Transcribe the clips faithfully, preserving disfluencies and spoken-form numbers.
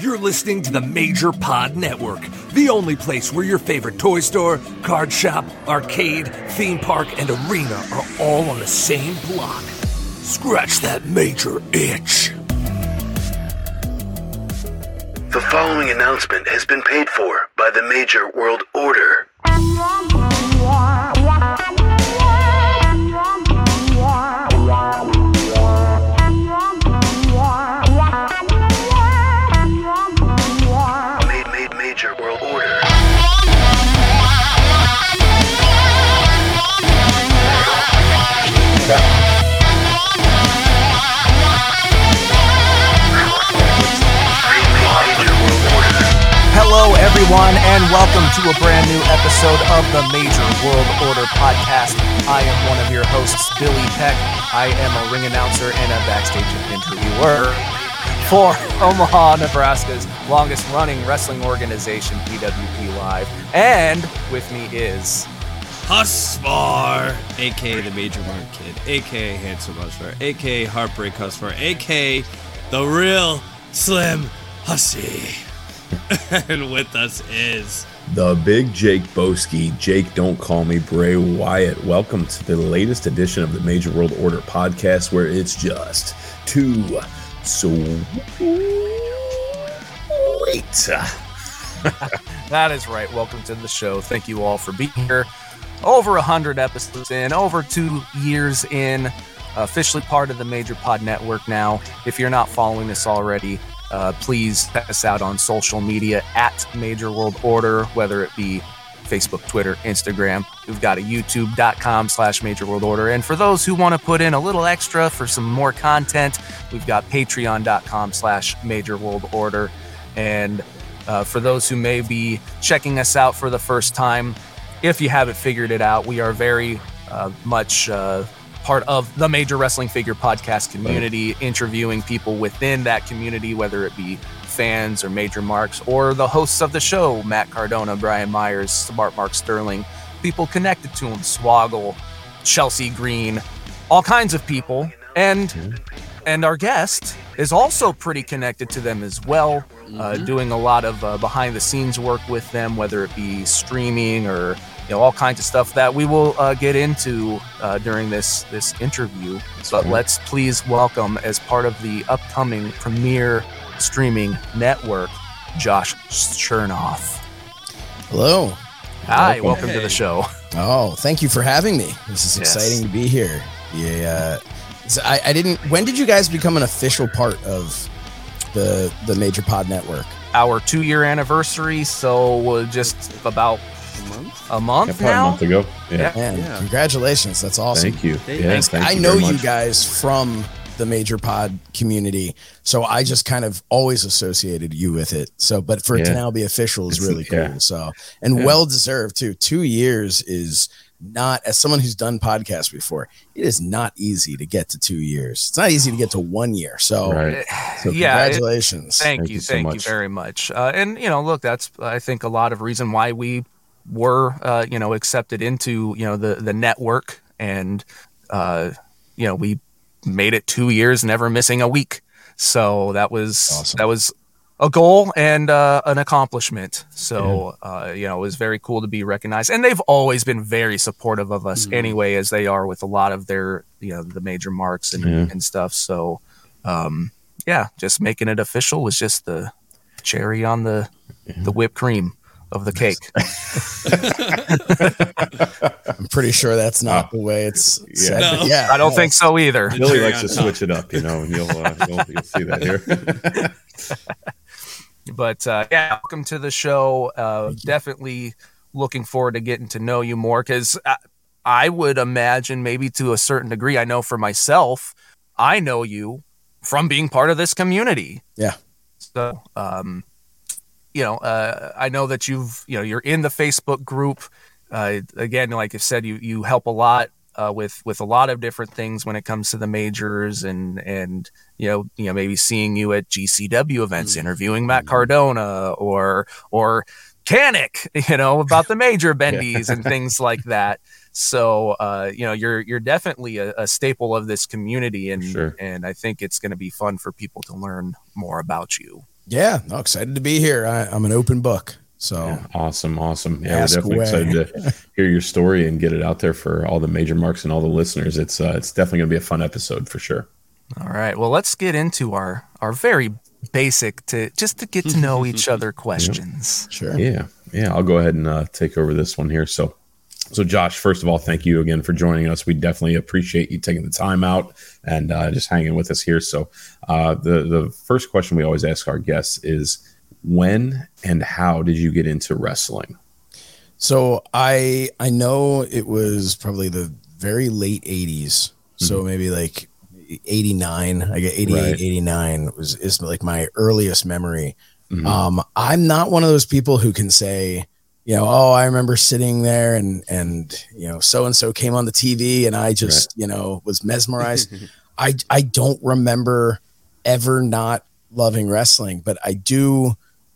You're listening to the Major Pod Network, the only place where your favorite toy store, card shop, arcade, theme park, and arena are all on the same block. Scratch that major itch. The following announcement has been paid for by the Major World Order. Hello, everyone, and welcome to a brand new episode of the Major World Order Podcast. I am one of your hosts, Billy Peck. I am a ring announcer and a backstage interviewer for Omaha, Nebraska's longest-running wrestling organization, P W P Live. And with me is... Husvar, a k a the Major Mark Kid, a k a. Handsome Husvar, a k a. Heartbreak Husvar, a k a the real Slim Hussy. And with us is the big Jake Boesky. Jake, don't call me Bray Wyatt. Welcome to the latest edition of the Major World Order Podcast, where it's just too sweet. That is right. Welcome to the show. Thank you all for being here. Over one hundred episodes in, over two years in, officially part of the Major Pod Network now. If you're not following us already, Uh, please check us out on social media at Major World Order, whether it be Facebook, Twitter, Instagram. We've got a youtube.com slash Major World Order. And for those who want to put in a little extra for some more content, we've got patreon.com slash Major World Order. And uh, for those who may be checking us out for the first time, if you haven't figured it out, we are very uh, much... Uh, part of the Major Wrestling Figure Podcast community, interviewing people within that community, whether it be fans or major marks or the hosts of the show, Matt Cardona, Brian Myers, Smart Mark Sterling, people connected to him, Swoggle, Chelsea Green, all kinds of people. And and our guest is also pretty connected to them as well, uh, doing a lot of uh, behind-the-scenes work with them, whether it be streaming or... You know, all kinds of stuff that we will uh, get into uh, during this this interview. But let's please welcome, as part of the upcoming Premiere Streaming Network, Josh Chernoff. Hello. Hi, welcome, welcome hey. to the show. Oh, thank you for having me. This is yes. exciting to be here. Yeah. So I, I didn't. When did you guys become an official part of the the Major Pod Network? Our two year anniversary. So we'll just about. A month, a month yeah, now? A month ago. Yeah. Yeah. yeah. Congratulations. That's awesome. Thank you. Thank yeah, you. Thank I you know you guys from the Major Pod community, so I just kind of always associated you with it. So, but for yeah. it to now be official is really cool. Yeah. So, and yeah. well deserved too. Two years is not, as someone who's done podcasts before, it is not easy to get to two years. It's not easy to get to one year. So, right. so yeah, congratulations. It, thank, thank you. you so thank much. you very much. Uh, and you know, look, that's I think a lot of reason why we. were, uh, you know, accepted into, you know, the, the network, and, uh, you know, we made it two years, never missing a week. So that was, awesome. that was a goal and, uh, an accomplishment. So, yeah. uh, you know, it was very cool to be recognized, and they've always been very supportive of us mm-hmm. anyway, as they are with a lot of their, you know, the major marks and, yeah. and stuff. So, um, yeah, just making it official was just the cherry on the, yeah. the whipped cream. Of the cake. I'm pretty sure that's not the way it's yeah. said. No. Yeah, I don't no. think so either. Billy likes to switch it up, you know, and you'll, uh, you'll, you'll see that here. But uh, yeah, welcome to the show. Uh, definitely looking forward to getting to know you more, because I, I would imagine maybe to a certain degree, I know for myself, I know you from being part of this community. Yeah. So, um, you know, uh, I know that you've, you know, you're in the Facebook group. Uh, again, like I said, you, you help a lot uh, with, with a lot of different things when it comes to the majors, and, and, you know, you know, maybe seeing you at G C W events, interviewing Matt Cardona or, or Canic, you know, about the major bendies yeah. and things like that. So, uh, you know, you're, you're definitely a, a staple of this community, and, sure. and I think it's going to be fun for people to learn more about you. Yeah, no, excited to be here. I, I'm an open book. So yeah, awesome, awesome. Yeah, Ask we're definitely away. Excited to hear your story and get it out there for all the major marks and all the listeners. It's uh, it's definitely going to be a fun episode for sure. All right. Well, let's get into our our very basic to just to get to know each other questions. Yeah. Sure. Yeah, yeah. I'll go ahead and uh, take over this one here. So, so Josh, first of all, thank you again for joining us. We definitely appreciate you taking the time out and uh, just hanging with us here. So, uh, the the first question we always ask our guests is, when and how did you get into wrestling? So I I know it was probably the very late eighties. Mm-hmm. So maybe like eighty-nine, I get eighty-eight, right. eighty-nine was is like my earliest memory. Mm-hmm. Um, I'm not one of those people who can say, you know, oh, I remember sitting there and, and you know, so-and-so came on the T V and I just, right. you know, was mesmerized. I I don't remember ever not loving wrestling, but I do...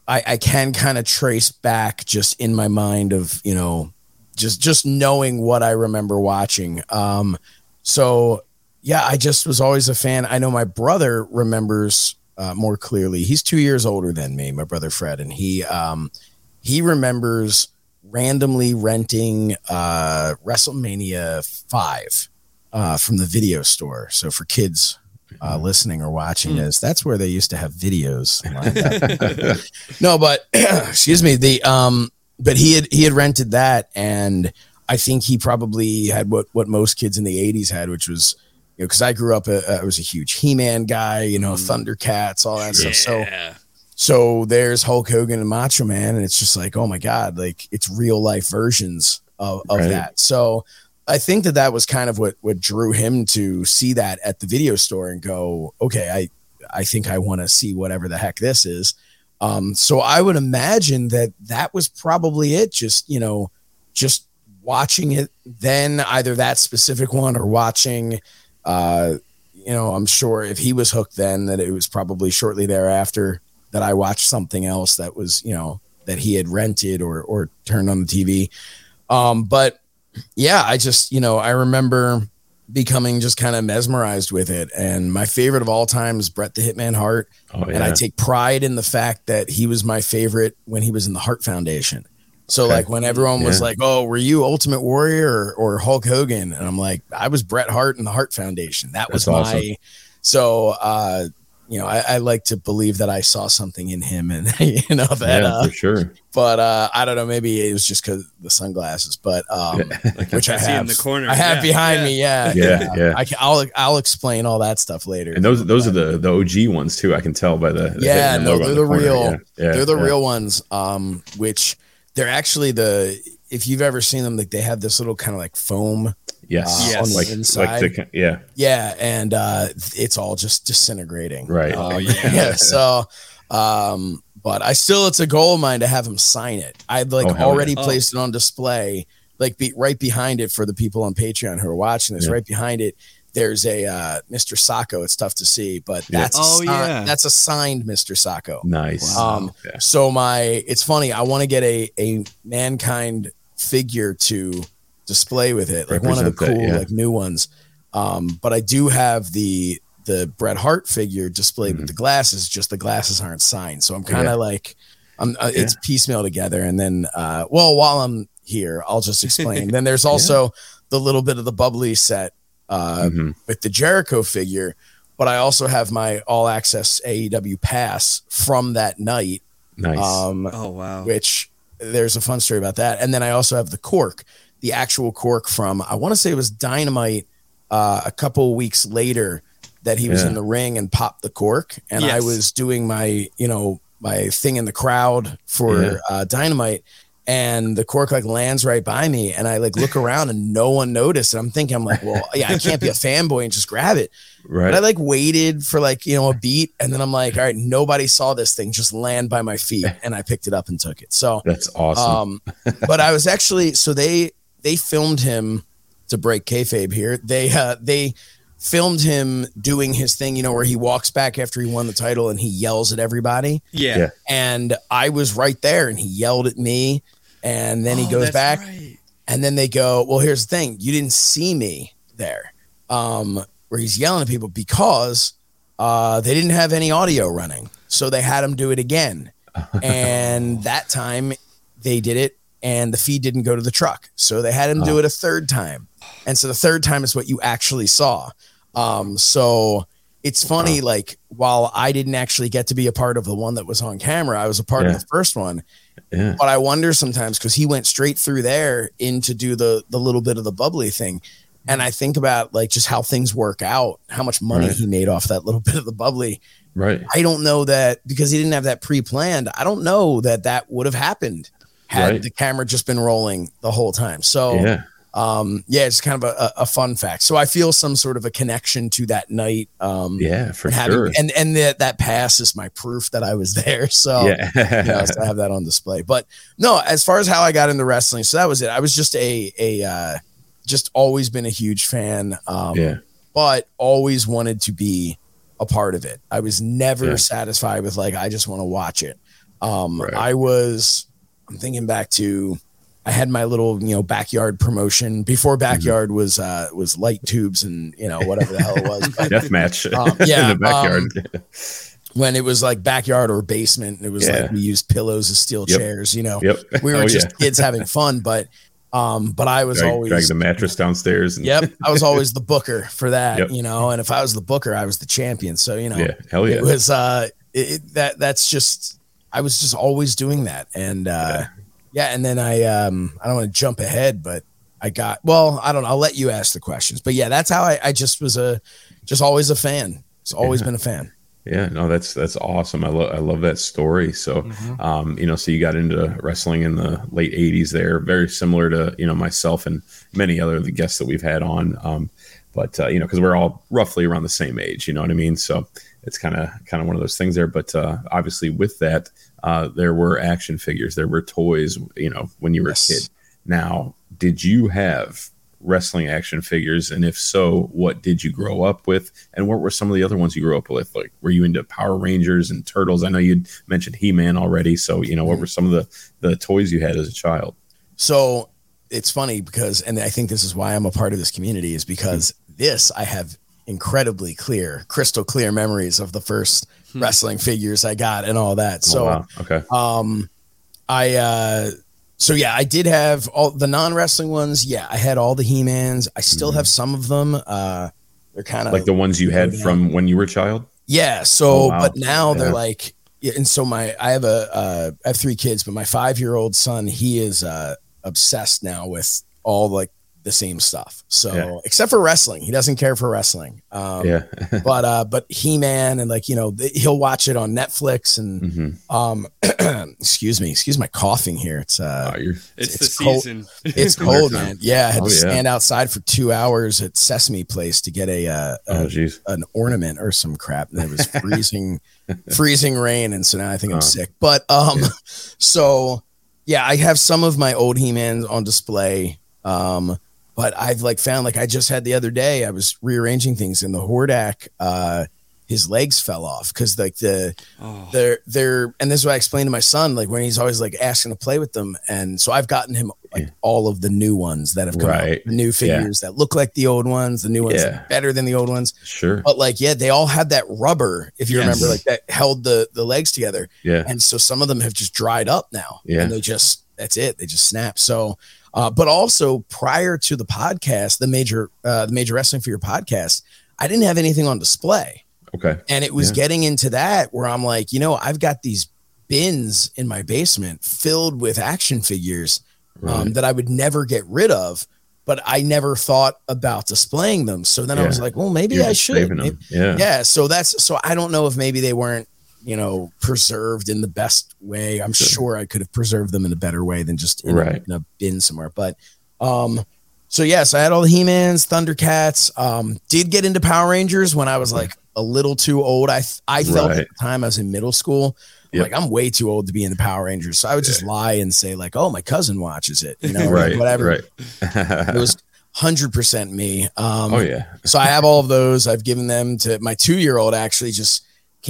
I, I can kind of trace back just in my mind of, you know, just, just knowing what I remember watching. Um, so yeah, I just was always a fan. I know my brother remembers uh, more clearly. He's two years older than me, my brother, Fred. And he, um, he remembers randomly renting uh, WrestleMania five uh, from the video store. So for kids Uh, listening or watching is that's where they used to have videos. No, but excuse me. The um, but he had he had rented that, and I think he probably had what what most kids in the eighties had, which was, you know, because I grew up, a, I was a huge He-Man guy, you know, Thundercats, all that yeah. stuff. So so there's Hulk Hogan and Macho Man, and it's just like, oh my god, like it's real life versions of of right. that. So I think that that was kind of what, what drew him to see that at the video store and go, okay, I, I think I want to see whatever the heck this is. Um, so I would imagine that that was probably it. Just, you know, just watching it then, either that specific one or watching, uh, you know, I'm sure if he was hooked then, that it was probably shortly thereafter that I watched something else that was, you know, that he had rented or, or turned on the T V. Um, but, yeah, I just, you know, I remember becoming just kind of mesmerized with it. And my favorite of all time is Bret the Hitman Hart. Oh, yeah. And I take pride in the fact that he was my favorite when he was in the Hart Foundation. So okay. like when everyone yeah. was like, oh, were you Ultimate Warrior or, or Hulk Hogan? And I'm like, I was Bret Hart in the Hart Foundation. That That's was awesome. my, so, uh, you know, I, I like to believe that I saw something in him and, you know, that, yeah, uh, for sure. but, uh, I don't know, maybe it was just cause the sunglasses, but, um, like which I, I have, see in the corner. I have yeah, behind yeah. me. Yeah. Yeah. yeah. yeah. I can, I'll, I'll explain all that stuff later. And those, those but, are the, the O G ones too. I can tell by the, the yeah, no, they're the, the real, yeah. Yeah, they're the yeah. real ones. Um, which they're actually the, if you've ever seen them, like they have this little kind of like foam, Yes. Uh, yes. on the like, inside. Like the, yeah. Yeah. And uh, it's all just disintegrating. Right. Um, oh, yeah. yeah. So, um, but I still, it's a goal of mine to have him sign it. I'd like oh, already yeah. placed oh. it on display, like be, right behind it for the people on Patreon who are watching this. Yeah. Right behind it, there's a uh, Mister Socko. It's tough to see, but that's, yeah. Oh, a, yeah. that's a signed Mister Socko. Nice. Um, yeah. So my, it's funny. I want to get a, a Mankind figure to display with it, like Represent one of the cool that, yeah. like new ones, um but I do have the the Bret Hart figure displayed mm-hmm. with the glasses, just the glasses aren't signed, so I'm kind of yeah. like I'm uh, yeah. it's piecemeal together. And then uh well, while I'm here, I'll just explain. Then there's also yeah. the little bit of the bubbly set uh mm-hmm. with the Jericho figure, but I also have my all access A E W pass from that night. Nice. Um oh wow which there's a fun story about that. And then I also have the cork, the actual cork from, I want to say it was Dynamite uh, a couple weeks later that he was yeah. in the ring and popped the cork. And yes. I was doing my, you know, my thing in the crowd for yeah. uh, Dynamite, and the cork like lands right by me. And I like look around and no one noticed. And I'm thinking, I'm like, well, yeah, I can't be a fanboy and just grab it. Right. But I like waited for like, you know, a beat. And then I'm like, all right, nobody saw this thing just land by my feet. And I picked it up and took it. So that's awesome. Um, but I was actually, so they, They filmed him to break kayfabe here. They uh, they filmed him doing his thing, you know, where he walks back after he won the title and he yells at everybody. Yeah. yeah. And I was right there and he yelled at me. And then oh, he goes back right. and then they go, well, here's the thing. You didn't see me there um, where he's yelling at people because uh, they didn't have any audio running. So they had him do it again. And that time they did it and the feed didn't go to the truck. So they had him oh. do it a third time. And so the third time is what you actually saw. Um, so it's funny, wow. like while I didn't actually get to be a part of the one that was on camera, I was a part yeah. of the first one. Yeah. But I wonder sometimes, because he went straight through there in to do the the little bit of the bubbly thing. And I think about like just how things work out, how much money right. he made off that little bit of the bubbly. Right. I don't know that, because he didn't have that pre-planned. I don't know that that would have happened had right. the camera just been rolling the whole time. So yeah, um, yeah it's kind of a, a fun fact. So I feel some sort of a connection to that night. Um, yeah, for and having, sure. And, and the, that pass is my proof that I was there. So yeah. you know, I have that on display. But no, as far as how I got into wrestling, so that was it. I was just a, a, uh, just always been a huge fan. Um, yeah. but always wanted to be a part of it. I was never yeah. satisfied with like, I just want to watch it. Um, right. I was, I'm thinking back to, I had my little, you know, backyard promotion before backyard mm-hmm. was, uh, was light tubes and, you know, whatever the hell it was. But, Deathmatch um, yeah, in the backyard. Um, when it was like backyard or basement, it was yeah. like, we used pillows as steel yep. chairs, you know, yep. we were oh, just yeah. kids having fun, but, Um, but I was drag, always drag the mattress downstairs. And yep. I was always the booker for that, yep. you know, and if I was the booker, I was the champion. So, you know, yeah, hell yeah. it was, uh, it, it, that that's just, I was just always doing that. And, uh, yeah. yeah and then I, um, I don't want to jump ahead, but I got, well, I don't know. I'll let you ask the questions, but yeah, that's how I, I just was a, just always a fan. It's always yeah. been a fan. Yeah, no, that's that's awesome. I love I love that story. So, mm-hmm. um, you know, so you got into wrestling in the late eighties there, very similar to, you know, myself and many other of the guests that we've had on. Um, but, uh, you know, because we're all roughly around the same age, you know what I mean? So it's kind of kind of one of those things there. But uh, obviously with that, uh, there were action figures. There were toys, you know, when you were yes. a kid. Now, did you have wrestling action figures, and if so, what did you grow up with, and what were some of the other ones you grew up with? Like, were you into Power Rangers and Turtles? I know you'd mentioned He-Man already, so you know what were some of the the toys you had as a child? So it's funny because, and I think this is why I'm a part of this community, is because mm-hmm. this I have incredibly clear, crystal clear memories of the first mm-hmm. wrestling figures I got and all that. So oh, wow. okay, um, I. uh So, yeah, I did have all the non-wrestling ones. Yeah, I had all the He-Mans. I still mm-hmm. have some of them. Uh, they're kind of like the ones you had from when you were a child. Yeah. So, oh, wow. but now yeah. they're like, and so my, I have a, uh, I have three kids, but my five-year-old son, he is uh, obsessed now with all like the same stuff. So, yeah. except for wrestling, he doesn't care for wrestling. Um, yeah. but, uh, but He-Man and like, you know, th- he'll watch it on Netflix and, mm-hmm. um, excuse me, excuse my coughing here. It's, uh, oh, it's, it's, it's the cold. Season. It's cold, man. Yeah. I had oh, to yeah. stand outside for two hours at Sesame Place to get a, uh, a, oh, an ornament or some crap. And it was freezing, freezing rain. And so now I think uh, I'm sick, but, um, yeah. so yeah, I have some of my old He-Mans on display. Um, But I've like found, like I just had the other day, I was rearranging things in the Hordak. Uh, his legs fell off because like the oh. they're they're and this is what I explained to my son, like when he's always like asking to play with them. And so I've gotten him like yeah. all of the new ones that have come right. out, the new figures yeah. that look like the old ones, the new ones yeah. that are better than the old ones. Sure. But like, yeah, they all had that rubber, if you yes. remember, like that held the, the legs together. Yeah. And so some of them have just dried up now. Yeah. And they just that's it. They just snap. So Uh, but also prior to the podcast, the major, uh, the Major Wrestling Figure Podcast, I didn't have anything on display. Okay. And it was yeah. getting into that where I'm like, you know, I've got these bins in my basement filled with action figures right. um, that I would never get rid of, but I never thought about displaying them. So then yeah. I was like, well, maybe You're I should. Maybe, yeah. yeah. So that's, so I don't know if maybe they weren't, you know, preserved in the best way. I'm sure, sure I could have preserved them in a better way than just in, right. a, in a bin somewhere. But, um, so yes, I had all the He-Mans, Thundercats, um, did get into Power Rangers when I was like a little too old. I, I felt right. at the time I was in middle school, yep. like I'm way too old to be into Power Rangers. So I would yeah. just lie and say like, oh, my cousin watches it, you know, right, whatever. Right. It was one hundred percent me. Um, oh yeah. So I have all of those. I've given them to my two-year-old actually just,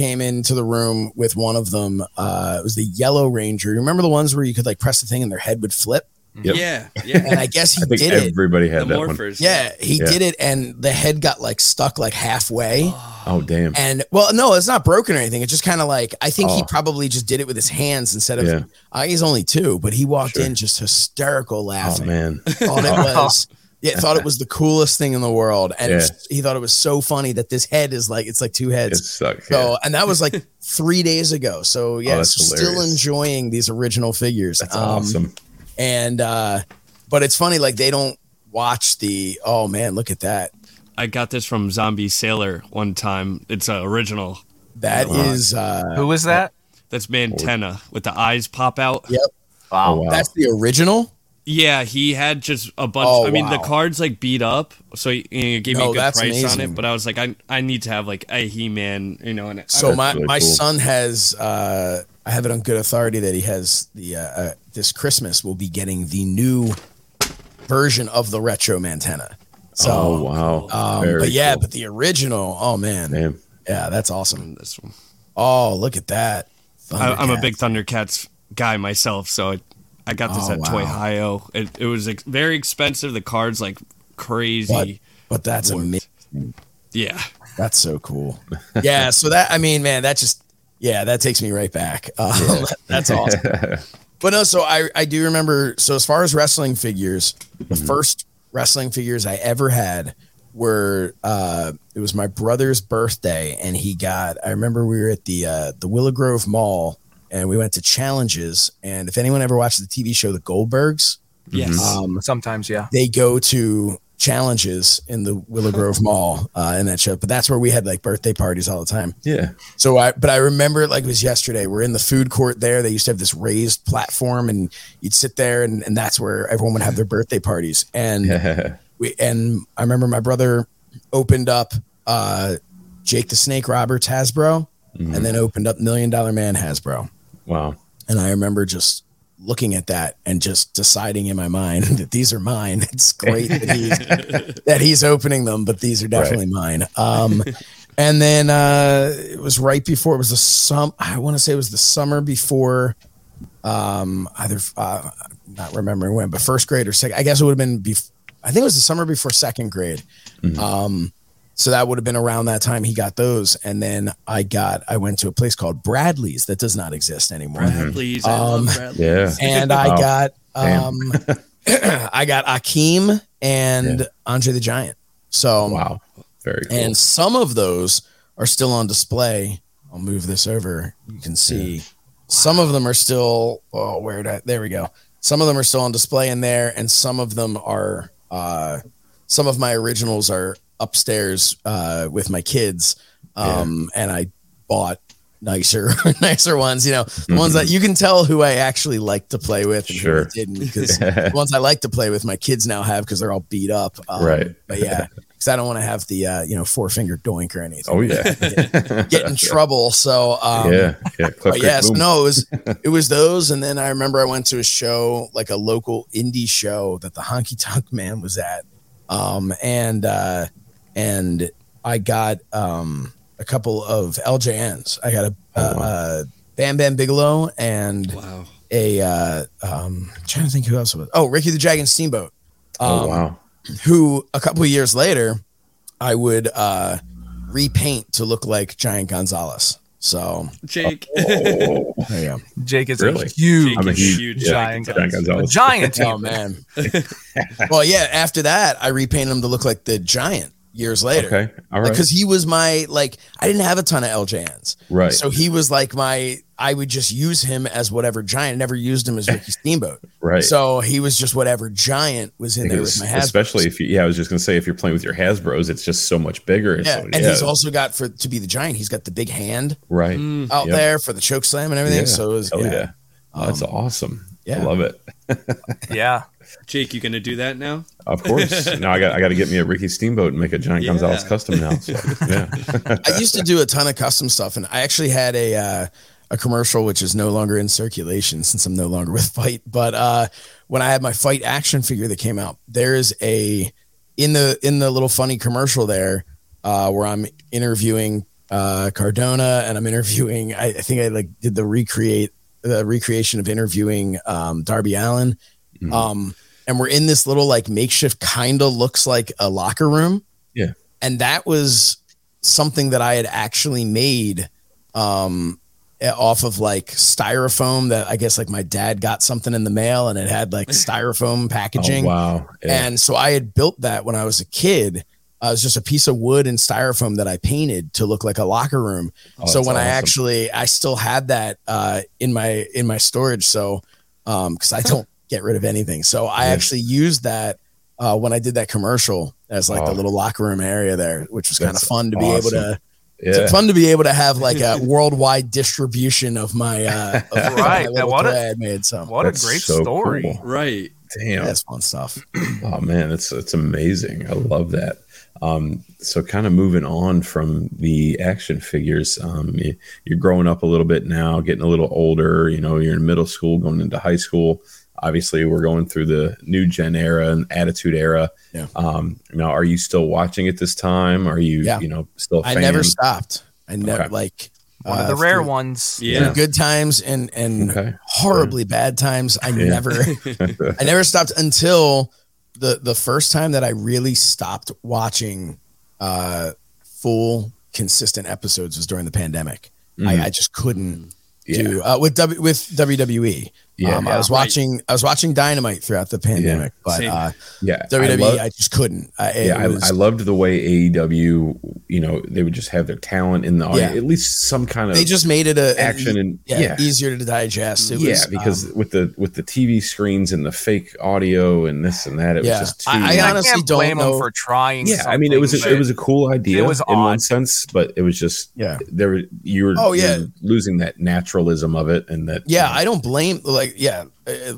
came into the room with one of them. Uh, it was the Yellow Ranger. You remember the ones where you could like press the thing and their head would flip? Yep. Yeah, yeah. And I guess he I think did everybody it. Everybody had the that morphers. One. Yeah, he yeah. did it, and the head got like stuck like halfway. Oh, damn. And well, no, it's not broken or anything. It's just kind of like, I think oh. he probably just did it with his hands instead of, yeah. uh, he's only two, but he walked sure. in just hysterical laughing. Oh, man. Thought it was, yeah, thought it was the coolest thing in the world. And yeah. was, he thought it was so funny that this head is like, it's like two heads. It sucks, so, yeah. And that was like three days ago. So yeah, oh, so still enjoying these original figures. That's um, awesome. And, uh, but it's funny, like they don't watch the, oh man, look at that. I got this from Zombie Sailor one time. It's uh, original. That wow. is, uh, who was that? That's Mantena with the eyes pop out. Yep. Wow. Oh, wow. That's the original. Yeah. He had just a bunch. Oh, I mean, wow. the card's like beat up. So he, he gave no, me a good price amazing. on it, but I was like, I, I need to have like a He-Man, you know, and so my, really my cool. son has, uh, I have it on good authority that he has the, uh, uh this Christmas will be getting the new version of the retro Mantena. So, oh, wow. Um, but yeah, cool. but the original, oh man. Damn. Yeah, that's awesome. This one. Oh, look at that. I, I'm a big Thundercats guy myself. So I, I got this oh, at wow. Toy-Hio. It, it was ex- very expensive. The card's like crazy. But, but that's worked. amazing. Yeah. That's so cool. Yeah. So that, I mean, man, that just, yeah, that takes me right back. Um, yeah. That's awesome. But no, so I, I do remember, so as far as wrestling figures, the mm-hmm. first wrestling figures I ever had were, uh, it was my brother's birthday, and he got, I remember we were at the uh, the Willow Grove Mall, and we went to Challenges, and if anyone ever watched the T V show The Goldbergs, yes, um, sometimes, yeah, they go to Challenges in the Willow Grove Mall uh, in that show, but that's where we had like birthday parties all the time. Yeah. So I, but I remember it like it was yesterday. We're in the food court there. They used to have this raised platform, and you'd sit there, and, and that's where everyone would have their birthday parties. And yeah. we, and I remember my brother opened up uh, Jake the Snake Roberts Hasbro, mm-hmm. and then opened up Million Dollar Man Hasbro. Wow. And I remember just looking at that and just deciding in my mind that these are mine. It's great that he's, that he's opening them, but these are definitely right. mine. Um, and then uh, it was right before it was the sum. I want to say it was the summer before um, either uh, I'm not remembering when, but first grade or second. I guess it would have been. Bef- I think it was the summer before second grade. Mm-hmm. Um, so that would have been around that time he got those. And then I got, I went to a place called Bradley's that does not exist anymore. Bradley's, um, Bradley's. Yeah. And I wow. got, um, I got Akeem and yeah. Andre the Giant. So, wow. Very cool. And some of those are still on display. I'll move this over. You can see yeah. wow. some of them are still, oh, where'd I, there we go. Some of them are still on display in there. And some of them are, uh, some of my originals are upstairs uh with my kids um yeah. and I bought nicer nicer ones, you know, mm-hmm. ones that you can tell who I actually like to play with and sure who I didn't, because the ones I like to play with my kids now have, because they're all beat up, um, right but yeah because I don't want to have the uh you know four finger doink or anything. Oh yeah get, get in trouble. So um yeah, yeah. Click, yeah so no it was it was those. And then I remember I went to a show, like a local indie show that the Honky Tonk Man was at, um and uh and I got um, a couple of L J Ns. I got a, uh, oh, wow. a Bam Bam Bigelow and wow. a, uh, um, I'm trying to think who else it was. Oh, Ricky the Dragon Steamboat. Um, oh, wow. Who a couple of years later, I would uh, repaint to look like Giant Gonzalez. So Jake, oh, yeah. Jake is really? a huge, I'm a huge, huge yeah, giant, giant, Gonzalez. Gonzalez. giant. Oh man. Well, yeah. After that, I repainted him to look like the Giant. Years later, okay, all right, because like, he was my like I didn't have a ton of L J Ns, right? So he was like my I would just use him as whatever Giant. I never used him as Ricky Steamboat, right? So he was just whatever Giant was in there was, with my Hasbros. Especially if you, yeah, I was just gonna say if you're playing with your Hasbros, it's just so much bigger. Yeah, so, and yeah. he's also got for to be the Giant. He's got the big hand right out yep. there for the choke slam and everything. Yeah. So it was, yeah, yeah. Um, that's awesome. Yeah, I love it. yeah. Jake, you gonna do that now? Of course. No, I got I got to get me a Ricky Steamboat and make a Giant yeah. Gonzalez custom now. So, yeah. I used to do a ton of custom stuff, and I actually had a uh, a commercial which is no longer in circulation since I'm no longer with Fite. But uh, when I had my Fite action figure that came out, there is a in the in the little funny commercial there uh, where I'm interviewing uh, Cardona, and I'm interviewing. I, I think I like did the recreate the recreation of interviewing um, Darby Allin. Mm-hmm. Um, and we're in this little like makeshift, kind of looks like a locker room. Yeah. And that was something that I had actually made um, off of like styrofoam that I guess like my dad got something in the mail and it had like styrofoam packaging. Oh, wow. Yeah. And so I had built that when I was a kid. Uh, it was just a piece of wood and styrofoam that I painted to look like a locker room. Oh, so when awesome. I actually, I still had that uh, in my, in my storage. So um, cause I don't get rid of anything. So I yeah. actually used that uh, when I did that commercial as like oh. the little locker room area there, which was kind of fun to awesome. be able to, yeah. it's fun to be able to have like a worldwide distribution of my, uh, of right. my what a, I made. So what that's a great so story. Cool. Right. Damn. That's fun stuff. Oh man. It's, it's amazing. I love that. Um, so kind of moving on from the action figures, um, you, you're growing up a little bit now, getting a little older, you know, you're in middle school, going into high school. Obviously we're going through the new gen era and attitude era. Yeah. Um, now, are you still watching at this time? Are you, yeah. you know, still a fan? I never stopped. I never okay. like one uh, of the rare through, ones, yeah. through good times and, and okay. horribly yeah. bad times. I yeah. never, I never stopped until The the first time that I really stopped watching uh, full consistent episodes was during the pandemic. Mm-hmm. I, I just couldn't yeah. do uh, with w, with W W E. Yeah, um, yeah I was right. watching I was watching Dynamite throughout the pandemic, yeah. but uh, yeah, W W E I, loved, I just couldn't. I, yeah, was, I, I loved the way A E W. You know, they would just have their talent in the audience, yeah. at least some kind of. They just made it a action and yeah, yeah. easier to digest. It yeah, was, because um, with the with the T V screens and the fake audio and this and that, it yeah. was just. Too I, I honestly I can't don't blame know. them for trying. Yeah, I mean, it was a, it was a cool idea. It was in odd. one sense, but it was just yeah. There you were. Oh yeah, you were losing that naturalism of it and that. Yeah, you know, I don't blame. Like, Like, yeah,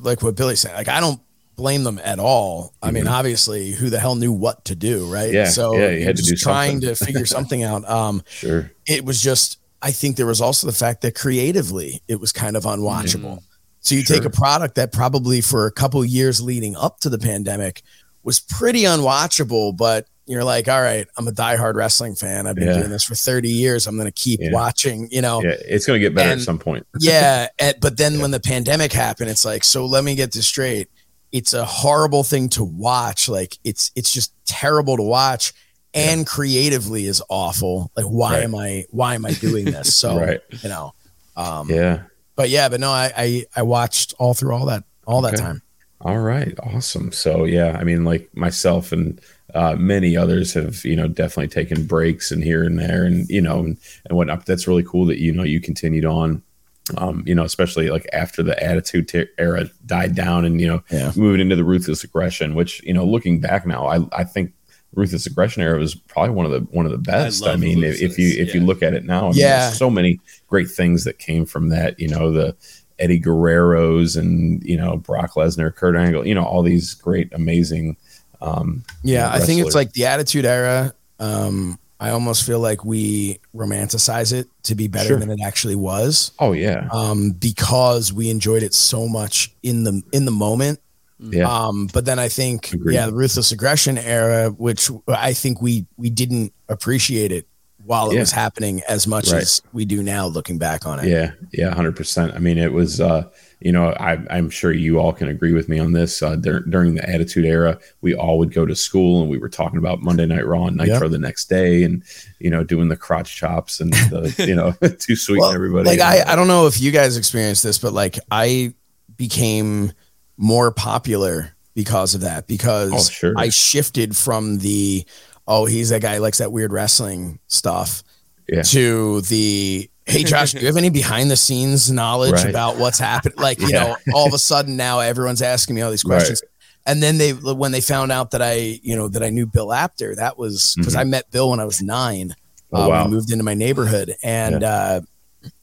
like what Billy said, like, I don't blame them at all. I mm-hmm. mean, obviously, who the hell knew what to do, right? Yeah, so yeah, you had to do trying something. to figure something out. Um, sure. It was just, I think there was also the fact that creatively, it was kind of unwatchable. Mm-hmm. So you sure. take a product that probably for a couple of years leading up to the pandemic was pretty unwatchable, but you're like, all right, I'm a diehard wrestling fan. I've been yeah. doing this for thirty years. I'm going to keep yeah. watching, you know, yeah, it's going to get better and, at some point. yeah. And, but then yeah. when the pandemic happened, it's like, so let me get this straight. It's a horrible thing to watch. Like it's, it's just terrible to watch and yeah. creatively is awful. Like, why right. am I, why am I doing this? So, right. you know, um, yeah, but yeah, but no, I, I, I watched all through all that, all okay. that time. All right. Awesome. So yeah, I mean, like myself and, Uh, many others have, you know, definitely taken breaks and here and there and, you know, and, and whatnot. That's really cool that, you know, you continued on, um, you know, especially like after the attitude ter- era died down and, you know, yeah. moving into the ruthless aggression, which, you know, looking back now, I, I think ruthless aggression era was probably one of the, one of the best. I, I mean, if, if you, if yeah. you look at it now, I mean, yeah. there's so many great things that came from that, you know, the Eddie Guerrero's and, you know, Brock Lesnar, Kurt Angle, you know, all these great, amazing Um, yeah, you know, I think it's like the attitude era. Um, I almost feel like we romanticize it to be better sure. than it actually was. Oh yeah. Um, because we enjoyed it so much in the, in the moment. Yeah. Um, but then I think, Agreed. yeah, the ruthless aggression era, which I think we, we didn't appreciate it while it yeah. was happening as much right. as we do now looking back on it. Yeah. Yeah. one hundred percent. I mean, it was, uh, you know, I, I'm sure you all can agree with me on this. Uh, dur- during the Attitude Era, we all would go to school and we were talking about Monday Night Raw and Nitro yep. the next day and, you know, doing the crotch chops and, the, you know, too sweet well, and everybody. Like, I, I don't know if you guys experienced this, but like I became more popular because of that, because oh, sure. I shifted from the, oh, he's that guy who likes that weird wrestling stuff yeah. to the, hey, Josh, do you have any behind the scenes knowledge right. about what's happened? Like, you yeah. know, all of a sudden now everyone's asking me all these questions. Right. And then they, when they found out that I, you know, that I knew Bill Apter, that was because mm-hmm. I met Bill when I was nine. Oh, uh, wow. We moved into my neighborhood and, yeah. uh,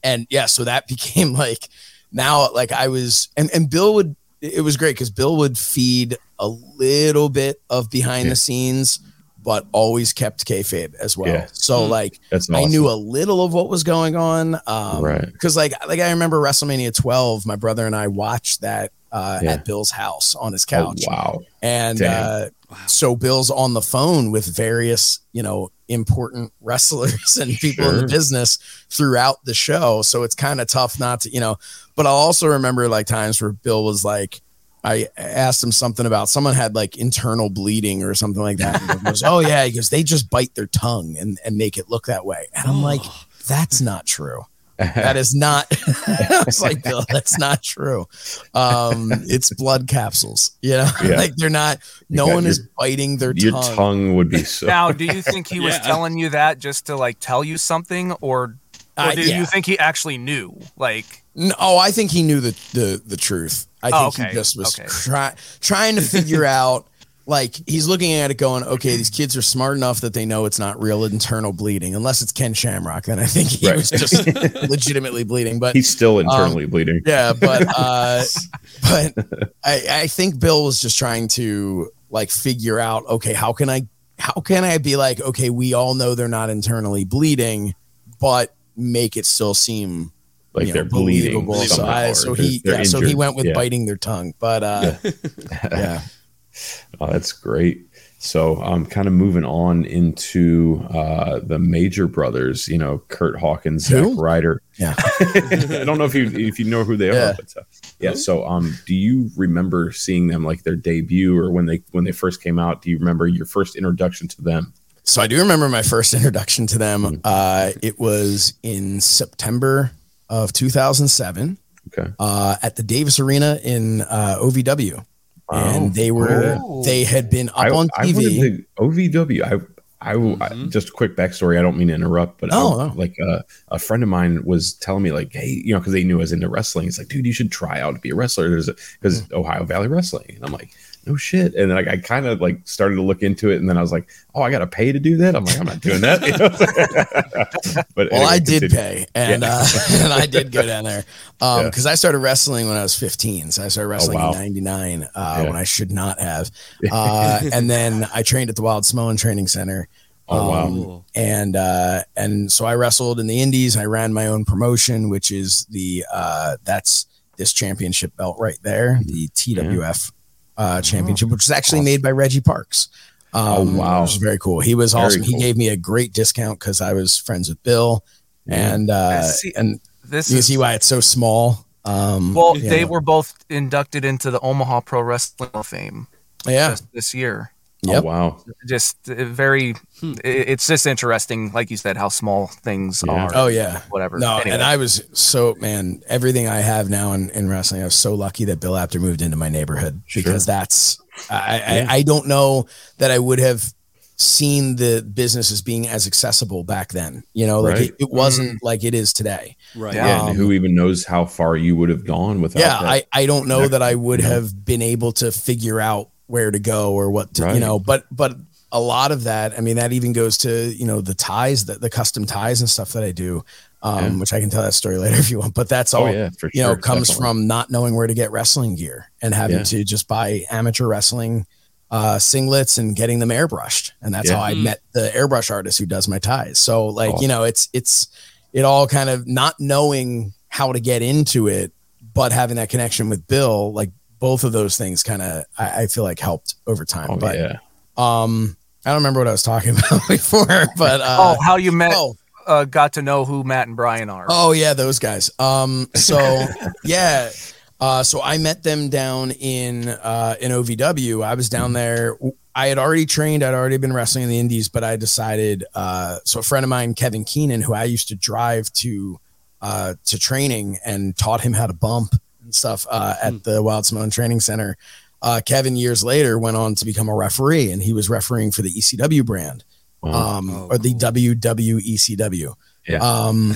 and yeah, so that became like now, like I was, and, and Bill would, it was great because Bill would feed a little bit of behind yeah. the scenes, but always kept kayfabe as well. Yeah. So like awesome. I knew a little of what was going on. Um, right. Cause like, like I remember WrestleMania twelve, my brother and I watched that uh, yeah. at Bill's house on his couch. Oh, wow. And uh, wow. so Bill's on the phone with various, you know, important wrestlers and people sure. in the business throughout the show. So it's kind of tough not to, you know, but I'll also remember like times where Bill was like, I asked him something about someone had like internal bleeding or something like that. And he goes, oh yeah, he goes, they just bite their tongue and, and make it look that way. And I'm like, that's not true. That is not, I was like, no, that's not true. Um, it's blood capsules, you know, yeah. like they're not, no one your, is biting their your tongue. Your tongue would be so. Now, do you think he was yeah. telling you that just to like tell you something, or, or do uh, yeah. you think he actually knew? Like, no, I think he knew the, the, the truth. I think oh, okay. he just was okay. try, trying to figure out, like, he's looking at it going, okay, these kids are smart enough that they know it's not real internal bleeding, unless it's Ken Shamrock. Then I think he right. was just legitimately bleeding. But he's still internally um, bleeding. Yeah, but uh, but I, I think Bill was just trying to, like, figure out, okay, how can I how can I be like, okay, we all know they're not internally bleeding, but make it still seem like you they're know, bleeding. So, I, so he, yeah, so he went with yeah. biting their tongue, but uh, yeah. yeah. Oh, that's great. So I'm um, kind of moving on into uh, the Major Brothers. You know, Curt Hawkins, Zack Ryder. Yeah, I don't know if you if you know who they yeah. are, but uh, yeah. So, um, do you remember seeing them, like their debut, or when they when they first came out? Do you remember your first introduction to them? So I do remember my first introduction to them. Mm-hmm. Uh, it was in September of two thousand seven okay. uh, at the Davis Arena in uh, O V W, wow. and they were oh. they had been up I, on T V. I O V W. I I, mm-hmm. I just a quick backstory. I don't mean to interrupt, but oh, I, no. like uh, a friend of mine was telling me, like, hey, you know, because they knew I was into wrestling. It's like, dude, you should try out to be a wrestler. There's because mm-hmm. Ohio Valley Wrestling, and I'm like, no shit. And then I, I kind of like started to look into it. And then I was like, oh, I got to pay to do that. I'm like, I'm not doing that. You know? But well, anyway, I did continue. pay. And, yeah. uh, and I did go down there. Um, yeah. Cause I started wrestling when I was fifteen. So I started wrestling oh, wow. in ninety-nine, uh, yeah. when I should not have. Uh, and then I trained at the Wild Samoan Training Center. Um, oh, wow. Cool. And, uh, and so I wrestled in the Indies. I ran my own promotion, which is the, uh, that's this championship belt right there. The T W F yeah. Uh, championship, which was actually awesome. Made by Reggie Parks. Um, oh, wow. It was very cool. He was very awesome. Cool. He gave me a great discount because I was friends with Bill. Yeah. And uh, see, and this you is, see why it's so small. Um, well, they know. were both inducted into the Omaha Pro Wrestling Hall of Fame yeah. this year. Yep. Oh, wow. Just very, hmm. it's just interesting, like you said, how small things yeah. are. Oh, yeah. Whatever. No, anyway. And I was so, man, everything I have now in, in wrestling, I was so lucky that Bill Apter moved into my neighborhood sure. because that's, I, yeah. I, I don't know that I would have seen the business as being as accessible back then. You know, like right. it, it wasn't mm-hmm. like it is today. Right. Yeah. Um, and who even knows how far you would have gone without yeah, that? I, I don't know that I would yeah. have been able to figure out where to go or what to, right. you know, but, but a lot of that, I mean, that even goes to, you know, the ties that the custom ties and stuff that I do, um, yeah. which I can tell that story later if you want, but that's all, oh, yeah, for you sure. know, comes Definitely. from not knowing where to get wrestling gear and having yeah. to just buy amateur wrestling, uh, singlets and getting them airbrushed. And that's yeah. how I met the airbrush artist who does my ties. So like, oh. you know, it's, it's, it all kind of not knowing how to get into it, but having that connection with Bill, like, both of those things kind of, I, I feel like helped over time, oh, but yeah. um, I don't remember what I was talking about before, but, uh, oh, how you met, oh, uh, got to know who Matt and Brian are. Oh yeah. Those guys. Um, so yeah. Uh, so I met them down in, uh, in O V W. I was down there. I had already trained. I'd already been wrestling in the Indies, but I decided, uh, so a friend of mine, Kevin Keenan, who I used to drive to, uh, to training and taught him how to bump and stuff uh, at mm. the Wild Samoan Training Center. Uh, Kevin years later went on to become a referee, and he was refereeing for the E C W brand, wow. um, oh, or the cool. W W E C W. Yeah. Um,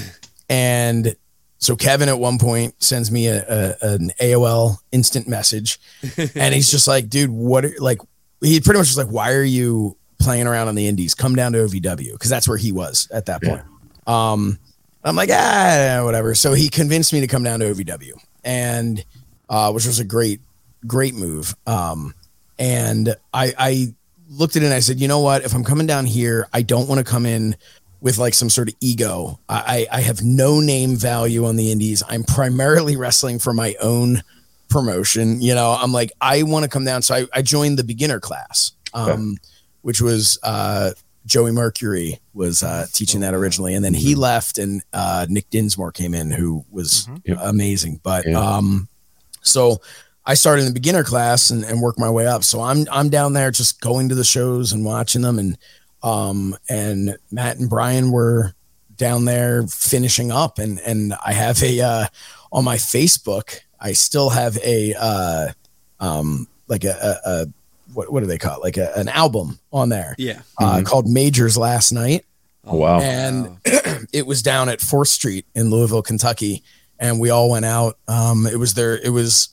and so Kevin at one point sends me a, a, an A O L instant message, and he's just like, "Dude, what? Are, like, he pretty much was like, why are you playing around on the Indies? Come down to O V W because that's where he was at that point." Yeah. Um, I'm like, ah, whatever. So he convinced me to come down to O V W. And, uh, which was a great, great move. Um, and I, I looked at it and I said, you know what, if I'm coming down here, I don't want to come in with like some sort of ego. I, I have no name value on the Indies. I'm primarily wrestling for my own promotion. You know, I'm like, I want to come down. So I, I joined the beginner class, um, okay. which was, uh, Joey Mercury was uh, teaching that originally, and then he left, and uh, Nick Dinsmore came in, who was mm-hmm. amazing. But yeah. um, so I started in the beginner class and, and worked my way up. So I'm I'm down there just going to the shows and watching them. And um and Matt and Brian were down there finishing up. And and I have a uh, on my Facebook, I still have a uh, um like a, a, a what what do they call it? Like a, an album on there. Yeah. Uh, mm-hmm. Called Majors Last Night. Oh, wow. And it was down at fourth street in Louisville, Kentucky. And we all went out. Um, it was there. It was,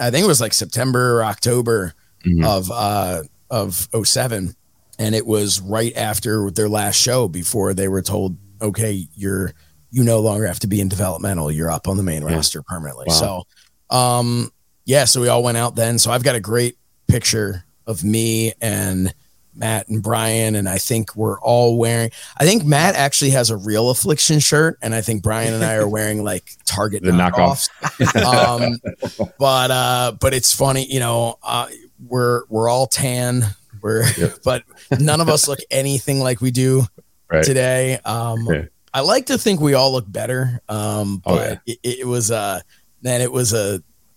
I think it was like September or October mm-hmm. of, uh, of oh seven. And it was right after their last show before they were told, okay, you're, you no longer have to be in developmental. You're up on the main yeah. roster permanently. Wow. So, um, yeah, so we all went out then. So I've got a great picture of me and Matt and Brian, and I think we're all wearing, I think Matt actually has a Real Affliction shirt, and I think Brian and I are wearing like Target the knockoffs. knockoffs. um, but uh, but it's funny, you know, uh, we're we're all tan, we're yep. but none of us look anything like we do right. today. Um, yeah. I like to think we all look better, um, but oh, yeah. it, it was uh, man, it was a,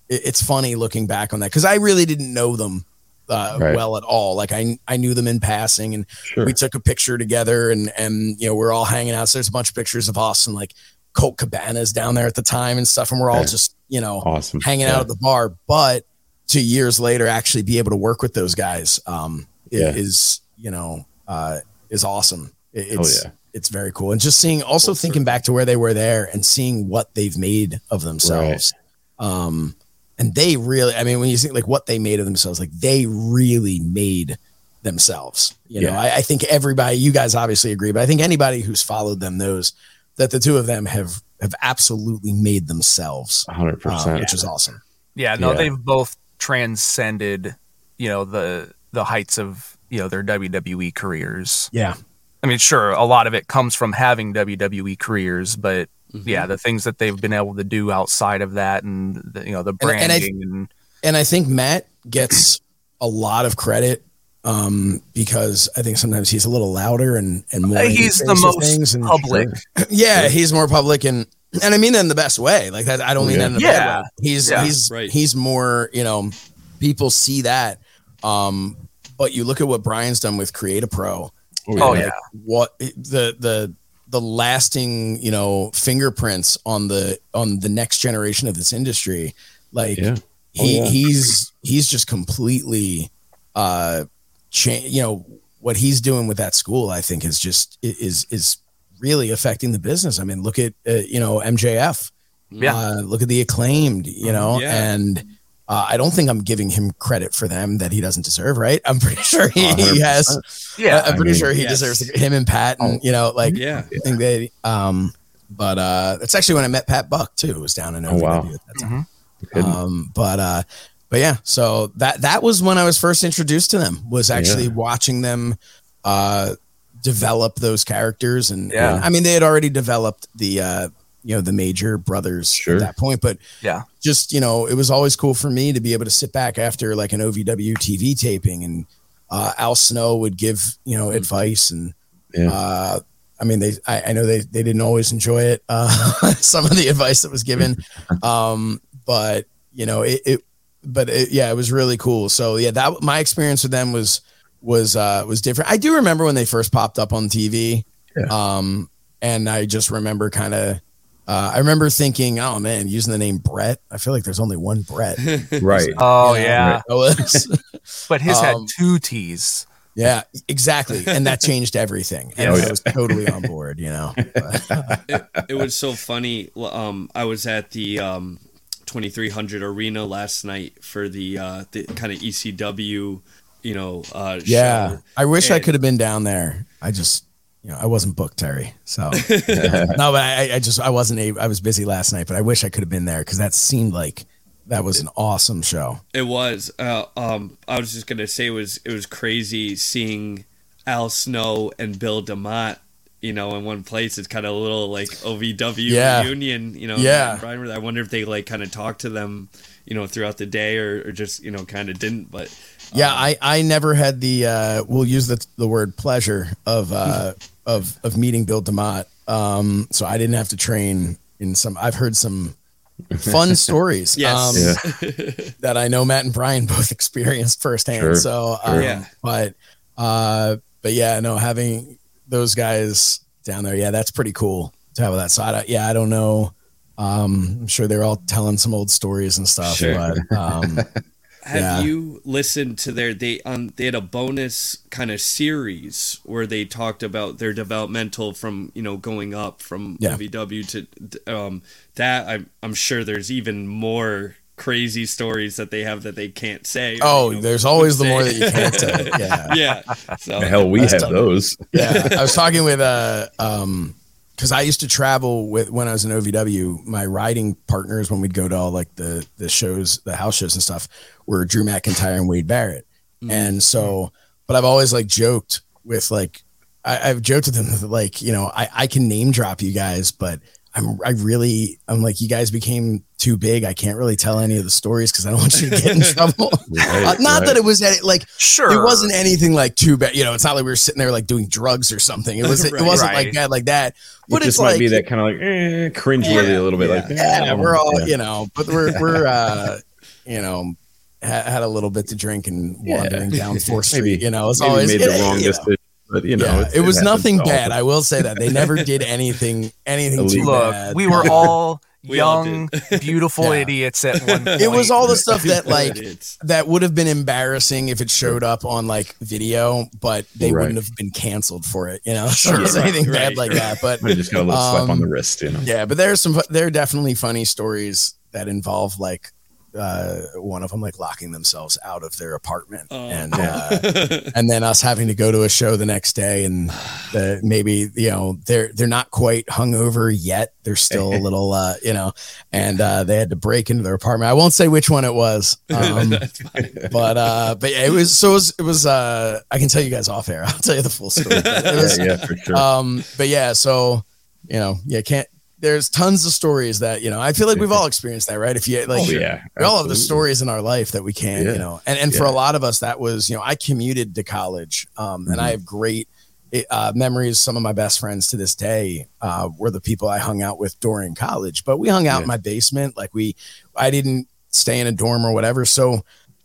it, it's funny looking back on that because I really didn't know them. Uh, right. well at all. Like I, I knew them in passing and sure. we took a picture together and, and, you know, we're all hanging out. So there's a bunch of pictures of us and like Colt Cabana's down there at the time and stuff. And we're all right. just, you know, awesome. hanging yeah. out at the bar, but two years later, actually be able to work with those guys um, yeah. is, you know, uh, is awesome. It, it's, oh, yeah. it's very cool. And just seeing, also That's thinking true. back to where they were there and seeing what they've made of themselves. Right. Um, And they really, I mean, when you think like what they made of themselves, like they really made themselves, you yeah. know, I, I think everybody, you guys obviously agree, but I think anybody who's followed them knows that the two of them have, have absolutely made themselves one hundred percent, um, which yeah. is awesome. Yeah, no, yeah. they've both transcended, you know, the, the heights of, you know, their W W E careers. Yeah. I mean, sure. A lot of it comes from having W W E careers, but mm-hmm. yeah, the things that they've been able to do outside of that, and the, you know, the branding, and, and, I, and, and I think Matt gets a lot of credit um, because I think sometimes he's a little louder and and more. He's the most and, public. Yeah, he's more public, and and I mean that in the best way. Like that, I don't mean yeah. that in the yeah. bad way. He's yeah, he's right. he's more. You know, people see that, um, but you look at what Brian's done with Create-A-Pro. Oh, oh yeah. yeah, what the the. the lasting, you know, fingerprints on the, on the next generation of this industry. Like yeah. oh, he, yeah. he's, he's just completely, uh, cha- you know, what he's doing with that school, I think is just, is, is really affecting the business. I mean, look at, uh, you know, M J F, yeah. uh, look at the Acclaimed, you know, yeah. and, Uh, I don't think I'm giving him credit for them that he doesn't deserve, right? I'm pretty sure he, he has. Yeah, I'm pretty I mean, sure he yes. deserves him and Pat, and you know, like yeah. I think they. Um, but uh, it's actually when I met Pat Buck too. It was down in O V W oh, wow. at that time. Mm-hmm. Um, but uh, but yeah, so that that was when I was first introduced to them. Was actually yeah. watching them uh, develop those characters, and, yeah. and I mean they had already developed the. Uh, you know, the Major brothers sure. at that point, but yeah, just, you know, it was always cool for me to be able to sit back after like an O V W T V taping and, uh, Al Snow would give, you know, advice and, yeah. uh, I mean, they, I, I know they, they didn't always enjoy it. Uh, some of the advice that was given, um, but you know, it, it but it, yeah, it was really cool. So yeah, that my experience with them was, was, uh, was different. I do remember when they first popped up on T V. Yeah. Um, and I just remember kind of, Uh, I remember thinking, oh, man, using the name Bret. I feel like there's only one Bret. Right. Oh, yeah. But his um, had two T's. Yeah, exactly. And that changed everything. And oh, yeah. I was totally on board, you know. it, it was so funny. Um, I was at the um, twenty-three hundred Arena last night for the, uh, the kind of E C W, you know. Uh, yeah. Show. I wish and- I could have been down there. I just... You know, I wasn't booked, Terry. So no, but I, I just I wasn't able. I was busy last night, but I wish I could have been there because that seemed like that was an awesome show. It was. Uh, um, I was just gonna say it was it was crazy seeing Al Snow and Bill DeMott, you know, in one place. It's kind of a little like O V W yeah. reunion, you know. Yeah. Brian, I wonder if they like kind of talked to them, you know, throughout the day or, or just you know kind of didn't, but. Yeah, um, I, I never had the uh, we'll use the the word pleasure of uh, of of meeting Bill DeMott. Um, so I didn't have to train in some. I've heard some fun stories. Yes. Um, yeah. That I know Matt and Brian both experienced firsthand. Sure, so, um, sure. yeah. but, uh, but yeah, no, having those guys down there. Yeah. That's pretty cool to have that side. So yeah. I don't know. Um, I'm sure they're all telling some old stories and stuff, sure. but, um, Have yeah. you listened to their, they, um, they had a bonus kind of series where they talked about their developmental from, you know, going up from yeah. O V W to, um, that I'm, I'm sure there's even more crazy stories that they have that they can't say. Oh, you know, there's always the say. More that you can't say. Yeah. yeah. So hell, we have those. Yeah. I was talking with, uh, um, cause I used to travel with, when I was in O V W, my riding partners, when we'd go to all like the, the shows, the house shows and stuff, were Drew McIntyre and Wade Barrett. Mm-hmm. And so, but I've always like joked with like, I, I've joked with them that like, you know, I, I can name drop you guys, but I'm, I really, I'm like, you guys became too big. I can't really tell any of the stories cause I don't want you to get in trouble. Right, uh, not right. that it was any, like, sure. It wasn't anything like too bad. You know, it's not like we were sitting there like doing drugs or something. It was, right, it wasn't right. like bad like that. But it just it's might like, be that kind of like eh, cringeworthy yeah, a little bit yeah, like that. Yeah, we're all, yeah. you know, but we're, we're, uh, you know, ha- had a little bit to drink and wandering yeah. down fourth Street, maybe, you know, it's always made it, the wrong decision. But you know, yeah, it, it was nothing bad. I will say that they never did anything, anything too Look, bad. We were all we young, all beautiful yeah. idiots at one point. It was all the stuff that like that would have been embarrassing if it showed up on like video, but they right. wouldn't have been canceled for it. You know, sure, right, anything right, bad right. like that. But I just got a little um, slap on the wrist. You know, yeah. But there's some, there are definitely funny stories that involve like. Uh, one of them like locking themselves out of their apartment oh. and uh, and then us having to go to a show the next day and the, maybe you know they're they're not quite hungover yet, they're still a little uh, you know and uh, they had to break into their apartment. I won't say which one it was, um, but uh, but yeah, it was so it was, it was uh, I can tell you guys off air. I'll tell you the full story. It was, yeah, yeah, for sure. Um, but yeah, so you know yeah can't. There's tons of stories that, you know, I feel like we've all experienced that, right? If you like, oh, yeah, we all have the stories in our life that we can, yeah. you know, and, and yeah. for a lot of us, that was, you know, I commuted to college um, and mm-hmm. I have great uh, memories. Some of my best friends to this day uh, were the people I hung out with during college, but we hung out yeah. in my basement. Like we, I didn't stay in a dorm or whatever. So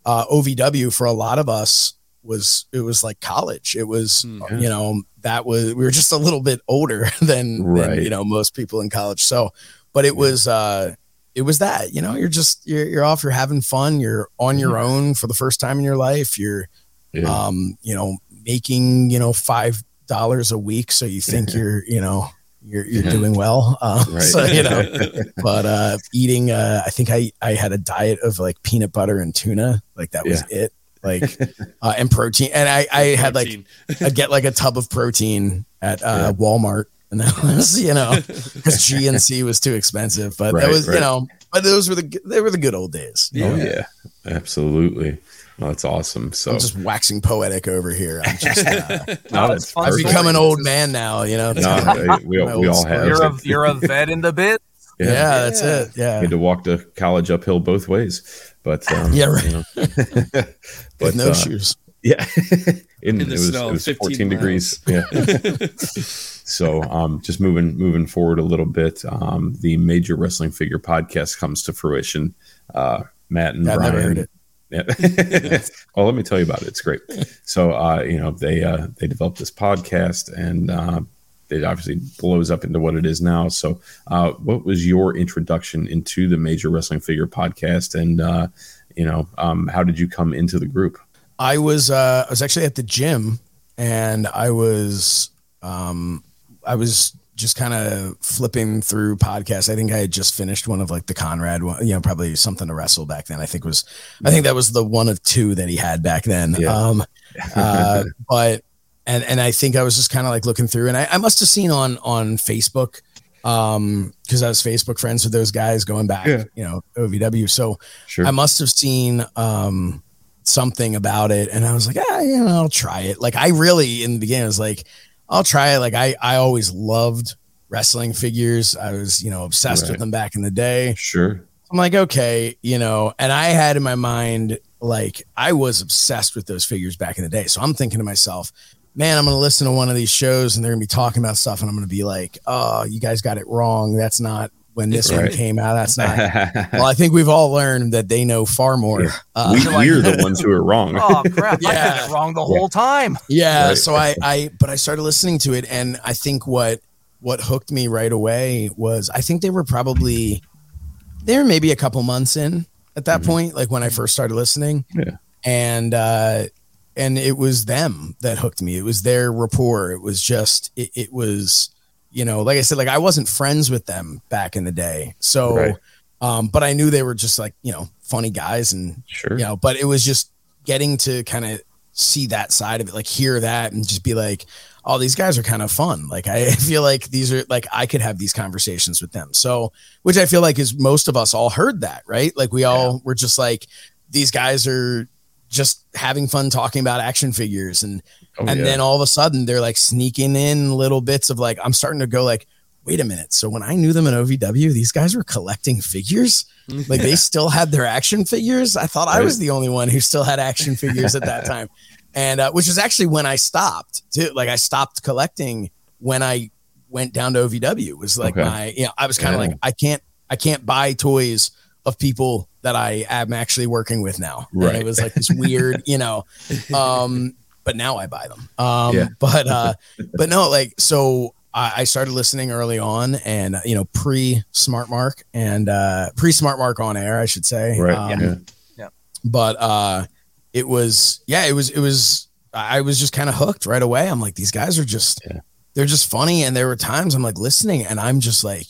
uh, O V W for a lot of us was, it was like college. It was, mm-hmm. you know, that was, we were just a little bit older than, right. than, you know, most people in college. So, but it was, uh, it was that, you know, you're just, you're, you're off, you're having fun. You're on your own for the first time in your life. You're, yeah. um, you know, making, you know, five dollars a week. So you think you're, you know, you're, you're doing well. Um, right. so, you know, but, uh, eating, uh, I think I, I had a diet of like peanut butter and tuna. Like that was yeah. it. Like, uh, and protein. And I, I had like, I'd get like a tub of protein at uh, yeah. Walmart and that was, you know, cause G and C was too expensive, but right, that was, right. you know, but those were the, they were the good old days. Yeah. Oh yeah, absolutely. Well, that's awesome. So I'm just waxing poetic over here. I'm just, uh, no, that's I've become an old man now, you know, no, we, we all have, you're a, you're a vet in the bit. Yeah, yeah, that's it. Yeah, had to walk to college uphill both ways, but um, yeah, right. You know. but With no uh, shoes. Yeah, in, in the it was, snow, it was fourteen miles. Degrees. Yeah. so, um, just moving moving forward a little bit, um, the Major Wrestling Figure Podcast comes to fruition. Uh, Matt and I've Brian. Never heard it. Yeah. well, let me tell you about it. It's great. So, uh, you know, they uh, they developed this podcast and. Uh, It obviously blows up into what it is now. So uh, what was your introduction into the Major Wrestling Figure Podcast? And, uh, you know, um, how did you come into the group? I was uh, I was actually at the gym and I was um, I was just kind of flipping through podcasts. I think I had just finished one of like the Conrad one, you know, probably Something to Wrestle back then. I think was I think that was the one of two that he had back then. Yeah. Um, uh, but And and I think I was just kind of like looking through and I, I must have seen on on Facebook um, because I was Facebook friends with those guys going back, yeah. you know, O V W. So sure. I must have seen um, something about it. And I was like, ah, you know, I'll try it. Like I really in the beginning I was like, I'll try it. Like I, I always loved wrestling figures. I was, you know, obsessed right. with them back in the day. Sure. I'm like, okay, you know, and I had in my mind, like I was obsessed with those figures back in the day. So I'm thinking to myself, man, I'm going to listen to one of these shows and they're going to be talking about stuff and I'm going to be like, oh, you guys got it wrong. That's not when this right. one came out. That's not. Well, I think we've all learned that they know far more. Uh, we, like, we're the ones who are wrong. Oh crap! Yeah. I had it wrong the yeah. whole time. Yeah. Right. So I, I, but I started listening to it, and I think what what hooked me right away was I think they were probably they were maybe a couple months in at that mm-hmm. point, like when I first started listening. Yeah. And uh, and it was them that hooked me. It was their rapport. It was just it, it was. You know, like I said, like I wasn't friends with them back in the day. So, right. um, but I knew they were just like, you know, funny guys and, sure. you know, but it was just getting to kind of see that side of it, like hear that and just be like, oh, these guys are kind of fun. Like, I feel like these are like, I could have these conversations with them. So, which I feel like is most of us all heard that, right? Like we yeah. all were just like, these guys are just having fun talking about action figures and, Oh, and yeah. then all of a sudden they're like sneaking in little bits of like, I'm starting to go like, wait a minute. So when I knew them in O V W, these guys were collecting figures. Like yeah. they still had their action figures. I thought right. I was the only one who still had action figures at that time. And uh, which is actually when I stopped too. Like I stopped collecting when I went down to O V W. It was like okay. my, you know, I was kind of yeah. like, I can't, I can't buy toys of people that I am actually working with now. Right. And it was like this weird, you know, um, but now I buy them. Um, yeah. But, uh, but no, like, so I, I started listening early on and, you know, pre Smart Mark and, uh, pre Smart Mark on air, I should say. Right. Um, yeah. yeah. But, uh, it was, yeah, it was, it was, I was just kind of hooked right away. I'm like, these guys are just, yeah. they're just funny. And there were times I'm like listening and I'm just like,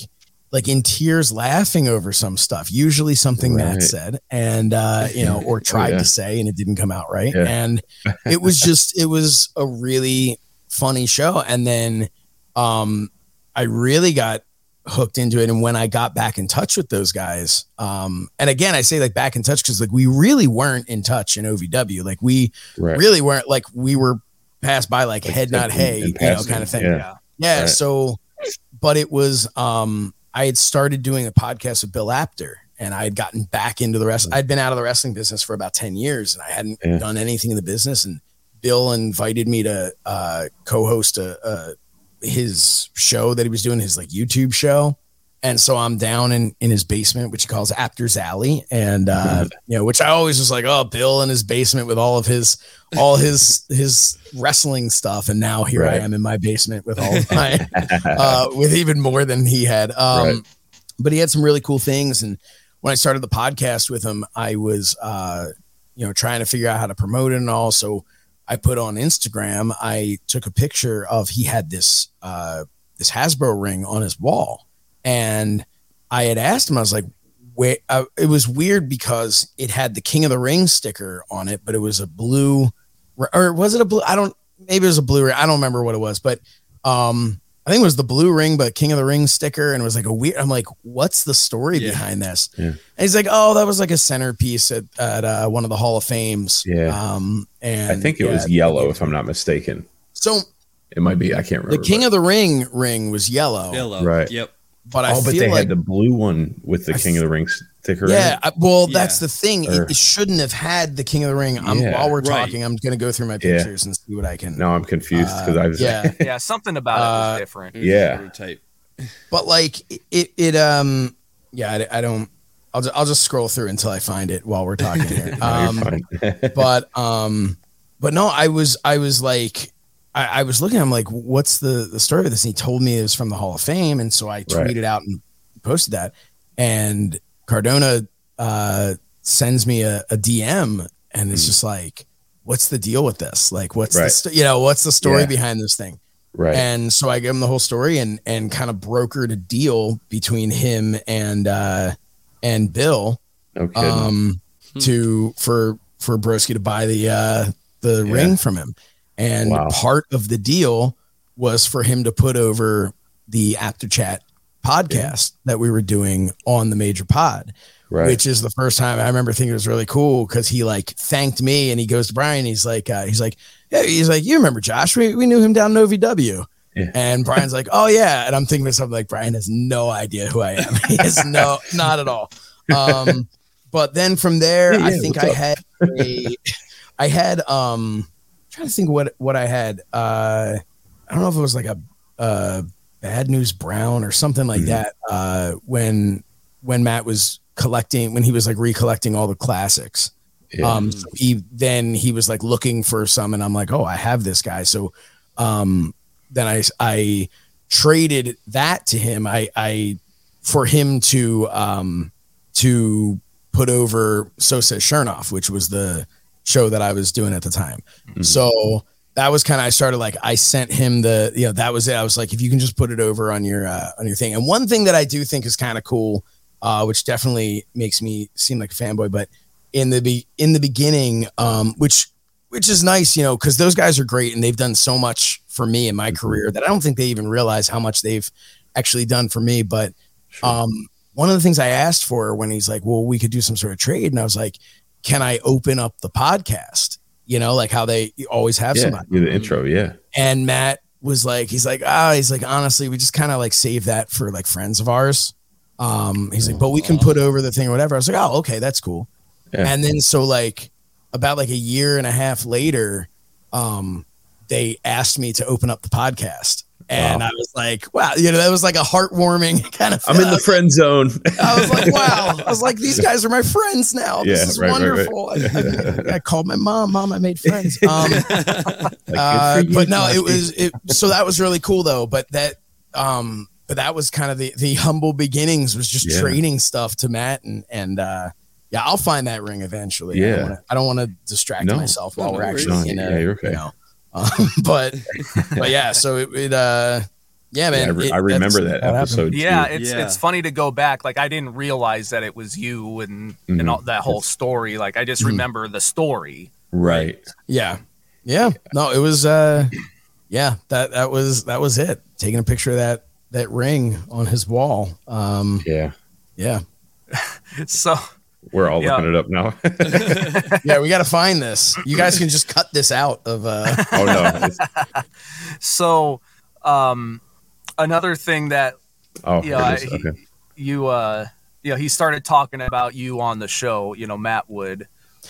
like in tears laughing over some stuff, usually something right. Matt said and, uh, you know, or tried yeah. to say, and it didn't come out right. Yeah. And it was just, it was a really funny show. And then um, I really got hooked into it. And when I got back in touch with those guys, um, and again, I say like back in touch, cause like we really weren't in touch in O V W. Like we right. really weren't, like we were passed by like, like head, not hay, you know, kind of thing. Yeah. Yeah. yeah right. So, but it was, um, I had started doing a podcast with Bill Apter and I had gotten back into the wrestling. I'd been out of the wrestling business for about ten years and I hadn't yeah. done anything in the business. And Bill invited me to uh, co-host a, a, his show that he was doing, his like YouTube show. And so I'm down in, in his basement, which he calls Apter's Alley. And, uh, you know, which I always was like, oh, Bill in his basement with all of his, all his, his wrestling stuff. And now here right. I am in my basement with all of my, uh, with even more than he had. Um, right. But he had some really cool things. And when I started the podcast with him, I was, uh, you know, trying to figure out how to promote it and all. So I put on Instagram, I took a picture of, he had this, uh, this Hasbro ring on his wall. And I had asked him, I was like, wait, uh, it was weird because it had the King of the Ring sticker on it, but it was a blue, or was it a blue? I don't, maybe it was a blue ring. I don't remember what it was, but um, I think it was the blue ring, but King of the Ring sticker. And it was like a weird, I'm like, what's the story yeah. behind this? Yeah. And he's like, oh, that was like a centerpiece at, at uh, one of the Hall of Fames. Yeah. Um, and I think it yeah, was yellow, if I'm not mistaken. So it might be, I can't remember. The King but. of the Ring ring was yellow. Yellow. Right. Yep. But I oh, but they like, had the blue one with the I King f- of the Ring sticker. Yeah, I, well, yeah. that's the thing. It, it shouldn't have had the King of the Ring. I'm, yeah, while we're right. talking, I'm going to go through my pictures yeah. and see what I can. No, I'm confused because uh, I was. Yeah, yeah, something about uh, it was different. It was yeah, type. But like it, it um, yeah, I, I don't. I'll just, I'll just scroll through until I find it while we're talking here. Um, no, but um, but no, I was I was like. I, I was looking, I'm like, what's the, the story of this? And he told me it was from the Hall of Fame. And so I tweeted right. out and posted that. And Cardona uh, sends me a, a D M and it's mm. just like, what's the deal with this? Like, what's right. the, st- you know, what's the story yeah. behind this thing? Right. And so I gave him the whole story and, and kind of brokered a deal between him and, uh, and Bill okay. um, hmm. to, for, for Broski to buy the, uh, the yeah. ring from him. And wow. part of the deal was for him to put over the After Chat podcast yeah. that we were doing on the Major Pod, right. which is the first time I remember thinking it was really cool because he like thanked me and he goes to Brian. He's like, uh, he's like, hey, he's like, you remember Josh? We, we knew him down in O V W. Yeah. And Brian's like, oh yeah. And I'm thinking this, I'm like, Brian has no idea who I am. He has no, not at all. Um, but then from there, yeah, I yeah, think I up? had, a, I had, um, trying to think what what I had. Uh, I don't know if it was like a, a Bad News Brown or something like mm-hmm. that. Uh, when when Matt was collecting, when he was like recollecting all the classics, yeah. um, so he then he was like looking for some, and I'm like, oh, I have this guy. So um, then I I traded that to him. I I for him to um, to put over So Says Chernoff, which was the show that I was doing at the time. Mm-hmm. So that was kind of, I started like, I sent him the, you know, that was it. I was like, if you can just put it over on your, uh, on your thing. And one thing that I do think is kind of cool, uh, which definitely makes me seem like a fanboy, but in the, be in the beginning, um, which, which is nice, you know, cause those guys are great and they've done so much for me in my mm-hmm. career that I don't think they even realize how much they've actually done for me. But, sure. um, one of the things I asked for when he's like, well, we could do some sort of trade. And I was like, can I open up the podcast? You know, like how they always have yeah, somebody. The intro, yeah. And Matt was like, he's like, ah, oh, he's like, honestly, we just kind of like save that for like friends of ours. Um, he's like, but we can put over the thing or whatever. I was like, oh, okay, that's cool. Yeah. And then so like about like a year and a half later, um, they asked me to open up the podcast. And wow. I was like, wow, you know, that was like a heartwarming kind of. I'm in the friend zone. I was like, wow. I was like, these guys are my friends now. Yeah, this is right, wonderful. Right, right. I, I, I called my mom. Mom, I made friends. Um, like, uh, you, but no, it was it. So that was really cool, though. But that, um, but that was kind of the the humble beginnings. Was just yeah. trading stuff to Matt and and uh, yeah, I'll find that ring eventually. Yeah, I don't want to distract no, myself while no, we're actually no, in a, yeah, you're okay. You know, Um, but, but yeah, so it, it uh, yeah, man, yeah, I, re- it, I remember that episode. Yeah. Too. It's, yeah. it's funny to go back. Like I didn't realize that it was you and, mm-hmm. and all that whole story. Like I just mm-hmm. remember the story. Right. Yeah. Yeah. No, it was, uh, yeah, that, that was, that was it. Taking a picture of that, that ring on his wall. Um, yeah. Yeah. So we're all yeah. looking it up now. Yeah, we got to find this. You guys can just cut this out of. Uh... Oh no! So, um, another thing that oh you know, I, okay. he, you uh you know, he started talking about you on the show. You know, Matt Wood.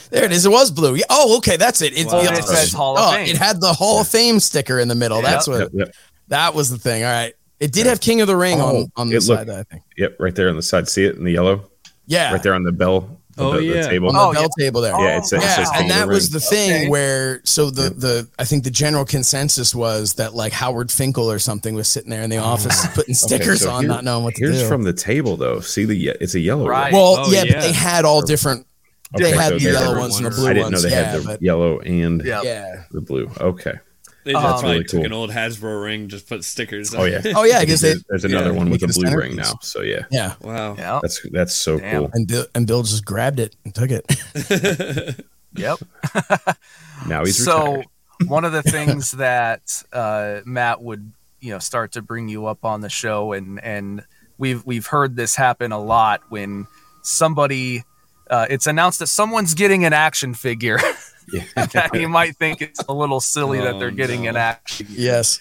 There it is. It was blue. Oh, okay, that's it. It, well, it, it says Hall of oh, Fame. It had the Hall of Fame sticker in the middle. Yep. That's what. Yep, yep. That was the thing. All right. It did yep. have King of the Ring oh, on on the side. Looked, I think. Yep, right there on the side. See it in the yellow. Yeah, right there on the bell, the, oh, yeah. the table, on the oh, bell yeah. table there. Oh, yeah, it's, it's yeah. and that was the thing okay. where so the the I think the general consensus was that like Howard Finkel or something was sitting there in the office putting stickers okay, so on, here, not knowing what to here's do. Here's from the table though. See the it's a yellow. Right. One. Well, oh, yeah, yeah, but they had all different. Okay, they had so the yellow ones and the blue ones. I didn't know they yeah, had the but, yellow and yeah. the blue. Okay. They just um, really took cool. an old Hasbro ring, just put stickers. Oh yeah, oh yeah. I guess they, there's another yeah, one with a blue center. Ring now. So yeah, yeah. Wow, yeah. that's that's so Damn. Cool. And Bill, and Bill just grabbed it and took it. Yep. Now he's so. One of the things that uh, Matt would you know start to bring you up on the show, and and we've we've heard this happen a lot when somebody uh, it's announced that someone's getting an action figure. Yeah. You might think it's a little silly oh, that they're getting no. an action. Yes.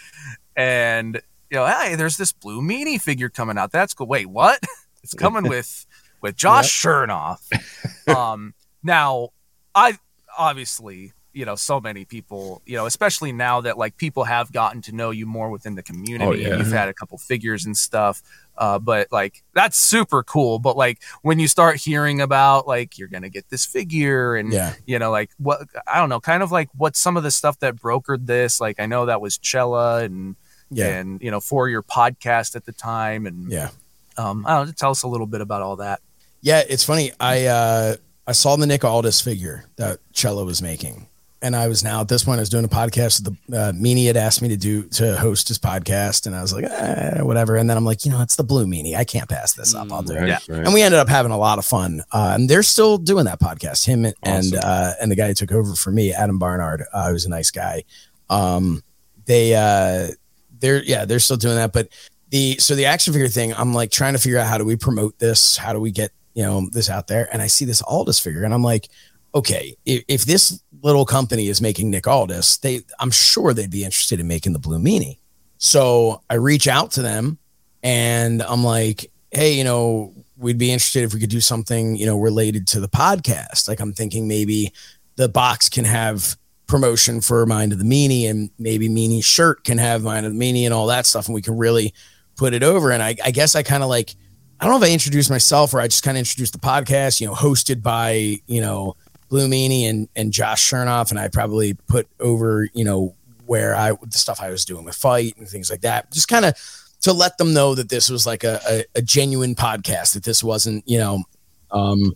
And, you know, hey, there's this Blue Meanie figure coming out. That's cool. Wait, what? It's coming with with Josh yep. Chernoff. Um, now, I've obviously, you know, so many people, you know, especially now that, like, people have gotten to know you more within the community. Oh, yeah. And you've had a couple figures and stuff. Uh, but, like, that's super cool. But, like, when you start hearing about, like, you're going to get this figure and, yeah. you know, like, what, I don't know, kind of like what some of the stuff that brokered this, like, I know that was Chella and, yeah. and you know, for your podcast at the time. And, yeah. um, I don't know, tell us a little bit about all that. Yeah, it's funny. I, uh, I saw the Nick Aldis figure that Chella was making. And I was now at this point, I was doing a podcast. The uh, Meanie had asked me to do to host his podcast, and I was like, eh, whatever. And then I'm like, you know, it's the Blue Meanie. I can't pass this up. I'll do right, it. Yeah. Right. And we ended up having a lot of fun. Uh, and they're still doing that podcast. Him and awesome. uh, and the guy who took over for me, Adam Barnard, uh, who's a nice guy. Um, they uh, they're yeah, they're still doing that. But the so the action figure thing, I'm like trying to figure out how do we promote this? How do we get you know this out there? And I see this Aldis figure, and I'm like, okay, if, if this little company is making Nick Aldis, they I'm sure they'd be interested in making the Blue Meanie. So I reach out to them and I'm like, hey, you know, we'd be interested if we could do something, you know, related to the podcast. Like I'm thinking maybe the box can have promotion for Mind of the Meanie and maybe Meanie's shirt can have Mind of the Meanie and all that stuff. And we can really put it over. And I, I guess I kind of like, I don't know if I introduced myself or I just kind of introduced the podcast, you know, hosted by, you know, Blue Meanie and, and Josh Chernoff. And I probably put over, you know, where I, the stuff I was doing with Fite and things like that, just kind of to let them know that this was like a, a, a genuine podcast, that this wasn't, you know, um,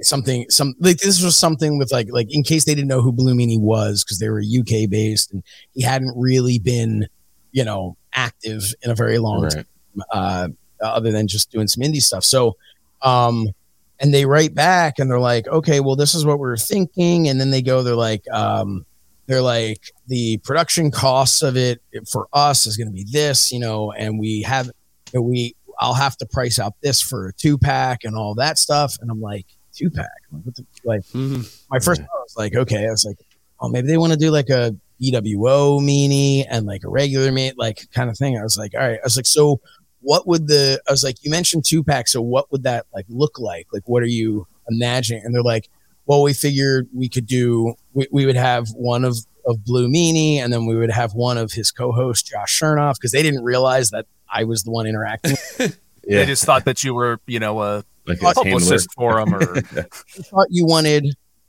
something, some like this was something with like, like in case they didn't know who Blue Meanie was, because they were U K based and he hadn't really been, you know, active in a very long right. time, uh, other than just doing some indie stuff. So, um, and they write back and they're like, okay, well, this is what we were thinking. And then they go, they're like, um, they're like, the production costs of it for us is going to be this, you know, and we have, we, I'll have to price out this for a two pack and all that stuff. And I'm like, two pack, like, what the, like mm-hmm. my first yeah. thought was like, okay, I was like, oh, maybe they want to do like a B W O meanie and like a regular meat, like kind of thing. I was like, all right. I was like, so what would the, I was like, you mentioned two pack. So what would that like look like? Like, what are you imagining? And they're like, well, we figured we could do, we, we would have one of, of Blue Meanie, and then we would have one of his co-host Josh Chernoff, because they didn't realize that I was the one interacting. yeah. They just thought that you were, you know, a, like a publicist for him, or you thought you wanted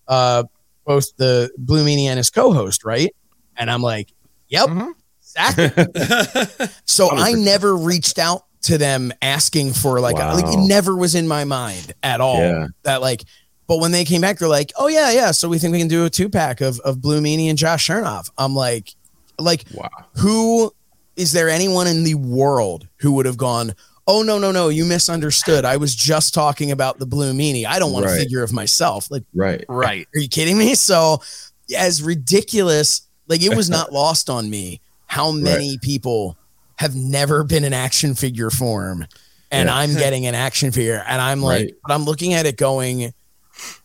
uh, both the Blue Meanie and his co-host, right? And I'm like, yep, mm-hmm. exactly. So I never reached out to them asking for like, wow. like it never was in my mind at all yeah. that like. But when they came back, they're like, oh, yeah, yeah. so we think we can do a two pack of, of Blue Meanie and Josh Chernoff. I'm like, like, wow. who is there anyone in the world who would have gone, oh, no, no, no, you misunderstood. I was just talking about the Blue Meanie. I don't want right. a figure of myself. Like, right. Right. Are you kidding me? So as ridiculous, like it was not lost on me how many right. people have never been in action figure form. And yeah. I'm getting an action figure. And I'm like, right. but I'm looking at it going,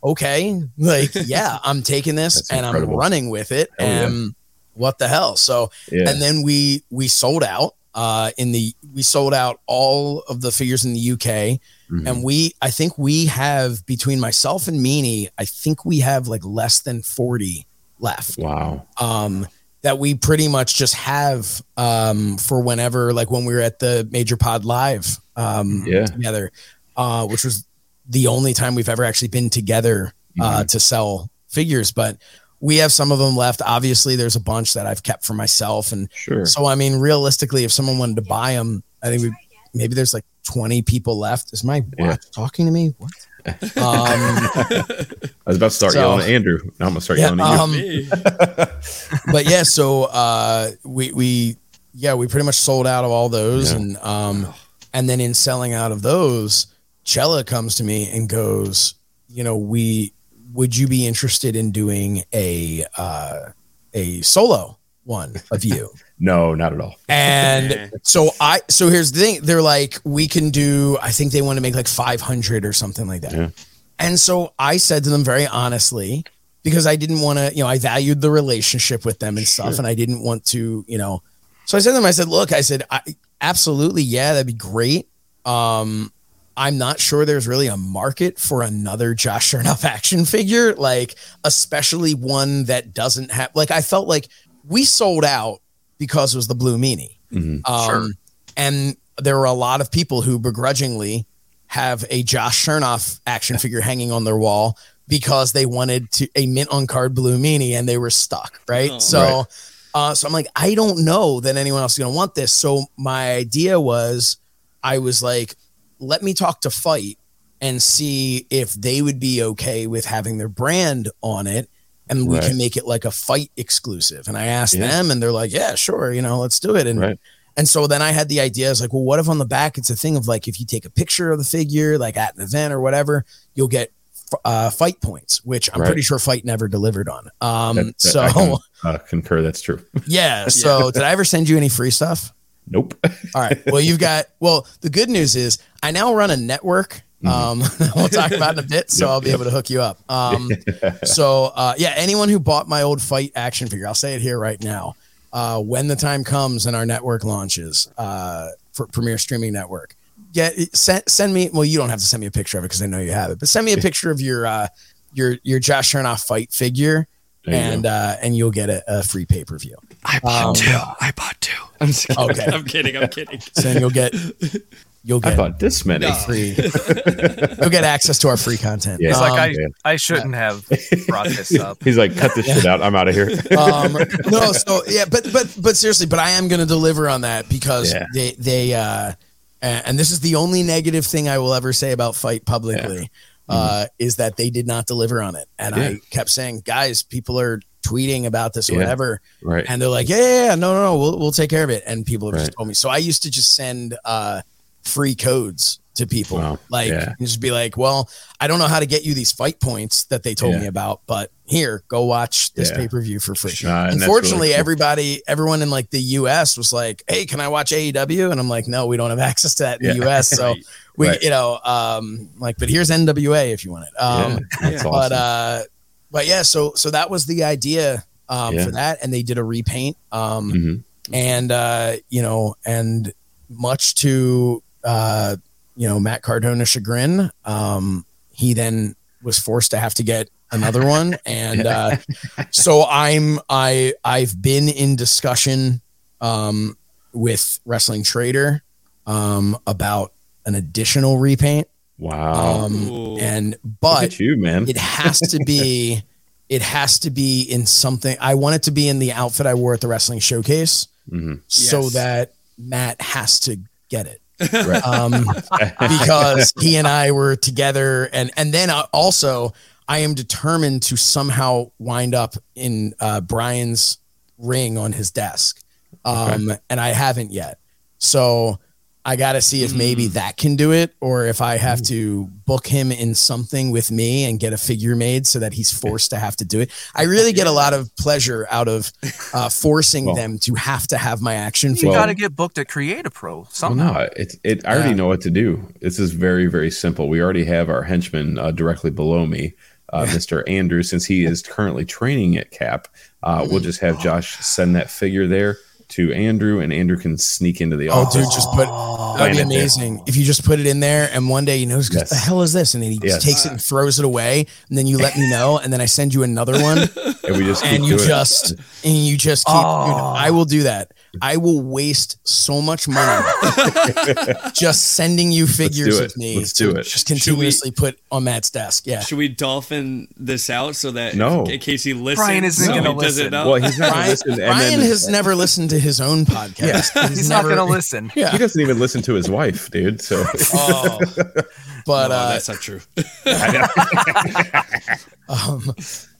okay, like yeah, I'm taking this That's and incredible. I'm running with it, oh, and yeah. what the hell? So, yeah. and then we we sold out uh, in the we sold out all of the figures in the U K, mm-hmm. and we I think we have between myself and Meanie, I think we have like less than forty left. Wow, um, that we pretty much just have um, for whenever, like when we were at the Major Pod Live um, yeah. together, uh, which was the only time we've ever actually been together uh, mm-hmm. to sell figures, but we have some of them left. Obviously there's a bunch that I've kept for myself. And sure. so, I mean, realistically, if someone wanted to buy them, I think we, maybe there's like twenty people left. Is my watch yeah. talking to me? What? Um, I was about to start so, yelling at Andrew. Now I'm gonna start yeah, yelling at um, you. But yeah, so uh, we, we, yeah, we pretty much sold out of all those. Yeah. And, um, and then in selling out of those, Chella comes to me and goes, you know, we, would you be interested in doing a, uh, a solo one of you? No, not at all. And so I, so here's the thing. They're like, we can do, I think they want to make like five hundred or something like that. Yeah. And so I said to them very honestly, because I didn't want to, you know, I valued the relationship with them and sure. stuff. And I didn't want to, you know, so I said to them, I said, look, I said, I absolutely. Yeah, that'd be great. Um, I'm not sure there's really a market for another Josh Chernoff action figure, like especially one that doesn't have, like, I felt like we sold out because it was the Blue Meanie. Mm-hmm. Um, sure. And there were a lot of people who begrudgingly have a Josh Chernoff action figure hanging on their wall because they wanted to a mint on card Blue Meanie and they were stuck. Right. Oh, so, right. Uh, so I'm like, I don't know that anyone else is going to want this. So my idea was, I was like, let me talk to Fite and see if they would be okay with having their brand on it, and we right. can make it like a Fite exclusive. And I asked yeah. them and they're like, yeah, sure. You know, let's do it. And, right. and so then I had the idea, I was like, well, what if on the back, it's a thing of like, if you take a picture of the figure, like at an event or whatever, you'll get uh Fite points, which I'm right. pretty sure Fite never delivered on. Um, that, that, so I can, uh, concur. That's true. Yeah. So yeah. Did I ever send you any free stuff? Nope. All right. Well, you've got, well, the good news is I now run a network. Um, mm-hmm. We'll talk about in a bit. So yep, I'll be yep. able to hook you up. Um, so, uh, yeah, anyone who bought my old Fite action figure, I'll say it here right now. Uh, when the time comes and our network launches, uh, for Premiere Streaming Network, get send, send me, well, you don't have to send me a picture of it, cause I know you have it, but send me a picture of your, uh, your, your Josh Chernoff Fite figure. and uh, and you'll get a, a free pay per view. I bought um, two. I bought two. I'm just kidding. Okay. I'm kidding. I'm kidding. So you'll get you'll get I bought this many no. free. You'll get access to our free content. Yeah. He's um, like, I yeah. I shouldn't yeah. have brought this up. He's like, cut this yeah. shit out. I'm out of here. um, no, so yeah, but but but seriously, but I am going to deliver on that because yeah. they they uh, and this is the only negative thing I will ever say about Fite publicly. Yeah. Uh, mm-hmm. is that they did not deliver on it. And yeah. I kept saying, guys, people are tweeting about this or yeah. whatever. Right. And they're like, yeah, yeah, yeah, no, no, no, we'll, we'll take care of it. And people have right. just told me. So I used to just send uh, free codes to people. Wow. Like, yeah. just be like, well, I don't know how to get you these Fite points that they told yeah. me about, but here, go watch this yeah. pay-per-view for free. Uh, Unfortunately, really cool. everybody, everyone in like the U S was like, hey, can I watch A E W? And I'm like, no, we don't have access to that in yeah. the U S. So we, right. you know, um, like, but here's N W A if you want it. Um, yeah, that's awesome. But, uh, but yeah, so, so that was the idea, um, yeah. for that. And they did a repaint. Um, mm-hmm. and, uh, you know, and much to, uh, you know, Matt Cardona's chagrin, um, he then was forced to have to get another one. And, uh, so I'm, I, I've been in discussion, um, with Wrestling Trader, um, about an additional repaint. Wow. Um, and, but you, man. It has to be, it has to be in something. I want it to be in the outfit I wore at the wrestling showcase mm-hmm. so yes. that Matt has to get it. Right. Um, because he and I were together and, and then also I am determined to somehow wind up in, uh, Brian's ring on his desk. Um, okay. and I haven't yet. So I got to see if maybe that can do it or if I have to book him in something with me and get a figure made so that he's forced to have to do it. I really get a lot of pleasure out of uh, forcing well, them to have to have my action figure. You got to get booked at Create-A-Pro. Well, no, it, it, I already yeah. know what to do. This is very, very simple. We already have our henchman uh, directly below me, uh, yeah. Mister Andrew, since he is currently training at C A P. Uh, we'll just have Josh send that figure there to Andrew, and Andrew can sneak into the office. Oh, dude, just put that'd be amazing there. If you just put it in there, and one day he knows what yes. the hell is this, and then he yes. just takes it and throws it away, and then you let me know, and then I send you another one, and we just and you just, and you just keep. Oh. Dude, I will do that. I will waste so much money just sending you figures with me. Let's do it. Just continuously we, put on Matt's desk. Yeah. Should we dolphin this out so that no. in case he listens, Brian isn't no. going to listen. Well, he's not Brian, listen. And Brian then, has never listened to his own podcast. Yeah. He's, he's never, not going to listen. Yeah. He doesn't even listen to his wife, dude. So, oh, but no, uh, that's not true. um,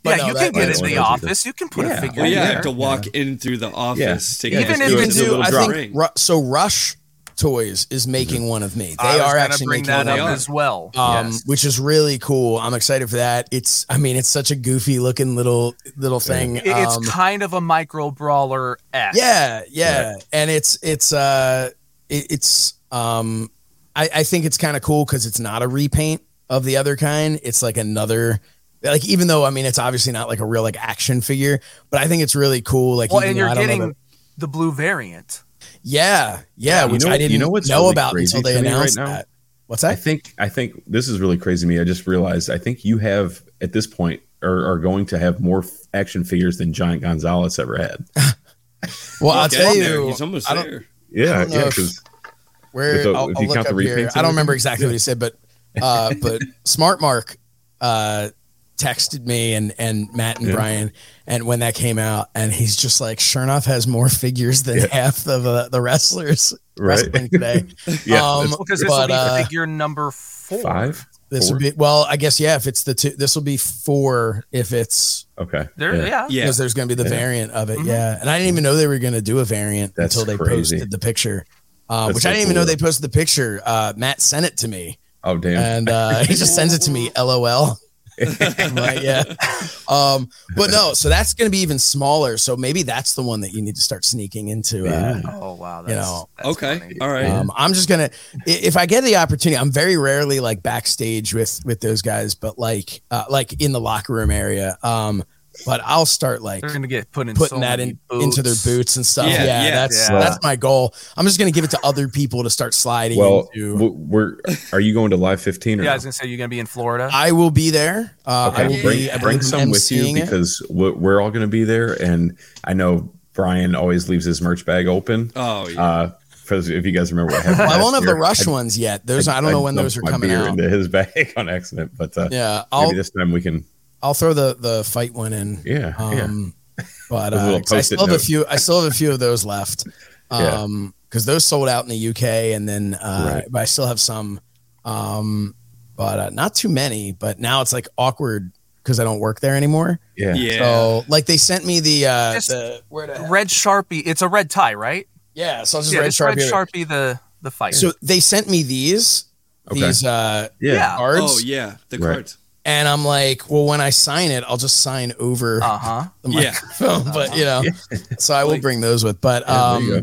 But yeah, no, you can get in the office. You can put yeah. a figure well, yeah, in there. You have to walk yeah. in through the office. Yeah. To get even if you do, I think, Ru- so Rush Toys is making mm-hmm. one of me. They I are actually bring making that one up as well, um, yes. which is really cool. I'm excited for that. It's, I mean, it's such a goofy looking little little thing. Um, it's kind of a micro brawler-esque. Yeah, yeah, right. And it's it's uh, it, it's um, I, I think it's kind of cool because it's not a repaint of the other kind. It's like another. Like, even though, I mean, it's obviously not like a real like action figure, but I think it's really cool. Like, well, and you're getting that... the blue variant. Yeah. Yeah. yeah which you know, I didn't you know, what's know really about until they announced right that. What's that? I think, I think this is really crazy to me. I just realized, I think you have at this point are, are going to have more f- action figures than Giant Gonzalez ever had. well, I'll tell you, there. He's almost there. Yeah. Yeah. Because where the, I'll, if you I'll count the repaints, I don't it, remember exactly yeah. what he said, but, uh, but Smart Mark, uh, texted me and and Matt and yeah. Brian and when that came out and he's just like Chernoff has more figures than yeah. half of uh, the wrestlers right. wrestling today. yeah, um, because this but, will be uh, figure number four. Five. This four? Would be well, I guess yeah. If it's the two, this will be four. If it's okay, there yeah, yeah. because there's going to be the yeah. variant of it. Mm-hmm. Yeah, and I didn't even know they were going to do a variant That's until they crazy. posted the picture, uh, which so I didn't cool. even know they posted the picture. Uh, Matt sent it to me. Oh damn! And uh, he just sends it to me. LOL. Right, yeah. Um, but no, so that's going to be even smaller. So maybe that's the one that you need to start sneaking into. Uh, yeah. Oh wow, that's, you know. That's okay, funny. All right. Um, I'm just gonna if I get the opportunity. I'm very rarely like backstage with with those guys, but like uh, like in the locker room area. Um, but I'll start like they're gonna get put in putting so that in, into their boots and stuff. Yeah, yeah, yeah that's yeah. that's my goal. I'm just gonna give it to other people to start sliding. Well, into. we're are you going to Live fifteen? Or yeah, no? I was gonna say you're gonna be in Florida. I will be there. Uh, okay, I will bring be, I bring some with you because it. we're all gonna be there, and I know Brian always leaves his merch bag open. Oh yeah. Uh, if you guys remember what happened, well, I won't have year. the Rush I, ones yet. Those I, I don't I know when those are coming out. Into his bag on accident, but uh, yeah, I'll, maybe this time we can. I'll throw the the Fite one in. Yeah, um, yeah. But uh, I still have note. a few. I still have a few of those left. Um, because yeah. those sold out in the U K, and then uh, right. but I still have some. Um, but uh, not too many. But now it's like awkward because I don't work there anymore. Yeah. yeah. So like they sent me the uh the, where the red Sharpie. It's a red tie, right? Yeah, so I'll just yeah, red, Sharpie. red Sharpie the the Fite. So they sent me these okay. these uh yeah. cards. Oh yeah, the right. cards. And I'm like, well, when I sign it, I'll just sign over uh-huh. the microphone. Yeah. But you know, yeah. so I will bring those with. But um, yeah,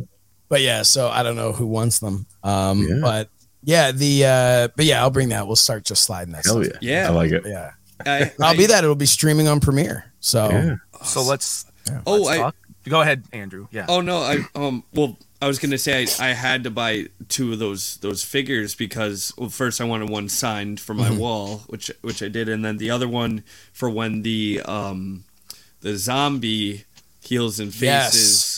but yeah, so I don't know who wants them. Um, yeah. but yeah, the uh, but yeah, I'll bring that. We'll start just sliding that. Hell yeah. yeah, I like it. Yeah, I, I'll I, be that. It'll be streaming on Premiere. So yeah. so let's. Yeah. Oh, let's I. Talk. Go ahead, Andrew. Yeah. Oh no, I um well I was gonna say I, I had to buy two of those those figures because well, first I wanted one signed for my mm-hmm. wall, which which I did, and then the other one for when the um the zombie Heels and Faces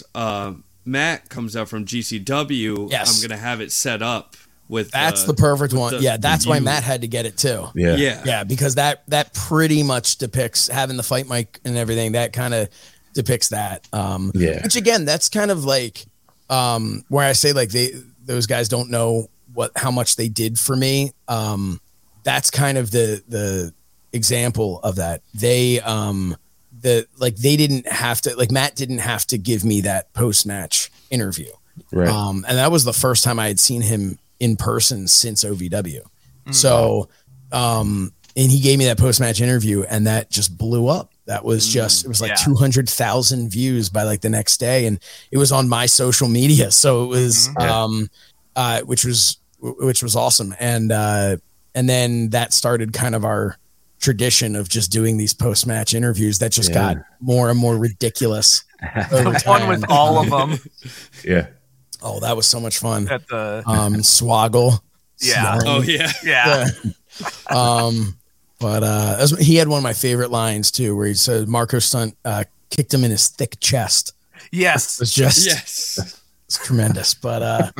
yes. uh, Matt comes out from G C W. Yes. I'm gonna have it set up with that's the, the perfect one. The, yeah, that's why you. Matt had to get it too. Yeah. Yeah. Yeah, because that that pretty much depicts having the Fite mic and everything, that kind of depicts that um yeah. which again that's kind of like um where I say like they those guys don't know what how much they did for me. Um that's kind of the the example of that. They um the like they didn't have to like Matt didn't have to give me that post-match interview right um and that was the first time I had seen him in person since O V W. Mm. So um and he gave me that post-match interview and that just blew up. That was just, it was like yeah. two hundred thousand views by like the next day. And it was on my social media. So it was, mm-hmm. um, uh, which was, which was awesome. And, uh, and then that started kind of our tradition of just doing these post-match interviews that just yeah. got more and more ridiculous. The one with all of them. yeah. Oh, that was so much fun. At the um, Swoggle. Yeah. Snoring. Oh yeah. Yeah. yeah. Um, But uh, he had one of my favorite lines, too, where he said Marco Stunt uh, kicked him in his thick chest. Yes. It was just yes. It's tremendous. But uh,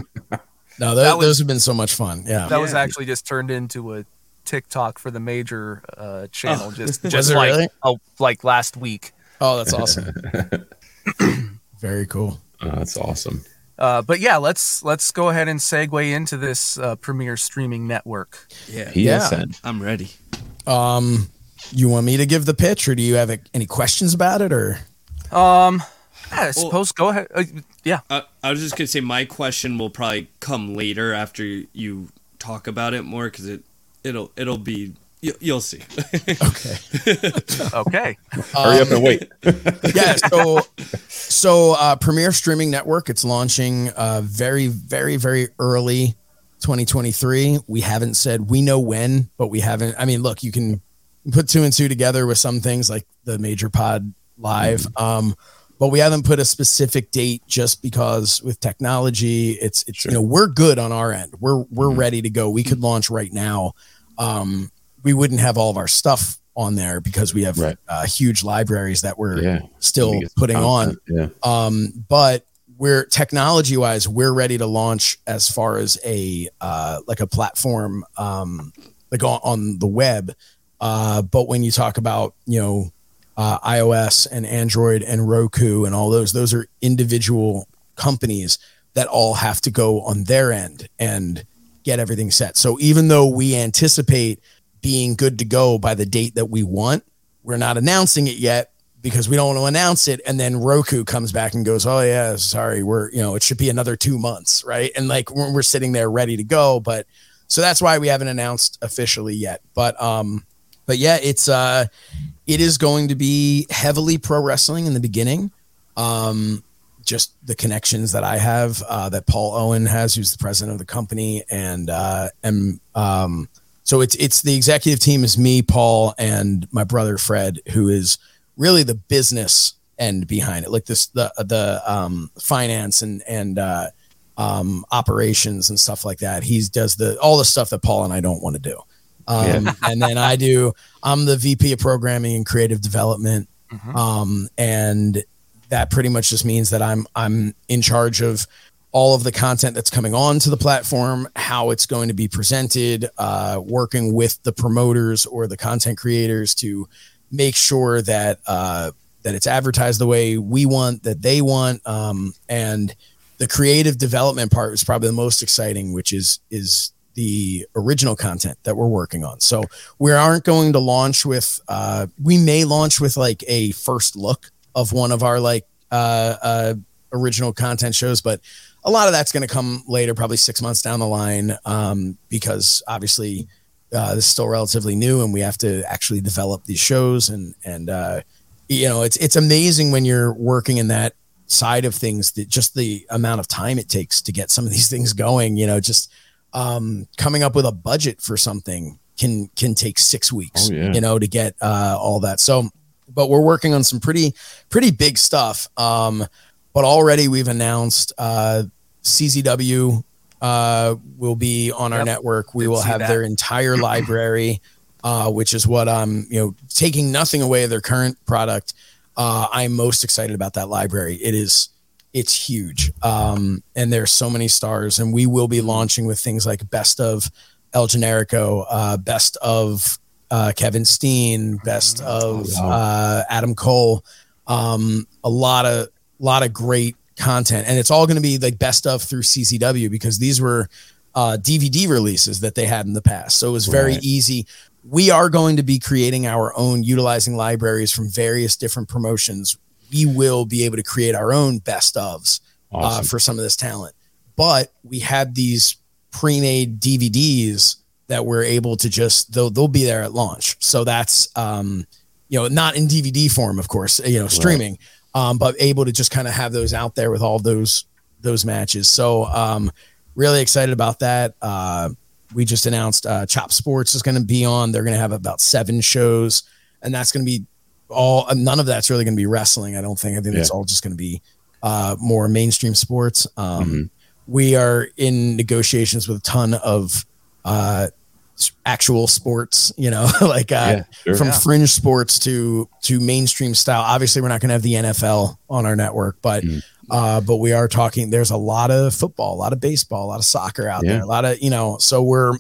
no, those, was, those have been so much fun. Yeah, That yeah. was actually just turned into a TikTok for the Major uh, channel oh. just, just like, really? oh, like last week. Oh, that's awesome. Very cool. Oh, that's awesome. Uh, but yeah, let's let's go ahead and segue into this uh, Premiere Streaming Network. Yeah, yeah. I'm ready. Um, you want me to give the pitch, or do you have a, any questions about it? Or um, I suppose well, go ahead. Uh, yeah, I, I was just gonna say my question will probably come later after you talk about it more because it it'll it'll be. You'll see. Okay. okay. Um, Hurry up and wait. yeah. So, so uh, Premiere Streaming Network. It's launching uh, very, very, very early, twenty twenty-three. We haven't said we know when, but we haven't. I mean, look, you can put two and two together with some things like the Major Pod Live, um, but we haven't put a specific date just because with technology, it's it's sure. you know we're good on our end. We're we're mm-hmm. ready to go. We could launch right now. Um, we wouldn't have all of our stuff on there because we have right. uh, huge libraries that we're yeah. still putting content. on. Yeah. Um, but we're technology wise, we're ready to launch as far as a, uh, like a platform, um, like on, on the web. Uh, but when you talk about, you know, uh, iOS and Android and Roku and all those, those are individual companies that all have to go on their end and get everything set. So even though we anticipate being good to go by the date that we want, we're not announcing it yet because we don't want to announce it. And then Roku comes back and goes, oh yeah, sorry. We're, you know, it should be another two months. Right. And like, we're, we're sitting there ready to go. But so that's why we haven't announced officially yet, but, um, but yeah, it's, uh, it is going to be heavily pro wrestling in the beginning. Um, just the connections that I have, uh, that Paul Owen has, who's the president of the company. And, uh, and, um, So it's it's the executive team is me, Paul, and my brother Fred, who is really the business end behind it, like this, the, the um, finance and, and uh, um, operations and stuff like that. He does the, all the stuff that Paul and I don't want to do. Um, yeah. And then I do, I'm the V P of programming and creative development. Mm-hmm. Um, and that pretty much just means that I'm, I'm in charge of all of the content that's coming on to the platform, how it's going to be presented, uh, working with the promoters or the content creators to make sure that, uh, that it's advertised the way we want, that they want. Um, and the creative development part is probably the most exciting, which is, is the original content that we're working on. So we aren't going to launch with, uh, we may launch with like a first look of one of our like, uh, uh, original content shows, but a lot of that's going to come later, probably six months down the line. Um, because obviously, uh, this is still relatively new and we have to actually develop these shows and, and, uh, you know, it's, it's amazing when you're working in that side of things, that just the amount of time it takes to get some of these things going, you know, just, um, coming up with a budget for something can, can take six weeks, oh, yeah. you know, to get, uh, all that. So, but we're working on some pretty, pretty big stuff. Um, but already we've announced, uh, C Z W, uh, will be on yep. our network. We Didn't will have that. Their entire library, Uh, which is what I'm, you know, taking nothing away of their current product. Uh, I'm most excited about that library. It is, it's huge. Um, and there's so many stars, and we will be launching with things like best of El Generico, uh, best of uh, Kevin Steen, best of uh, Adam Cole. Um, a lot of, lot of great content, and it's all going to be like best of through C C W, because these were uh, D V D releases that they had in the past. So it was very right. easy. We are going to be creating our own, utilizing libraries from various different promotions. We will be able to create our own best ofs awesome. uh, for some of this talent. But we had these pre-made D V Ds that we're able to just, they'll, they'll be there at launch. So that's, um, you know, not in D V D form, of course, you know, streaming, right. um, but able to just kind of have those out there with all those, those matches. So um, really excited about that. Uh, We just announced uh, Chop Sports is going to be on. They're going to have about seven shows, and that's going to be all. None of that's really going to be wrestling, I don't think. I think yeah. it's all just going to be uh, more mainstream sports. Um, mm-hmm. We are in negotiations with a ton of uh, actual sports, you know, like uh, yeah, sure. from yeah. fringe sports to to mainstream style. Obviously, we're not going to have the N F L on our network, but. Mm-hmm. Uh, but we are talking, there's a lot of football, a lot of baseball, a lot of soccer out yeah. there, a lot of, you know, so we're,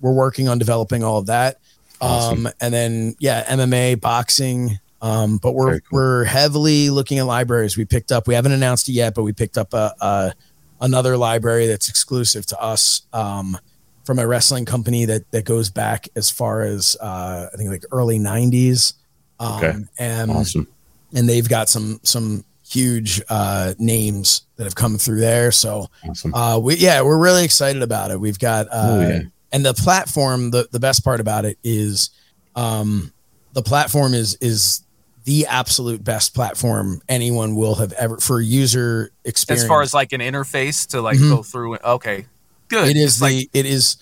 we're working on developing all of that. Awesome. Um, and then, yeah, M M A, boxing. Um, but we're, cool. we're heavily looking at libraries. We picked up, we haven't announced it yet, but we picked up a, a another library that's exclusive to us, um, from a wrestling company that, that goes back as far as, uh, I think like early nineties. Um, okay. and, awesome. and they've got some, some, huge uh names that have come through there, so awesome. uh we yeah we're really excited about it. We've got uh oh, yeah. and the platform, the the best part about it is um the platform is is the absolute best platform anyone will have ever for user experience, as far as like an interface to like mm-hmm. go through. Okay, good. It is it's the like, it is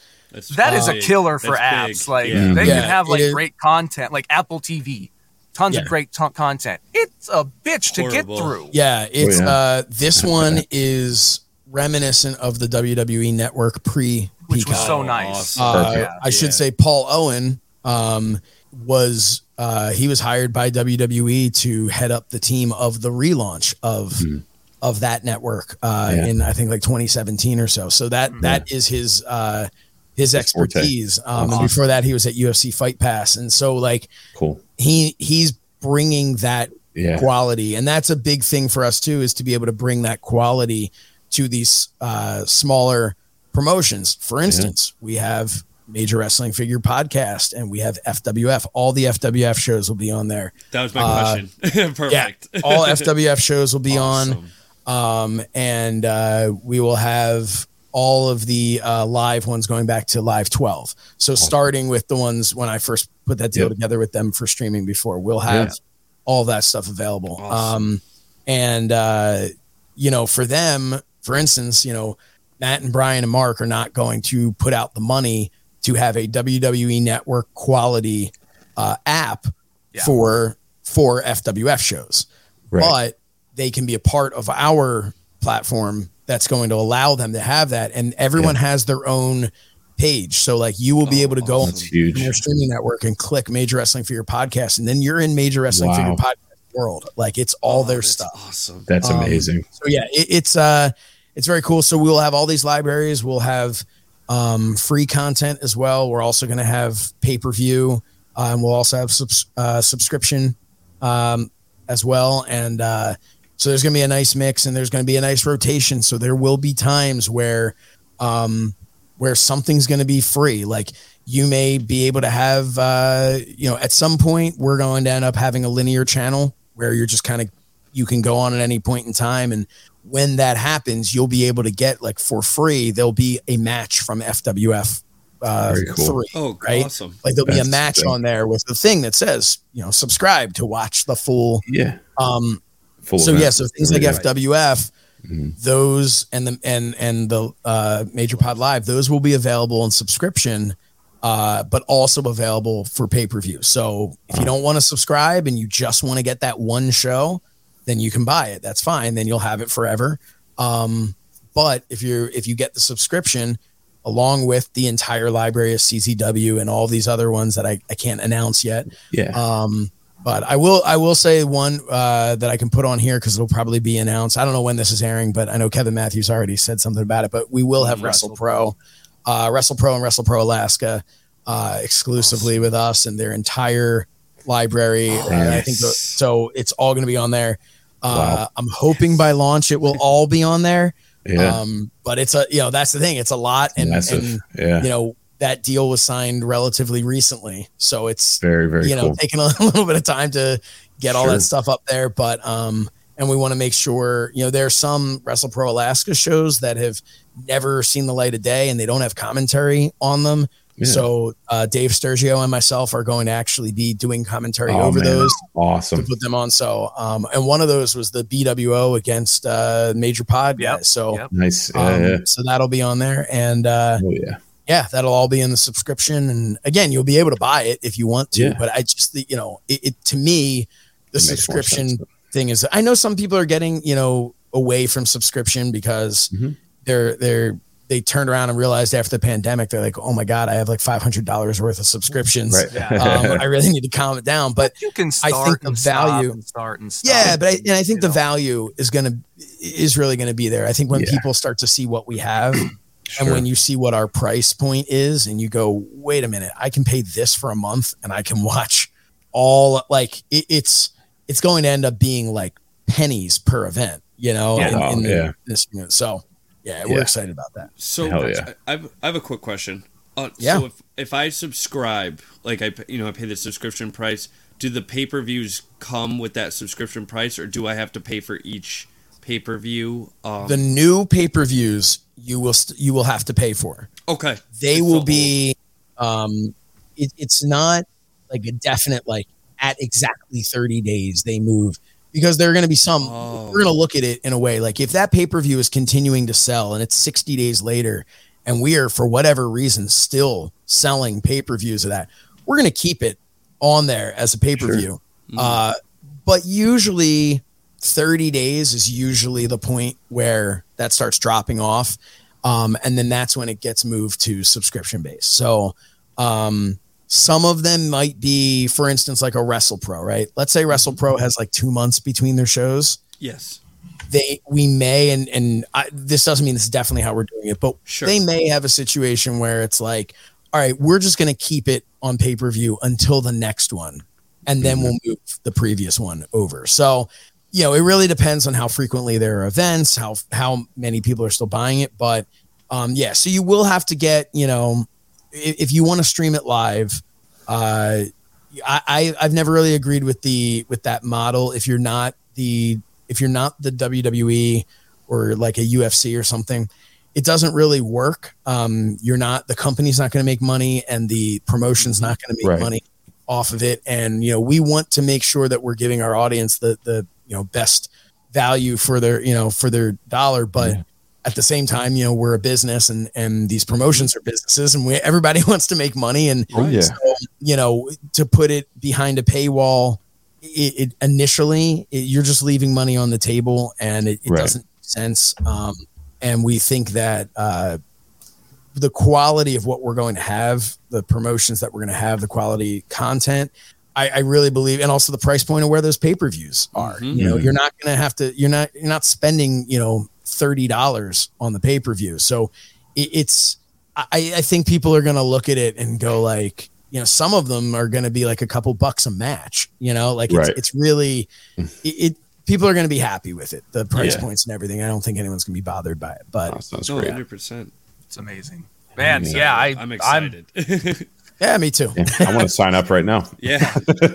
that uh, is a killer for apps big. Like yeah. they yeah, can have like is, great content like Apple T V. Tons yeah. of great t- content. It's a bitch Horrible. to get through. Yeah, it's oh, yeah. uh this one is reminiscent of the W W E Network pre Peacock, which was so nice. Uh, yeah. I should yeah. say Paul Owen um was uh he was hired by W W E to head up the team of the relaunch of mm. of that network uh yeah. in I think like twenty seventeen or so. So that mm. that is his uh his expertise. Um, awesome. Before that, he was at U F C Fight Pass. And so like, cool. he, he's bringing that yeah. quality. And that's a big thing for us too, is to be able to bring that quality to these uh, smaller promotions. For instance, yeah. we have Major Wrestling Figure Podcast, and we have F W F. All the F W F shows will be on there. That was my uh, question. Perfect. Yeah, all F W F shows will be awesome. on. Um, and uh, we will have, all of the uh, live ones going back to live twelve. So starting with the ones when I first put that deal yep. together with them for streaming before, we'll have yeah. all that stuff available. Awesome. Um, and, uh, you know, for them, for instance, you know, Matt and Brian and Mark are not going to put out the money to have a W W E Network quality uh, app yeah. for for F W F shows, right. But they can be a part of our platform that's going to allow them to have that. And everyone yeah. has their own page. So like you will be able to go oh, on the Premiere Streaming Network and click Major Wrestling Figure Podcast. And then you're in Major Wrestling wow. Figure Podcast world. Like it's all oh, their that's stuff. Awesome. That's um, amazing. So yeah, it, it's, uh, it's very cool. So we'll have all these libraries. We'll have um, free content as well. We're also going to have pay-per-view uh, and we'll also have subs- uh, subscription um, as well. And uh, so there's going to be a nice mix and there's going to be a nice rotation. So there will be times where, um, where something's going to be free. Like you may be able to have, uh, you know, at some point we're going to end up having a linear channel where you're just kind of, you can go on at any point in time. And when that happens, you'll be able to get like for free. There'll be a match from F W F. Uh, Very cool. three, oh, right? Awesome. Like there'll That's be a match on there with the thing that says, you know, subscribe to watch the full, yeah. Um, Full so event. yeah, so things like right. F W F, mm-hmm. those and the and and the uh, Major Pod Live, those will be available in subscription, uh, but also available for pay per view. So if wow. you don't want to subscribe and you just want to get that one show, then you can buy it. That's fine. Then you'll have it forever. Um, but if you if you get the subscription along with the entire library of C Z W and all these other ones that I, I can't announce yet, yeah. Um, But I will I will say one uh, that I can put on here because it'll probably be announced. I don't know when this is airing, but I know Kevin Matthews already said something about it. But we will have WrestlePro, uh, WrestlePro and WrestlePro Alaska uh, exclusively awesome. with us and their entire library. Oh, and nice. I think the, so it's all going to be on there. Uh, wow. I'm hoping yes. by launch it will all be on there. Yeah. Um, but it's a you know that's the thing. It's a lot, and, and yeah. you know. that deal was signed relatively recently. So it's very, very, you know, cool. taking a little bit of time to get sure. all that stuff up there. But, um, and we want to make sure, you know, there are some WrestlePro Alaska shows that have never seen the light of day and they don't have commentary on them. Yeah. So, uh, Dave Sturgio and myself are going to actually be doing commentary oh, over man. those awesome to put them on. So, um, and one of those was the B W O against, uh, Major Pod. Yeah. So yep. nice. Um, uh, yeah. So that'll be on there. And, uh, oh, yeah. yeah, that'll all be in the subscription. And again, you'll be able to buy it if you want to, yeah. but I just, you know, it, it to me, the subscription thing is, I know some people are getting, you know, away from subscription because mm-hmm. they're, they're, they turned around and realized after the pandemic, they're like, oh my God, I have like five hundred dollars worth of subscriptions. Right. Yeah. um, I really need to calm it down, but you can start I think the and value, and start and start yeah, but I, and I think the know. value is going to, is really going to be there. I think when yeah. people start to see what we have, Sure. and when you see what our price point is and you go, wait a minute, I can pay this for a month and I can watch all like it, it's, it's going to end up being like pennies per event, you know, yeah. in, oh, in the, yeah. this unit. So yeah, we're yeah. excited about that. So yeah. I, I've, I have a quick question. Uh, yeah. So if, if I subscribe, like I, you know, I pay the subscription price, do the pay-per-views come with that subscription price or do I have to pay for each pay-per-view? Um, the new pay-per-views you will st- you will have to pay for. Okay. They will be, um, it, it's not like a definite, like at exactly thirty days they move because there are going to be some, oh. we're going to look at it in a way. Like if that pay-per-view is continuing to sell and it's sixty days later and we are for whatever reason still selling pay-per-views of that, we're going to keep it on there as a pay-per-view. Sure. Mm-hmm. Uh, but usually thirty days is usually the point where that starts dropping off. Um, and then that's when it gets moved to subscription based. So um, some of them might be, for instance, like a WrestlePro, right? Let's say WrestlePro has like two months between their shows. Yes. They, we may, and, and I, this doesn't mean this is definitely how we're doing it, but sure. they may have a situation where it's like, all right, we're just going to keep it on pay-per-view until the next one. And then mm-hmm. we'll move the previous one over. So, you know, it really depends on how frequently there are events, how how many people are still buying it. But um, yeah, so you will have to get, you know, if, if you want to stream it live, uh, I, I I've never really agreed with the with that model. If you're not the if you're not the W W E or like a U F C or something, it doesn't really work. Um, you're not the company's not going to make money and the promotion's not going to make right. money off of it. And you know, we want to make sure that we're giving our audience the the you know, best value for their, you know, for their dollar. But yeah. at the same time, you know, we're a business and, and these promotions are businesses and we, everybody wants to make money. And, oh, yeah. so, you know, to put it behind a paywall, it, it initially it, you're just leaving money on the table, and it, it right. doesn't make sense. Um, and we think that uh, the quality of what we're going to have, the promotions that we're going to have, the quality content, I, I really believe, and also the price point of where those pay-per-views are. Mm-hmm. You know, you're not going to have to, you're not, you're not spending, you know, thirty dollars on the pay-per-view. So it, it's, I, I think people are going to look at it and go like, you know, some of them are going to be like a couple bucks a match, you know, like it's, right. it's really, it, it people are going to be happy with it. The price yeah. points and everything. I don't think anyone's going to be bothered by it, but oh, no, great. one hundred percent. It's amazing, man. I'm yeah. I, I'm excited. I'm, yeah, me too. Yeah, I want to sign up right now. Yeah.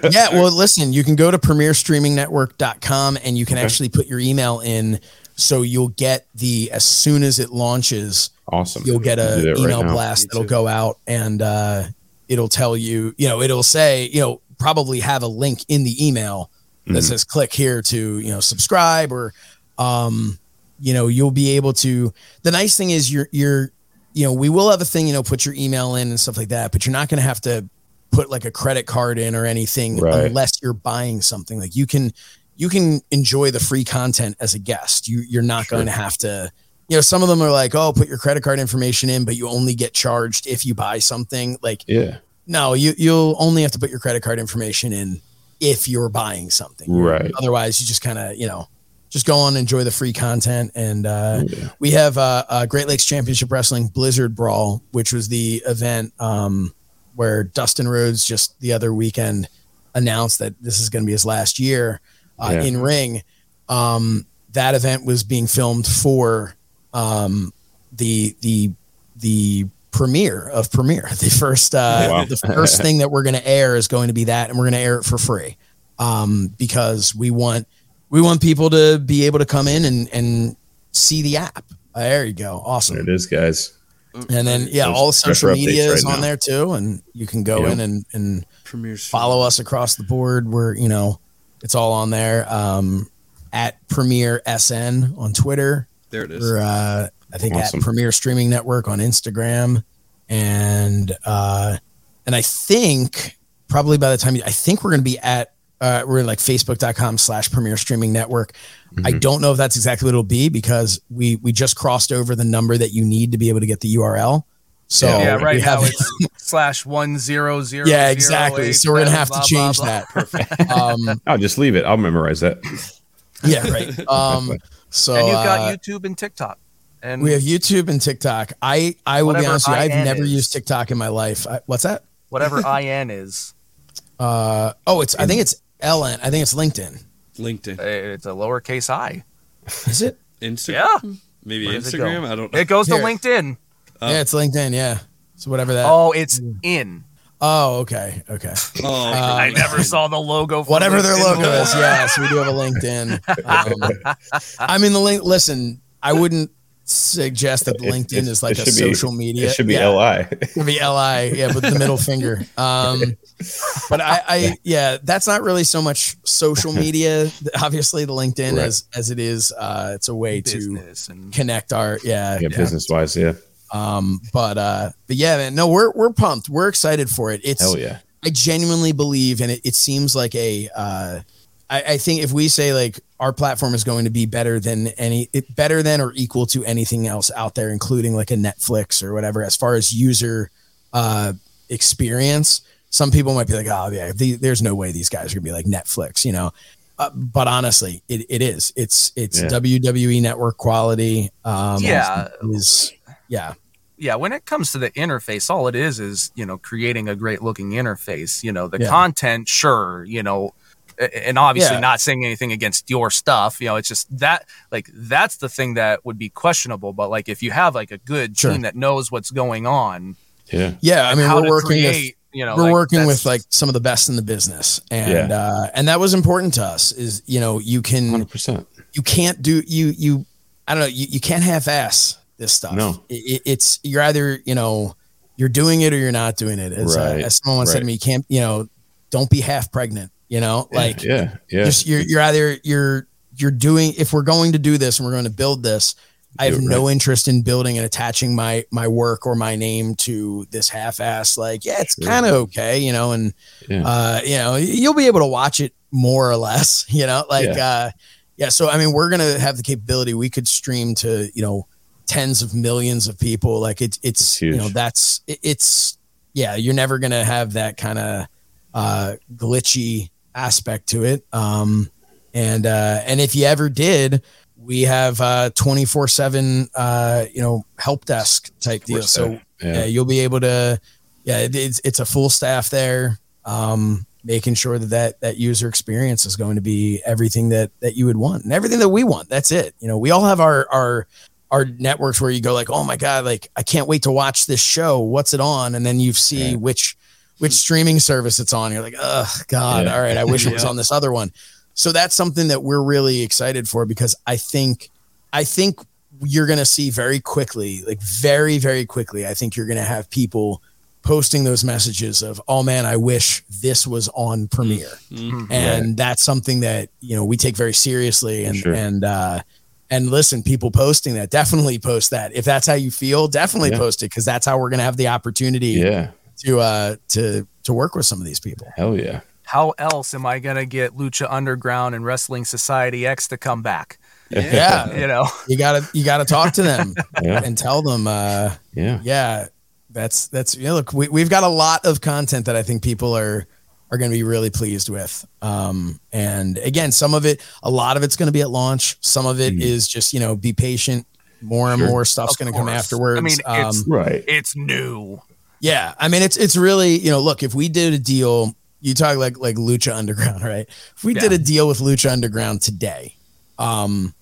yeah. Well, listen, you can go to premiere streaming network dot com and you can okay. actually put your email in. So you'll get the, as soon as it launches, awesome. You'll get an email right blast that'll go out, and uh, it'll tell you, you know, it'll say, you know, probably have a link in the email that mm-hmm. says click here to, you know, subscribe, or, um, you know, you'll be able to, the nice thing is you're, you're, you know, we will have a thing, you know, put your email in and stuff like that, but you're not going to have to put like a credit card in or anything right. unless you're buying something. Like you can, you can enjoy the free content as a guest. You you're not sure. going to have to, you know, some of them are like, oh, put your credit card information in, but you only get charged if you buy something. Like, yeah, no, you, you'll only have to put your credit card information in if you're buying something. Right. Otherwise you just kind of, you know, just go on and enjoy the free content. And uh, yeah. we have uh, uh, Great Lakes Championship Wrestling Blizzard Brawl, which was the event um, where Dustin Rhodes just the other weekend announced that this is going to be his last year uh, yeah. in ring. Um, that event was being filmed for um, the the the premiere of Premiere. The first uh, wow. the first thing that we're going to air is going to be that, and we're going to air it for free um, because we want. We want people to be able to come in and, and see the app. There you go. Awesome. There it is, guys. And then, yeah, There's all the social media is right on now. There too. And you can go yeah. in and, and Premier follow us across the board where, you know, it's all on there. Um, at Premiere S N on Twitter. There it is. Or, uh, I think awesome. At Premiere Streaming Network on Instagram. And, uh, and I think probably by the time you, I think we're going to be at, Uh, we're like facebook.com slash Premiere Streaming Network. Mm-hmm. I don't know if that's exactly what it'll be because we, we just crossed over the number that you need to be able to get the U R L. So yeah, right we have now it's slash one zero zero. Yeah, exactly. Eight, so we're going to have blah, to change blah, blah. That. Perfect. Um, I'll just leave it. I'll memorize that. Yeah. Right. Um, so and you've got uh, YouTube and TikTok. And we have YouTube and TikTok. I, I will be honest with you. I've never is. used TikTok in my life. I, what's that? Whatever I N is. Uh, oh, it's, I think it's, Ellen, I think it's LinkedIn. LinkedIn. It's a lowercase I. Is it? Instagram? Yeah. Maybe Where Instagram? I don't know. It goes Here. to LinkedIn. Uh, yeah, it's LinkedIn, yeah. So whatever that. Oh, it's is. in. Oh, okay. Okay. Oh, um, I never saw the logo. For whatever LinkedIn their logo was. is. Yes, we do have a LinkedIn. Um, I mean, the link. Listen, I wouldn't suggest that LinkedIn it, it, is like a social be, media. It should be yeah. L I. It should be L I, yeah, with the middle finger. Um, but I, I, yeah, that's not really so much social media. Obviously, the LinkedIn right. as as it is, uh, it's a way business to and, connect our, yeah, yeah, yeah. business wise, yeah. Um, but uh, but yeah, man, no, we're we're pumped. We're excited for it. It's, hell yeah. I genuinely believe, and it, it seems like a. Uh, I think if we say like our platform is going to be better than any it, better than or equal to anything else out there, including like a Netflix or whatever, as far as user uh, experience, some people might be like, oh yeah, the, there's no way these guys are gonna be like Netflix, you know? Uh, but honestly, it, it is, it's, it's yeah. W W E network quality. Um, yeah. Is, yeah. Yeah. When it comes to the interface, all it is, is, you know, creating a great looking interface, you know, the yeah. content, sure. You know, and obviously yeah. not saying anything against your stuff, you know, it's just that like, that's the thing that would be questionable. But like, if you have like a good sure. team that knows what's going on. Yeah. Yeah. I mean, we're working, create, with, you know, we're like, working with like some of the best in the business. And, yeah. uh, and that was important to us is, you know, you can, one hundred percent you can't do you, you, I don't know, you, you can't half ass this stuff. No, it, it's you're either, you know, you're doing it or you're not doing it. As, right. uh, as someone right. said to me, you can't, you know, don't be half pregnant. You know, like yeah, yeah, yeah. You're, you're either you're you're doing if we're going to do this and we're going to build this, I have right. no interest in building and attaching my my work or my name to this half ass. Like, yeah, it's sure. kind of OK, you know, and, yeah. uh, you know, you'll be able to watch it more or less, you know, like, yeah. uh, yeah. So, I mean, we're going to have the capability, we could stream to, you know, tens of millions of people. Like it, it's, it's you know, that's, it, it's, yeah, you're never going to have that kind of uh, glitchy aspect to it. Um, and, uh, and if you ever did, we have a twenty-four seven, uh, you know, help desk type deal. So yeah. yeah, you'll be able to, yeah, it, it's, it's a full staff there. Um, making sure that, that that user experience is going to be everything that, that you would want and everything that we want. That's it. You know, we all have our, our, our networks where you go like, oh my God, like I can't wait to watch this show. What's it on? And then you see yeah. which, which streaming service it's on. You're like, oh God. Yeah. All right. I wish yeah. it was on this other one. So that's something that we're really excited for, because I think, I think you're going to see very quickly, like very, very quickly. I think you're going to have people posting those messages of, oh man, I wish this was on Premiere. Mm-hmm. And yeah. that's something that, you know, we take very seriously. And, sure. and, uh, and listen, people posting that, definitely post that. If that's how you feel, definitely yeah. post it. 'Cause that's how we're going to have the opportunity yeah. to, uh, to, to work with some of these people. Hell yeah. How else am I going to get Lucha Underground and Wrestling Society X to come back? Yeah. yeah. You know, you gotta, you gotta talk to them yeah. and tell them, uh, yeah, yeah, that's, that's, you know, look, we, we've got a lot of content that I think people are, are going to be really pleased with. Um, and again, some of it, a lot of it's going to be at launch. Some of it mm. is just, you know, be patient. More and sure. more stuff's going to come afterwards. I mean, um, it's, right. it's new. Yeah. I mean, it's, it's really, you know, look, if we did a deal, you talk like, like Lucha Underground, right? If we yeah. did a deal with Lucha Underground today, um,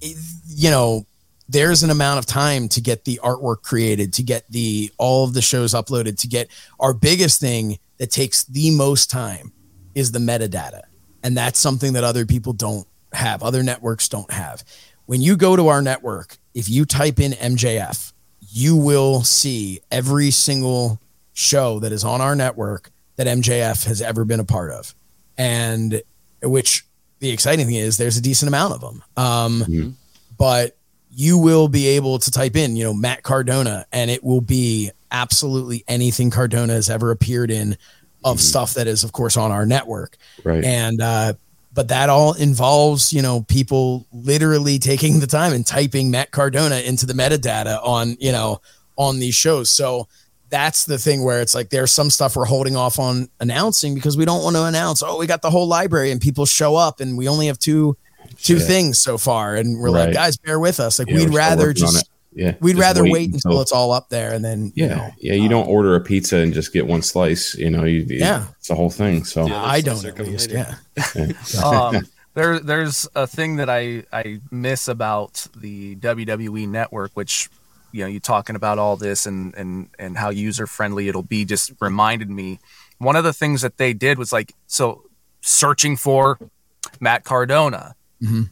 it, you know, there's an amount of time to get the artwork created, to get the, all of the shows uploaded, to get our biggest thing that takes the most time is the metadata. And that's something that other people don't have. Other networks don't have. When you go to our network, if you type in M J F, you will see every single show that is on our network that M J F has ever been a part of. And which the exciting thing is there's a decent amount of them. Um, mm-hmm. But you will be able to type in, you know, Matt Cardona, and it will be absolutely anything Cardona has ever appeared in of mm-hmm. stuff that is, of course, on our network. Right. And, uh, but that all involves, you know, people literally taking the time and typing Matt Cardona into the metadata on, you know, on these shows. So that's the thing where it's like, there's some stuff we're holding off on announcing because we don't want to announce, oh, we got the whole library and people show up and we only have two Two yeah. things so far, and we're right. like, guys, bear with us. Like, yeah, we'd rather just, yeah, we'd just rather wait, wait until, until it's all up there, and then, yeah, you know, yeah, you um, don't order a pizza and just get one slice, you know, you, you yeah, it's the whole thing. So yeah, I don't, at least, yeah. um, there, there's a thing that I I miss about the W W E network, which, you know, you talking about all this and and and how user friendly it'll be, just reminded me. One of the things that they did was like, so searching for Matt Cardona. Mm-hmm.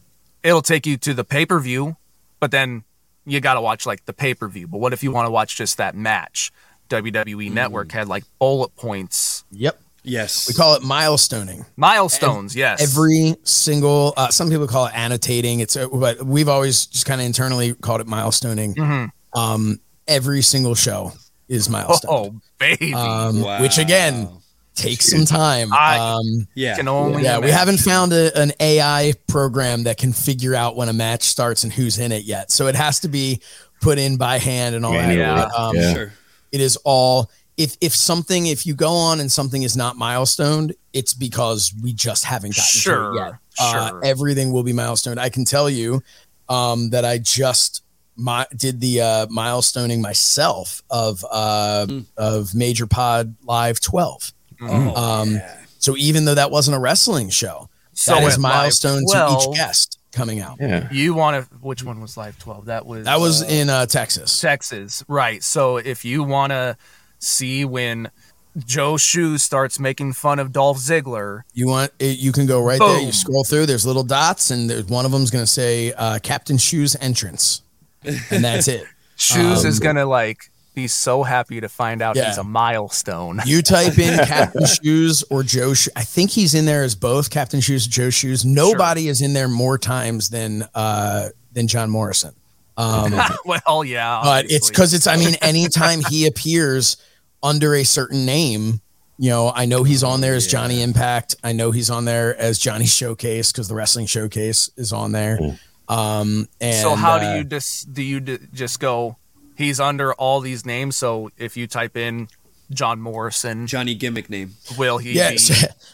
It'll take you to the pay-per-view, but then you got to watch like the pay-per-view. But what if you want to watch just that match? W W E mm-hmm. Network had like bullet points. Yep. Yes. We call it milestoning. Milestones. And yes. Every single, uh, some people call it annotating. It's, uh, but we've always just kind of internally called it milestoning. Mm-hmm. Um, every single show is milestone. Oh, baby. Um, wow. Which again, take some time. I um, yeah, can only yeah. Imagine. We haven't found a, an A I program that can figure out when a match starts and who's in it yet. So it has to be put in by hand and all yeah, that. Yeah. Um, yeah. Sure. It is all if if something if you go on and something is not milestoned, it's because we just haven't gotten sure, to it yet. Uh, sure. Everything will be milestoned. I can tell you um, that I just my, did the uh, milestoning myself of uh, mm. of Major Pod Live twelve. Oh, um, yeah. So even though that wasn't a wrestling show, so that is milestone twelve, to each guest coming out. Yeah. You want to, which one was Live twelve? That was, that was uh, in uh, Texas, Texas. Right. So if you want to see when Joe Shoe starts making fun of Dolph Ziggler, you want it, you can go right boom. There. You scroll through, there's little dots and there's one of them's going to say uh, Captain Shoe's entrance. And that's it. Shoes um, is going to like, be so happy to find out yeah. he's a milestone. You type in Captain Shoes or Joe Shoes. I think he's in there as both Captain Shoes, Joe Shoes. Nobody sure. is in there more times than uh, than John Morrison. Um, well, yeah, obviously. But it's because it's. I mean, anytime he appears under a certain name, You know, I know he's on there as yeah. Johnny Impact. I know he's on there as Johnny Showcase because the Wrestling Showcase is on there. Mm. Um, and so how uh, do you just do you d- just go? He's under all these names. So if you type in John Morrison, Johnny gimmick name, will he? Yes.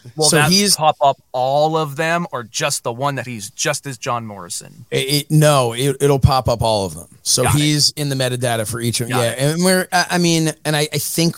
Be, will so that he's, pop up all of them, or just the one that he's just as John Morrison? It, it, no, it, it'll pop up all of them. So Got he's it. in the metadata for each of them. Got yeah, it. and we're. I mean, and I, I think.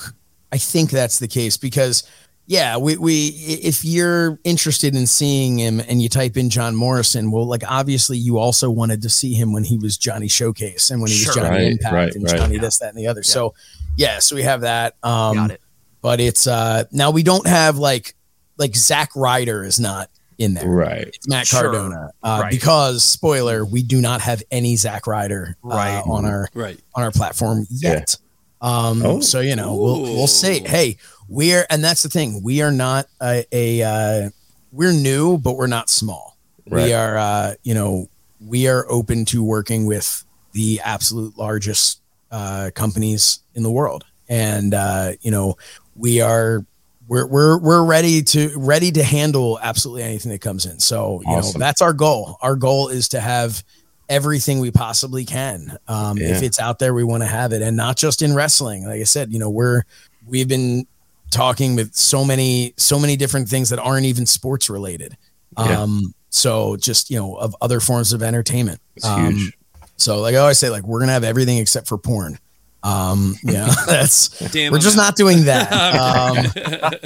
I think that's the case because, yeah, we, we if you're interested in seeing him and you type in John Morrison, well, like, obviously you also wanted to see him when he was Johnny Showcase and when he sure. was Johnny right, Impact right, and right. Johnny yeah. this, that, and the other. Yeah. So, yeah, so we have that. Um, Got it. But it's uh, now we don't have like like Zack Ryder is not in there. Right. It's Matt sure. Cardona uh, right. because, spoiler, we do not have any Zack Ryder right. uh, on our right. on our platform yet. Yeah. Um, oh. so, you know, we'll, we'll say, hey, we're, and that's the thing. We are not a, a uh, we're new, but we're not small. Right. We are, uh, you know, we are open to working with the absolute largest, uh, companies in the world. And, uh, you know, we are, we're, we're, we're ready to, ready to handle absolutely anything that comes in. So, you awesome. know, that's our goal. Our goal is to have everything we possibly can. Um, yeah. If it's out there, we want to have it, and not just in wrestling. Like I said, you know, we're we've been talking with so many so many different things that aren't even sports related. Um, yeah. So just, you know, of other forms of entertainment. It's um, huge. So like I always say, like, we're gonna have everything except for porn. Um, yeah, that's Damn we're I'm just not doing that.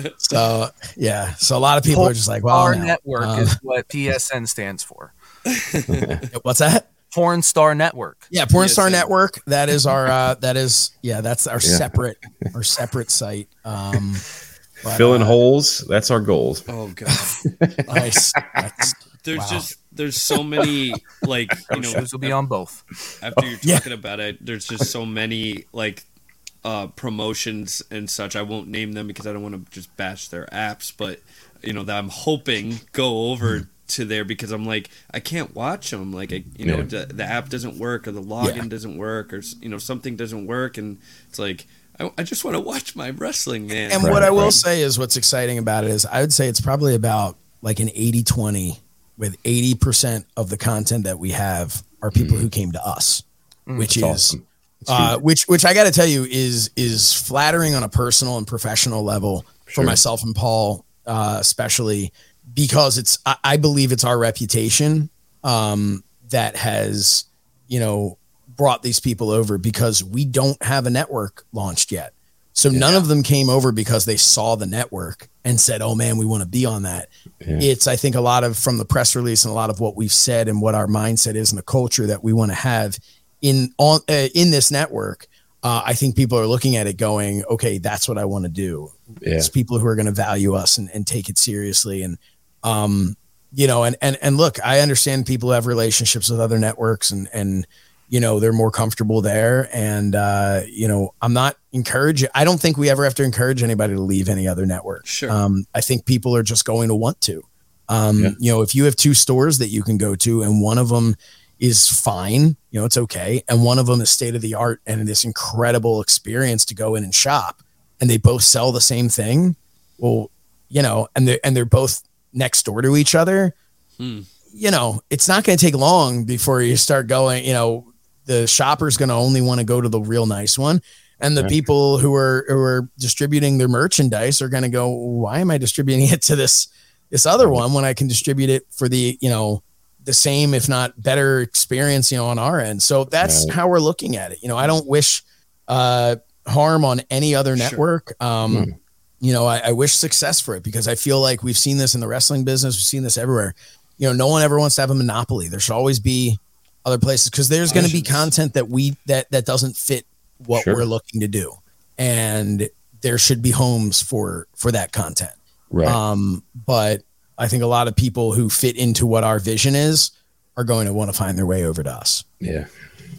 Um, so yeah, so a lot of people are just like, well, our no. network um, is what P S N stands for. What's that? Porn Star Network. Yeah, Porn Star Network. That is our. Uh, that is yeah. That's our yeah. separate. Our separate site. Um, but, Filling uh, holes. That's our goals. Oh god. Nice. That's, there's wow. just there's so many, like, you know, this will be on both. After you're talking yeah. about it, there's just so many, like, uh, promotions and such. I won't name them because I don't want to just bash their apps, but you know that I'm hoping go over to there, because I'm like, I can't watch them. Like, I, you yeah. know, the, the app doesn't work, or the login yeah. doesn't work, or, you know, something doesn't work. And it's like, I, I just want to watch my wrestling, man. And right. what I will say is what's exciting about it is I would say it's probably about like an eighty twenty, with eighty percent of the content that we have are people mm. who came to us, mm, which is, awesome. uh, which, which I got to tell you is, is flattering on a personal and professional level sure. for myself and Paul, uh, especially, because it's, I believe it's our reputation um, that has, you know, brought these people over, because we don't have a network launched yet. So yeah. none of them came over because they saw the network and said, oh man, we want to be on that. Yeah. It's, I think, a lot of from the press release and a lot of what we've said and what our mindset is and the culture that we want to have in, on, uh, in this network. Uh, I think people are looking at it going, okay, that's what I want to do. Yeah. It's people who are going to value us and, and take it seriously. And, Um, you know, and, and, and look, I understand people have relationships with other networks, and, and, you know, they're more comfortable there. And, uh, you know, I'm not encouraging, I don't think we ever have to encourage anybody to leave any other network. Sure. Um, I think people are just going to want to, um, yeah. you know, if you have two stores that you can go to and one of them is fine, you know, it's okay. And one of them is state of the art and this incredible experience to go in and shop, and they both sell the same thing. Well, you know, and they're, and they're both next door to each other, hmm. you know, it's not going to take long before you start going, you know, the shopper's going to only want to go to the real nice one. And the right. people who are, who are distributing their merchandise are going to go, why am I distributing it to this, this other one when I can distribute it for the, you know, the same, if not better experience, you know, on our end. So that's right. how we're looking at it. You know, I don't wish uh, harm on any other network. Sure. Um, hmm. You know, I, I wish success for it, because I feel like we've seen this in the wrestling business. We've seen this everywhere. You know, no one ever wants to have a monopoly. There should always be other places, because there's going to be content that we that that doesn't fit what sure. we're looking to do, and there should be homes for for that content. Right. Um, but I think a lot of people who fit into what our vision is are going to want to find their way over to us. Yeah,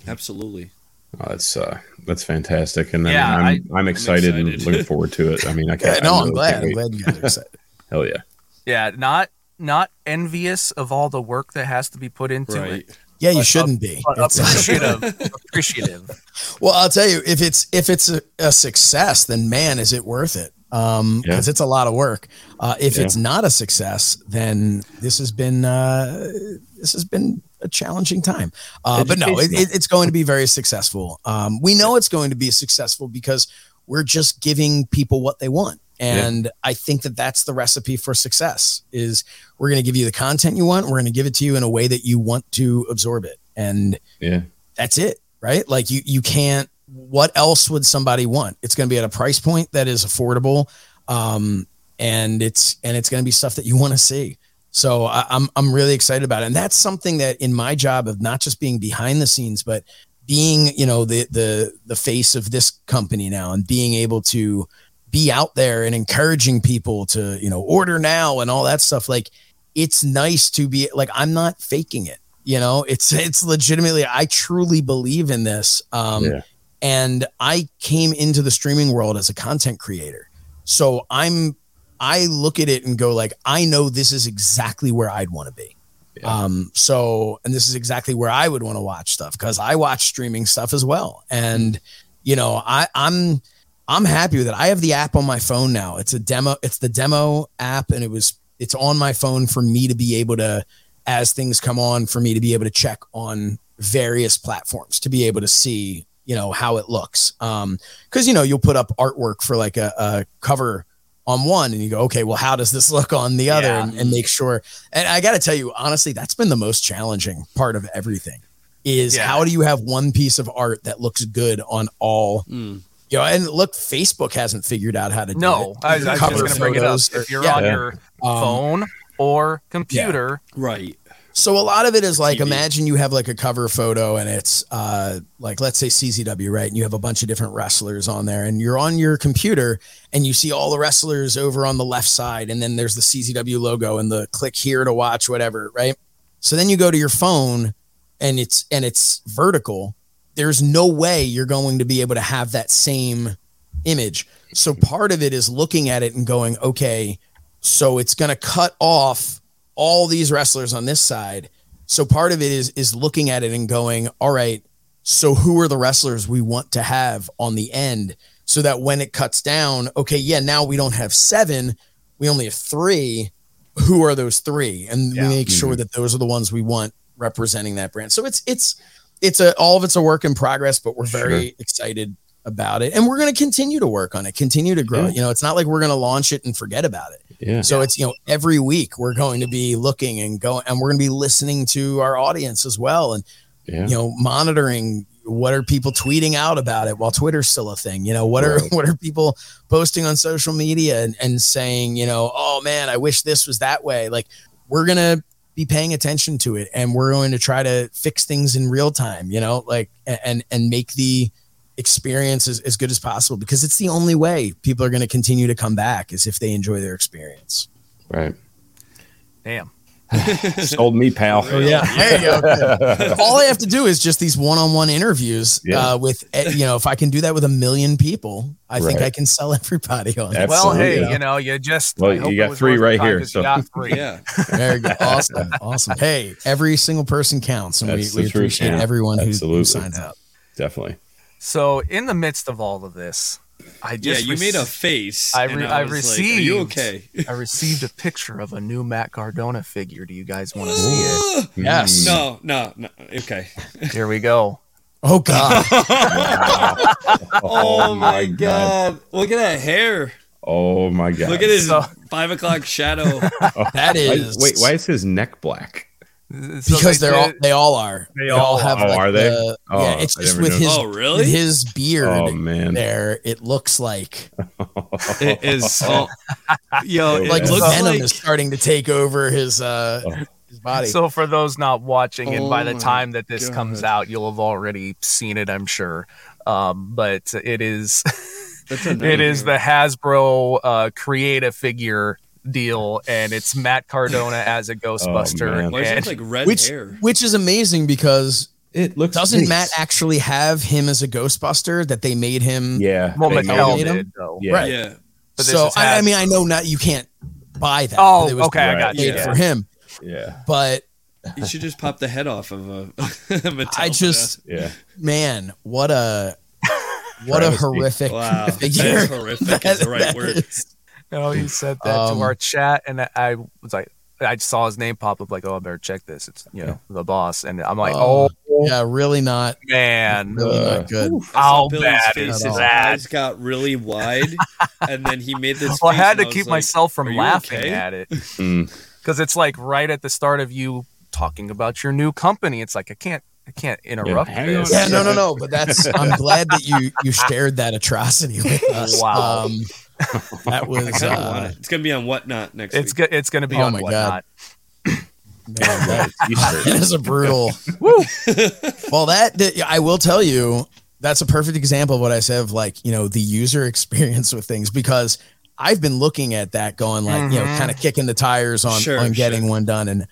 absolutely. Oh, that's uh, that's fantastic, and yeah, I'm, I, I'm, I'm excited and looking forward to it. I mean, I can't. Yeah, no, I I'm glad. I'm glad you guys are excited. Hell yeah! Yeah, not not envious of all the work that has to be put into right. it. Yeah, you but shouldn't up, be appreciative. appreciative. Well, I'll tell you, if it's if it's a, a success, then man, is it worth it? Um, yeah. Cause it's a lot of work. Uh, if yeah. it's not a success, then this has been, uh, this has been a challenging time. Uh, but no, it, it's going to be very successful. Um, we know it's going to be successful because we're just giving people what they want. And yeah. I think that that's the recipe for success is we're going to give you the content you want. We're going to give it to you in a way that you want to absorb it. And yeah, that's it. Right. Like you, you can't, what else would somebody want? It's going to be at a price point that is affordable. Um, and it's, and it's going to be stuff that you want to see. So I, I'm, I'm really excited about it. And that's something that in my job of not just being behind the scenes, but being, you know, the, the, the face of this company now and being able to be out there and encouraging people to, you know, order now and all that stuff. Like it's nice to be like, I'm not faking it. You know, it's, it's legitimately, I truly believe in this. Um, yeah. And I came into the streaming world as a content creator. So I'm, I look at it and go like, I know this is exactly where I'd want to be. Yeah. Um, so, and this is exactly where I would want to watch stuff. Cause I watch streaming stuff as well. And, you know, I I'm, I'm happy with it. I have the app on my phone now. It's a demo. It's the demo app. And it was, it's on my phone for me to be able to, as things come on for me to be able to check on various platforms, to be able to see, you know, how it looks. Um, cause you know, you'll put up artwork for like a, a cover on one and you go, okay, well, how does this look on the other? Yeah. And, and make sure. And I got to tell you, honestly, that's been the most challenging part of everything is yeah. how do you have one piece of art that looks good on all, mm. you know, and look, Facebook hasn't figured out how to do no, it. No, I, I was just going to bring it up. Or, if you're yeah. on your phone um, or computer. Yeah. Right. So a lot of it is like, T V. Imagine you have like a cover photo and it's uh, like, let's say C Z W, right? And you have a bunch of different wrestlers on there and you're on your computer and you see all the wrestlers over on the left side. And then there's the C Z W logo and the click here to watch, whatever. Right. So then you go to your phone and it's, and it's vertical. There's no way you're going to be able to have that same image. So part of it is looking at it and going, okay, so it's going to cut off all these wrestlers on this side. So part of it is, is looking at it and going, all right, so who are the wrestlers we want to have on the end so that when it cuts down, okay, yeah, now we don't have seven. We only have three. Who are those three? And yeah. we make mm-hmm. sure that those are the ones we want representing that brand. So it's, it's, it's a, all of it's a work in progress, but we're very sure. excited about it. And we're going to continue to work on it, continue to grow. Yeah. You know, it's not like we're going to launch it and forget about it. Yeah. So it's, you know, every week we're going to be looking and going, and we're going to be listening to our audience as well. And, yeah. you know, monitoring what are people tweeting out about it while Twitter's still a thing, you know, what are, right. what are people posting on social media and, and saying, you know, oh man, I wish this was that way. Like we're going to be paying attention to it and we're going to try to fix things in real time, you know, like, and, and make the experience as, as good as possible because it's the only way people are going to continue to come back is if they enjoy their experience. Right. Damn. Sold me, pal. Oh, yeah. There you go. All I have to do is just these one-on-one interviews yeah. uh, with, you know, if I can do that with a million people, I right. think I can sell everybody on it. Well, hey, yeah. you know, you just, well, you got three right here. So. You got three. Yeah. There you go. Awesome. Awesome. Hey, every single person counts. And That's we, we appreciate yeah. everyone who, who signed up. Definitely. So in the midst of all of this, I just yeah, you rec- made a face. I, re- I, I received. Like, are you okay? I received a picture of a new Matt Cardona figure. Do you guys want to see it? Yes. No. No. No. Okay. Here we go. Oh God. Oh my God. Look at that hair. Oh my God. Look at his so- five o'clock shadow. Oh, that is. Wait. Why is his neck black? So because they, they're all they all are they, they all have oh, like are they the, oh, yeah it's just with his, oh, really? With his beard oh man there it looks like it is oh, yo it like is. Venom like, is starting to take over his uh his body. So for those not watching and oh by the time that this God. Comes out you'll have already seen it I'm sure um but it is it is the Hasbro uh Create-A-Figure deal and it's Matt Cardona as a Ghostbuster, oh, and, like red which, hair. Which is amazing because it looks doesn't nice. Matt actually have him as a Ghostbuster that they made him? Yeah, well, Mattel did, though. Yeah. Right. Yeah. But so I, I mean, I know not you can't buy that. Oh, it was okay, I got you yeah. for him. Yeah, but you should just pop the head off of a. Mattel I just, yeah. man, what a. What a horrific wow. figure. That is horrific that, is the right word. Is. No, he said that um, to our chat, and I was like, I just saw his name pop up, like, oh, I better check this. It's, you know, the boss. And I'm like, oh, oh yeah, really not. Man. Really uh, not good. How bad is that? His eyes got really wide, and then he made this well, I had to keep like, myself from laughing okay? at it. Because mm. it's like right at the start of you talking about your new company. It's like, I can't. I can't interrupt yeah, this. Yeah, no, no, no. But that's, I'm glad that you, you shared that atrocity with us. Wow. Um, that was, uh, it. It's going to be on Whatnot next it's week. Go, it's going to be oh on my Whatnot. God. Man, that, that is a brutal. Woo. Well, that, did, I will tell you, that's a perfect example of what I said of like, you know, the user experience with things, because I've been looking at that going like, mm-hmm. you know, kind of kicking the tires on, sure, on getting sure. one done. And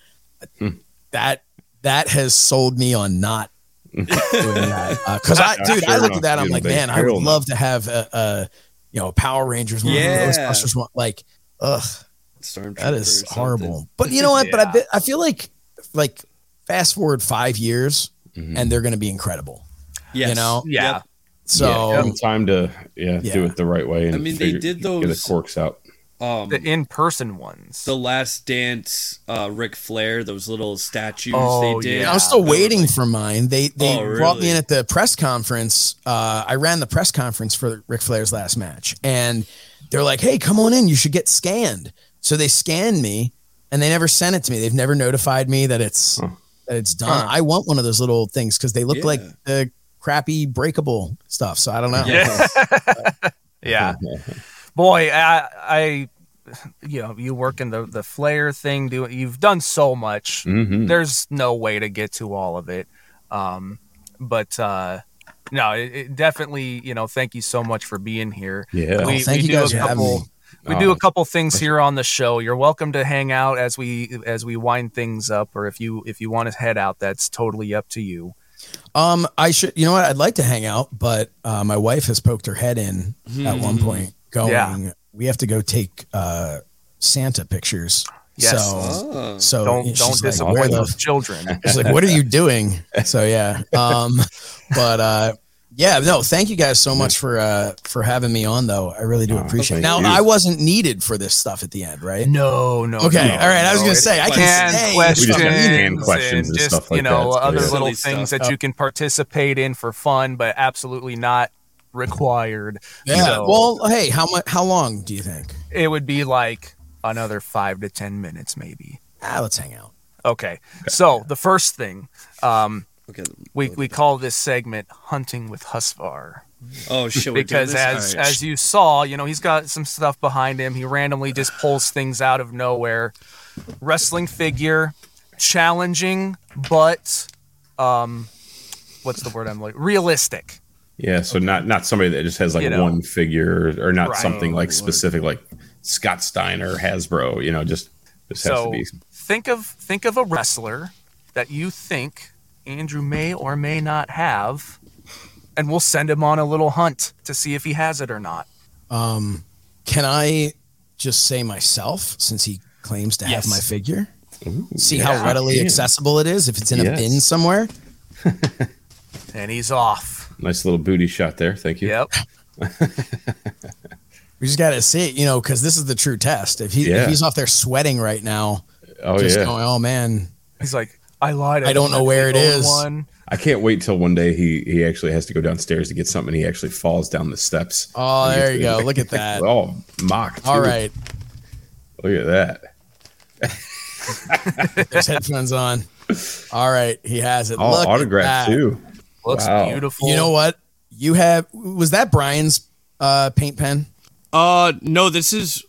mm. that, That has sold me on not doing that. Because uh, I, dude, I look at that, I'm like, man, I would love to have a, a you know, Power Rangers one, yeah. Ghostbusters one. Like, ugh, that is horrible. But you know what? yeah. But I, be, I feel like, like, fast forward five years, mm-hmm. and they're going to be incredible. Yes. You know, yeah. Yep. So yeah. time to yeah, yeah do it the right way. And I mean, figure, they did those get the quirks out. Um, the in-person ones, the Last Dance, uh, Ric Flair, those little statues. Oh, they did. Yeah. I'm still waiting oh, for mine. They they oh, brought really? me in at the press conference. Uh, I ran the press conference for Ric Flair's last match, and they're like, "Hey, come on in. You should get scanned." So they scanned me, and they never sent it to me. They've never notified me that it's huh. that it's done. Huh. I want one of those little things because they look yeah. like the crappy breakable stuff. So I don't know. Yeah. yeah. Boy, I, I, you know, you work in the, the Flair thing. Do, you've done so much. Mm-hmm. There's no way to get to all of it. Um, but uh, no, it, it definitely, you know, thank you so much for being here. Yeah, we, thank we you do guys a for couple, having me. We oh. do a couple things here on the show. You're welcome to hang out as we as we wind things up, or if you if you want to head out, that's totally up to you. Um, I should, you know what? I'd like to hang out, but uh, my wife has poked her head in mm-hmm. at one point. Going, yeah. we have to go take uh, Santa pictures. Yes. So, oh. so don't don't disappoint like, those children. She's like, "What are you doing?" So yeah, um, but uh, yeah, no, thank you guys so much for uh, for having me on. Though I really do oh, appreciate it. Now you. I wasn't needed for this stuff at the end, right? No, no. Okay, no, all right. No, I was gonna say I can say, questions, we just and questions and, and just like you know that. other yeah. little yeah. things that oh. you can participate in for fun, but absolutely not. Required. Yeah. So, well, hey, how much? How long do you think it would be? Like another five to ten minutes, maybe. Ah, let's hang out. Okay. okay. So the first thing, um, okay. we we call this segment "Hunting with Husvar." Oh shit! Because as right. as you saw, you know, he's got some stuff behind him. He randomly just pulls things out of nowhere. Wrestling figure, challenging, but um, what's the word I'm like? Realistic. Yeah, so okay. not not somebody that just has like you know, one figure or not right. something like specific like Scott Stein or Hasbro, you know, just this has so to be. Think of think of a wrestler that you think Andrew may or may not have, and we'll send him on a little hunt to see if he has it or not. Um, can I just say myself, since he claims to yes. have my figure? Ooh, see yeah, how readily accessible it is if it's in yes. a bin somewhere? And he's off. Nice little booty shot there. Thank you. Yep. We just got to see it, you know, because this is the true test. If, he, yeah. if he's off there sweating right now, oh, just yeah. going, oh, man. He's like, I lied. I, I don't know where it is. One. I can't wait till one day he, he actually has to go downstairs to get something. He actually falls down the steps. Oh, there you go. Like, Look at that. Oh, mock. All right. Look at that. There's headphones on. All right. He has it. Oh, Look autograph, too. Looks wow. beautiful. You know what? You have was that Brian's uh, paint pen? Uh no, this is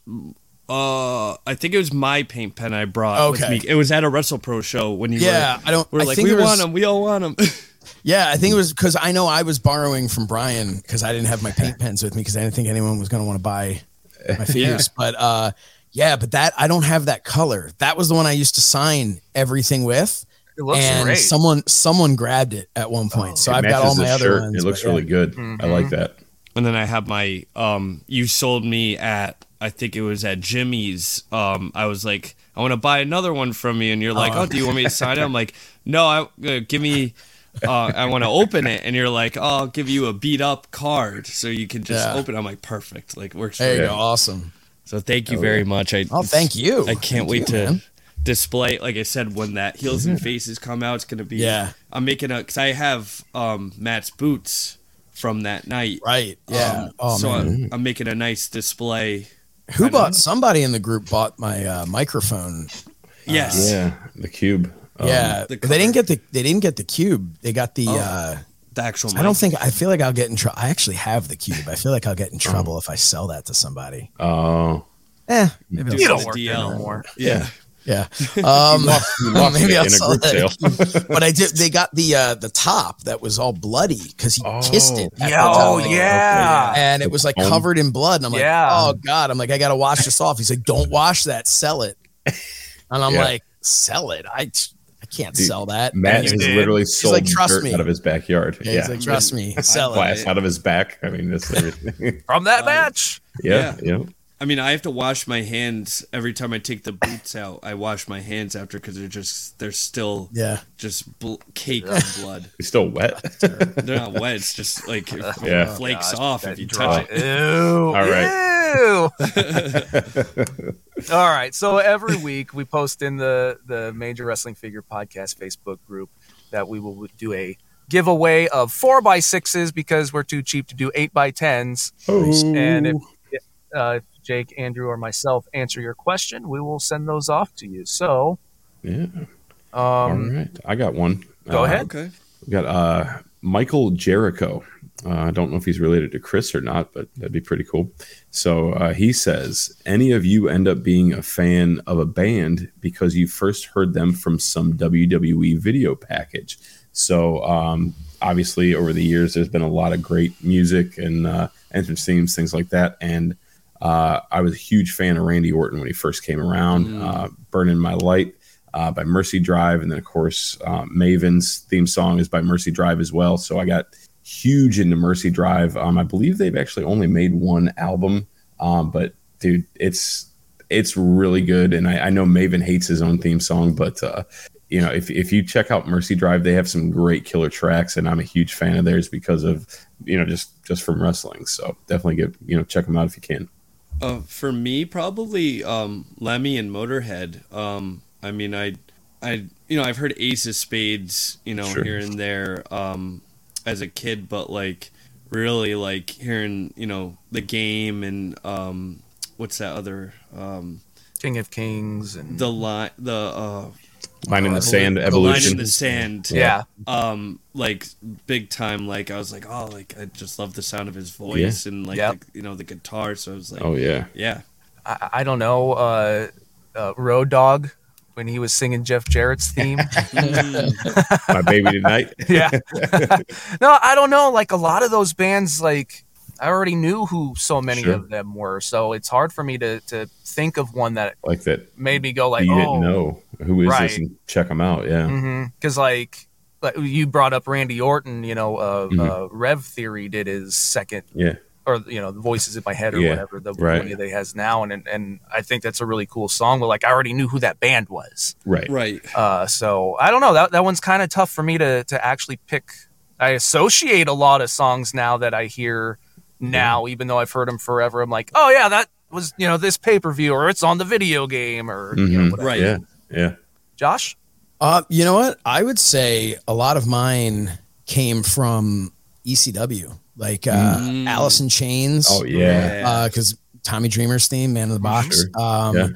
uh I think it was my paint pen I brought okay. with me. It was at a WrestlePro show when you yeah, were, I don't, we're I like we was, want him, we all want him. yeah, I think it was because I know I was borrowing from Brian because I didn't have my paint pens with me because I didn't think anyone was gonna want to buy my figures. yeah. But uh yeah, but that I don't have that color. That was the one I used to sign everything with. It looks and great. someone someone grabbed it at one point, oh, so I've got all my other shirt. ones. It looks but, really yeah. good. Mm-hmm. I like that. And then I have my. Um, you sold me at. I think it was at Jimmy's. Um, I was like, I want to buy another one from you, and you're like, oh, oh do you want me to sign it? I'm like, no, I uh, give me. uh, I want to open it, and you're like, oh, I'll give you a beat up card so you can just yeah. open it. I'm like, perfect. Like, works. There you go. Awesome. So thank you oh, very much. I, oh, thank you. I can't thank wait you, to man. display. Like I said, when that Heels and Faces come out, it's going to be, yeah. I'm making a, cause I have um, Matt's boots from that night. Right. Yeah. Um, oh, so I'm, I'm making a nice display. Who bought of, somebody in the group bought my uh, microphone. Yes. Uh, yeah. The cube. Um, yeah, the they didn't get the they didn't get the cube. They got the oh, uh, the actual. Mic. I don't think I feel like I'll get in trouble. I actually have the cube. I feel like I'll get in trouble oh. if I sell that to somebody. Oh, eh, maybe Dude, you don't work D L anymore. Yeah, yeah. Um, you lost, you lost maybe I'll sell that. But I did. They got the uh, the top that was all bloody because he oh, kissed it. Yeah, oh yeah. Okay, yeah, and it was like covered in blood. And I'm like, yeah. oh god. I'm like, I gotta wash this off. He's like, don't wash that. Sell it. And I'm yeah. like, sell it. I. I can't Dude, sell that. Matt has literally he's sold like, trust dirt me. out of his backyard. Yeah, yeah. He's like, trust me, sell it. Glass out of his back. I mean, that's everything. From that um, match. Yeah, yeah, yeah. I mean, I have to wash my hands every time I take the boots out. I wash my hands after because they're just they're still yeah just bl- caked yeah. in blood. It's still wet. They're not wet. It's just like it yeah. flakes oh, off if you dry. touch it. Ew. All right. All right. So every week we post in the, the Major Wrestling Figure Podcast Facebook group that we will do a giveaway of four by sixes because we're too cheap to do eight by tens. Oh. And if, if uh, Jake, Andrew, or myself answer your question, we will send those off to you. So, yeah. Um, All right. I got one. Go uh, ahead. Okay. We got uh, Michael Jericho. Uh, I don't know if he's related to Chris or not, but that'd be pretty cool. So uh, he says, any of you end up being a fan of a band because you first heard them from some W W E video package. So um, obviously over the years, there's been a lot of great music and uh, entrance themes, things like that. And uh, I was a huge fan of Randy Orton when he first came around, mm. uh, Burning My Light uh, by Mercy Drive. And then, of course, uh, Maven's theme song is by Mercy Drive as well. So I got huge into Mercy Drive. Um, I believe they've actually only made one album, um, but dude, it's it's really good. And I, I know Maven hates his own theme song, but uh, you know, if if you check out Mercy Drive, they have some great killer tracks, and I'm a huge fan of theirs because of you know just just from wrestling. So definitely get you know check them out if you can. Uh, for me, probably um, Lemmy and Motorhead. Um, I mean, I I you know I've heard Ace of Spades, you know, sure. here and there. Um, as a kid, but like really like hearing, you know, The Game and um, what's that other um, King of Kings and the line, the uh, line in the sand evolution, the line in the sand. Yeah. Um, like big time. Like I was like, oh, like I just love the sound of his voice yeah. and like, yep. the, you know, the guitar. So I was like, oh yeah. Yeah. I, I don't know. Uh, uh, Road Dogg. When he was singing Jeff Jarrett's theme. My Baby Tonight. yeah. No, I don't know. Like a lot of those bands, like I already knew who so many sure. of them were. So it's hard for me to, to think of one that like that made me go like, you oh, didn't know who is right. this and check them out. Yeah. Mm-hmm. Cause like, like you brought up Randy Orton, you know, uh, mm-hmm. uh, Rev Theory did his second yeah. or, you know, The Voices in My Head or yeah, whatever the right. one that he has now. And, and and I think that's a really cool song. But, like, I already knew who that band was. Right. Right. Uh, so, I don't know. That that one's kind of tough for me to, to actually pick. I associate a lot of songs now that I hear now, yeah. even though I've heard them forever. I'm like, oh, yeah, that was, you know, this pay-per-view or it's on the video game or, mm-hmm. you know, whatever. Right. Yeah. Yeah. Josh? Uh, you know what? I would say a lot of mine came from E C W. Like uh, mm. Alice in Chains. Oh, yeah. Because uh, Tommy Dreamer's theme, Man in the Box. Sure. Um, yeah.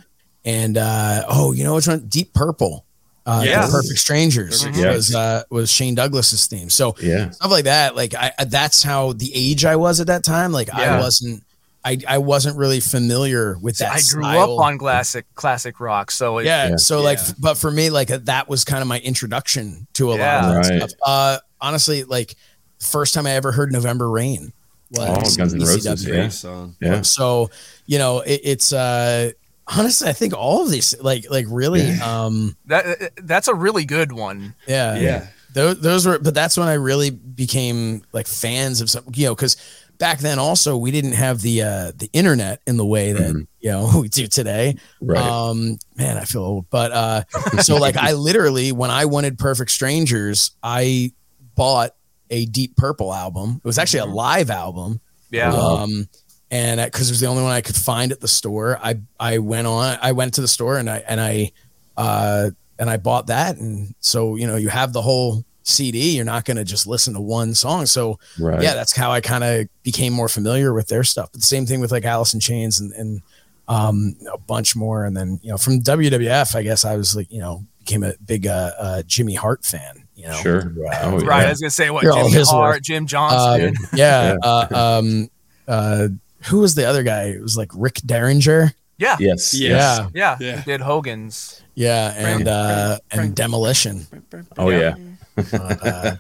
And, uh, oh, you know what's on Deep Purple. Uh, yeah. Perfect Strangers Perfect. was uh, was Shane Douglas's theme. So yeah. stuff like that. Like I, that's how the age I was at that time. Like yeah. I wasn't. I, I wasn't really familiar with that. I grew style. up on classic classic rock, so it, yeah, yeah. So like, yeah. but for me, like that was kind of my introduction to a yeah. lot of that right. stuff. Uh, honestly, like. First time I ever heard November Rain was oh, Guns N' Roses. Yeah. So, yeah. so, you know, it, it's uh, honestly, I think all of these, like, like really, yeah. um, that that's a really good one. Yeah, yeah. Those, those were, but that's when I really became like fans of something, you know, because back then also we didn't have the uh, the internet in the way that mm-hmm. you know we do today. Right. Um, man, I feel old, but uh, so like I literally when I wanted Perfect Strangers, I. bought a Deep Purple album. It was actually a live album. Yeah. Um, and because it was the only one I could find at the store, I I went on. I went to the store and I and I uh, and I bought that. And so, you know, you have the whole C D. You're not going to just listen to one song. So right. yeah, that's how I kind of became more familiar with their stuff. But the same thing with like Alice in Chains and and um, a bunch more. And then, you know, from W W F, I guess I was like, you know, became a big uh, uh, Jimmy Hart fan. You know, sure. Uh, right. Yeah. I was going to say what Jimmy Hart, work. Jim Johnston. Um, yeah. yeah. Uh, um, uh, who was the other guy? It was like Rick Derringer. Yeah. Yes. yes. Yeah. Yeah. He did Hogan's. Yeah. And, uh, and Demolition. Oh yeah. uh, uh,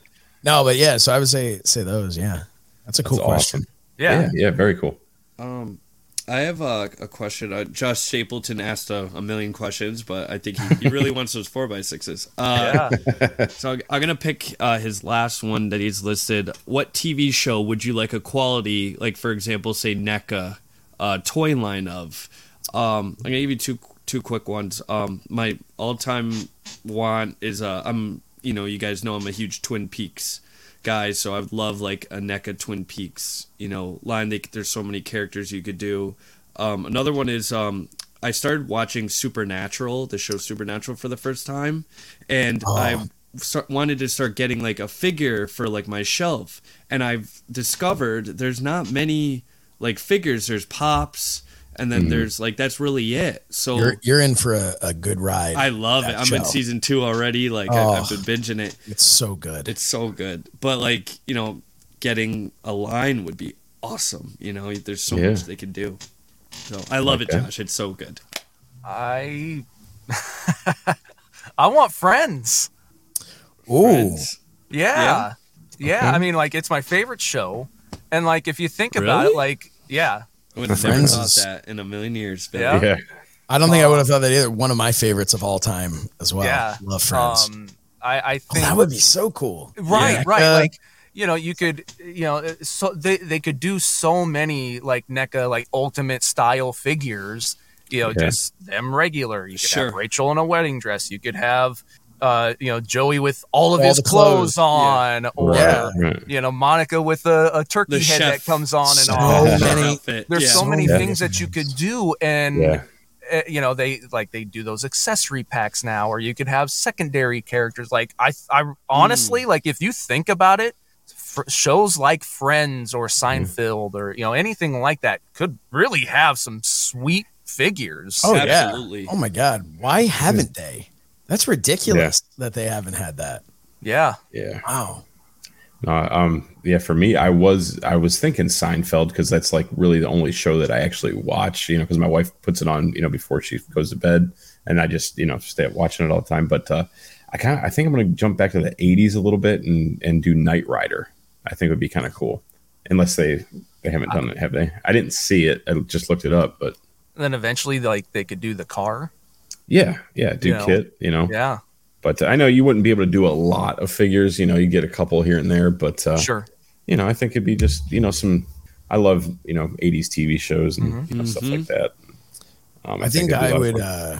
no, but yeah. So I would say, say those. Yeah. That's a cool That's question. Awesome. Yeah. yeah. Yeah. Very cool. Um, I have a, a question. Uh, Josh Stapleton asked a, a million questions, but I think he, he really wants those four by sixes. Uh, yeah. So I'm, I'm going to pick uh, his last one that he's listed. What T V show would you like a quality, like for example, say NECA uh, toy line of? Um, I'm going to give you two two quick ones. Um, my all time want is uh, I'm you know you guys know I'm a huge Twin Peaks guy, so I'd love like a NECA Twin Peaks, you know, line. They, there's so many characters you could do. Um, another one is um, I started watching Supernatural, the show Supernatural, for the first time, and oh. I start, wanted to start getting like a figure for like my shelf, and I've discovered there's not many like figures. There's Pops. And then mm-hmm. there's like, that's really it. So you're, you're in for a, a good ride. I love it. I'm show. in season two already. Like oh, I've, I've been binging it. It's so good. It's so good. But like, you know, getting a line would be awesome. You know, there's so yeah. much they could do. So I love okay. it, Josh. It's so good. I, I want Friends. Ooh. Friends. Yeah. Yeah. yeah. Okay. I mean, like it's my favorite show. And like, if you think really? about it, like, yeah. I would have never thought that in a million years. Yeah. yeah. I don't think um, I would have thought that either. One of my favorites of all time as well. Yeah. Love Friends. Um, I, I think oh, that would be so cool. Right, yeah. right. Uh, like, you know, you could, you know, so they, they could do so many like NECA, like ultimate style figures, you know, yeah. just them regular. You could sure. have Rachel in a wedding dress. You could have, uh, you know, Joey with all of all his clothes, clothes on, yeah. or yeah. Right. you know, Monica with a, a turkey the head chef. that comes on and so on. Many, there's yeah. so, so many yeah. things that you could do, and yeah. uh, you know, they like they do those accessory packs now, or you could have secondary characters. Like I, I honestly mm. like if you think about it, fr- shows like Friends or Seinfeld mm. or you know anything like that could really have some sweet figures. Oh Absolutely. yeah, oh my God, why haven't they? That's ridiculous yeah. that they haven't had that. Yeah. Yeah. Wow. Uh, um. Yeah. For me, I was I was thinking Seinfeld because that's like really the only show that I actually watch. You know, because my wife puts it on. You know, before she goes to bed, and I just you know stay up watching it all the time. But uh, I kind of I think I'm going to jump back to the eighties a little bit and and do Knight Rider. I think it would be kind of cool, unless they they haven't done it, have they? I didn't see it. I just looked it up, but and then eventually, like they could do the car. Yeah, yeah, do you know, kit, you know. Yeah, but uh, I know you wouldn't be able to do a lot of figures. You know, you get a couple here and there, but uh, sure. You know, I think it'd be just you know some. I love you know eighties T V shows and mm-hmm. you know, stuff mm-hmm. like that. Um, I, I think, think I would. Uh,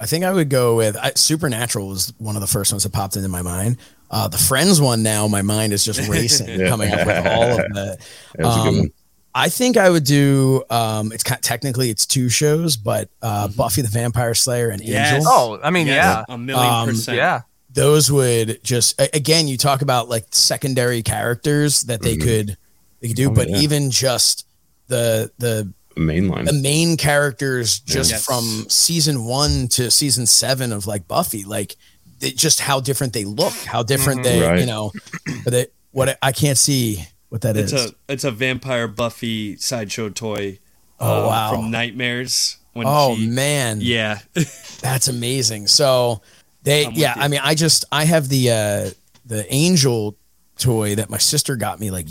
I think I would go with I, Supernatural was one of the first ones that popped into my mind. Uh, the Friends one now, my mind is just racing, yeah. coming up with all of that. That was um, a good one. I think I would do. Um, it's kind of, technically it's two shows, but uh, mm-hmm. Buffy the Vampire Slayer and yes. Angel. Oh, I mean, yes. yeah, a million um, percent. Yeah, those would just again. You talk about like secondary characters that they mm-hmm. could they could do, oh, but yeah. even just the the mainline, the main characters just yes. from season one to season seven of like Buffy, like they, just how different they look, how different mm-hmm. they, right. you know, but they, what I can't see. What that it's is? A, it's a vampire Buffy sideshow toy. Oh um, wow! From Nightmares. When oh she, man! Yeah, that's amazing. So they, I'm yeah. I mean, I just I have the uh, the Angel toy that my sister got me like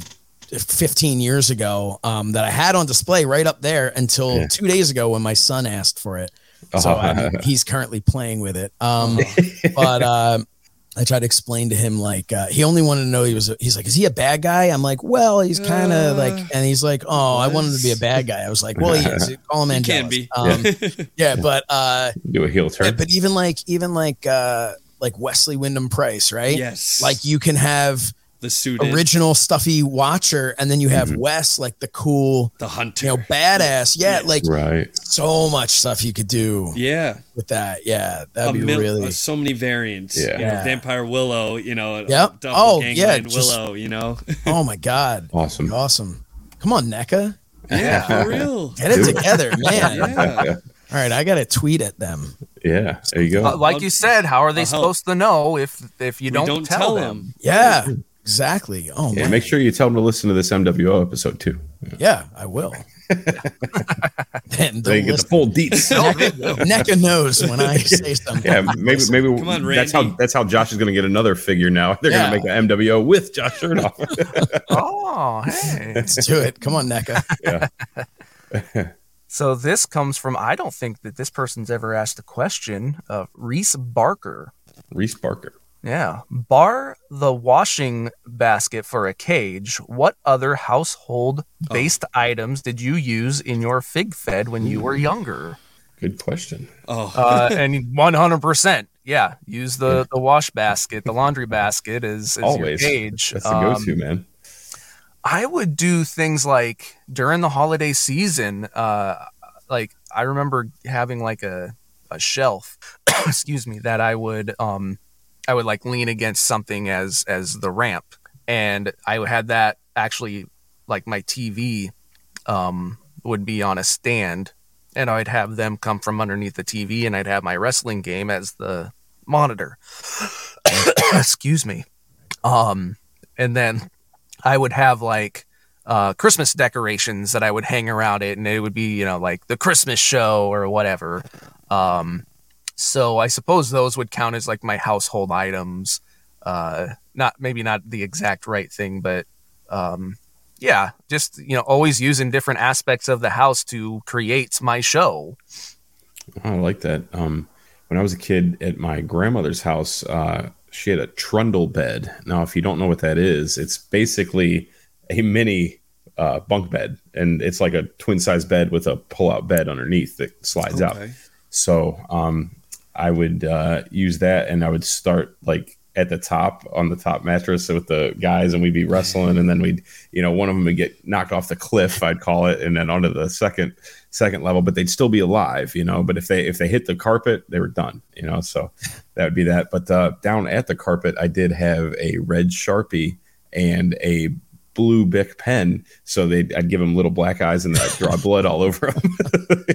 fifteen years ago. Um, that I had on display right up there until yeah. two days ago when my son asked for it. So I mean, he's currently playing with it. Um, but. Uh, I tried to explain to him, like, uh, he only wanted to know he was, a, he's like, is he a bad guy? I'm like, well, he's kind of uh, like, and he's like, oh, I wanted to be a bad guy. I was like, well, he is. All man can be. Um, yeah. But, uh, do a heel turn. Yeah, but even like, even like, uh, like Wesley Wyndham Price, right? Yes. Like you can have the suited original stuffy watcher, and then you have mm-hmm. Wes, like the cool, the hunter, you know, badass. Yeah, yeah, like right. So much stuff you could do. Yeah, with that. Yeah, that'd a be mil- really uh, so many variants. Yeah, you know, Vampire Willow. You know. Yep. Oh yeah, just, Willow. You know. Oh my God. Awesome. Awesome. Come on, N E C A. Yeah, for real. Get it together, man. Yeah. All right, I got to tweet at them. Yeah, there you go. Like you said, how are they uh-huh. supposed to know if if you don't, don't tell, tell them? them? Yeah. Exactly. Oh, yeah, make sure you tell them to listen to this M W O episode too. Yeah, yeah, I will. Then they get the full deets. N E C A knows when I say something. Yeah, maybe maybe Come on, that's how that's how Josh is going to get another figure now. They're yeah. going to make an M W O with Josh Chernoff. Oh, hey, let's do it. Come on, N E C A. Yeah. So this comes from, I don't think that this person's ever asked a question of Reese Barker. Reese Barker. Yeah. Bar the washing basket for a cage, what other household-based oh. items did you use in your fig fed when you were younger? Good question. Oh, uh, and one hundred percent. Yeah. Use the, the wash basket, the laundry basket as, as your cage. That's the go-to, um, man. I would do things like during the holiday season. Uh, like I remember having like a, a shelf, excuse me, that I would, um, I would like lean against something as as the ramp, and I had that actually like my T V um, would be on a stand, and I'd have them come from underneath the T V, and I'd have my wrestling game as the monitor. Excuse me, um, and then I would have like uh, Christmas decorations that I would hang around it, and it would be, you know, like the Christmas show or whatever. Um, So I suppose those would count as like my household items. Uh, not maybe not the exact right thing, but um, yeah, just, you know, always using different aspects of the house to create my show. I like that. Um, when I was a kid at my grandmother's house, uh, she had a trundle bed. Now, if you don't know what that is, it's basically a mini uh, bunk bed, and it's like a twin size bed with a pull out bed underneath that slides okay. out. So, um, I would uh, use that, and I would start like at the top on the top mattress with the guys, and we'd be wrestling, and then we'd, you know, one of them would get knocked off the cliff, I'd call it, and then onto the second second level, but they'd still be alive, you know. But if they if they hit the carpet, they were done, you know. So that would be that. But uh, down at the carpet, I did have a red Sharpie and a blue Bic pen, so they I'd give them little black eyes, and I'd draw blood all over them.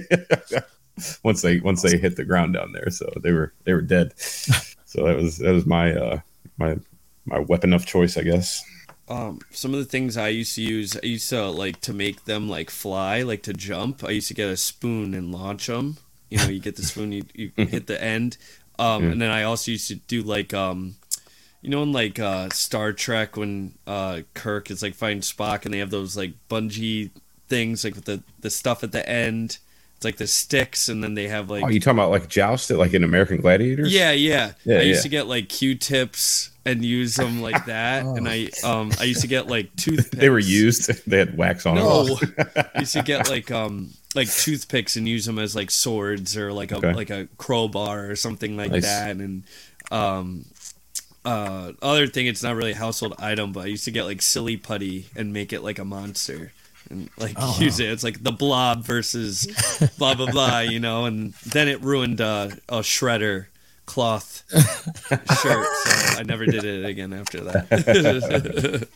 Once they once they hit the ground down there, so they were they were dead. So that was that was my uh, my my weapon of choice, I guess. Um, some of the things I used to use, I used to like to make them like fly, like to jump. I used to get a spoon and launch them. You know, you get the spoon, you, you hit the end, um, yeah. and then I also used to do like um, you know, in like uh, Star Trek when uh, Kirk is like fighting Spock, and they have those like bungee things, like with the the stuff at the end. It's like the sticks, and then they have like... Oh, you talking about like joust it, like in American Gladiators? Yeah, yeah. yeah I used yeah. to get like Q-tips and use them like that. oh. And I um, I used to get like toothpicks. They were used? They had wax on no. them? No. I used to get like um like toothpicks and use them as like swords or like a okay. like a crowbar or something like nice. that. And um, uh, other thing, it's not really a household item, but I used to get like silly putty and make it like a monster. And like oh, use it. It's like the blob versus blah blah blah, you know. And then it ruined uh, a shredder cloth shirt, so I never did it again after that.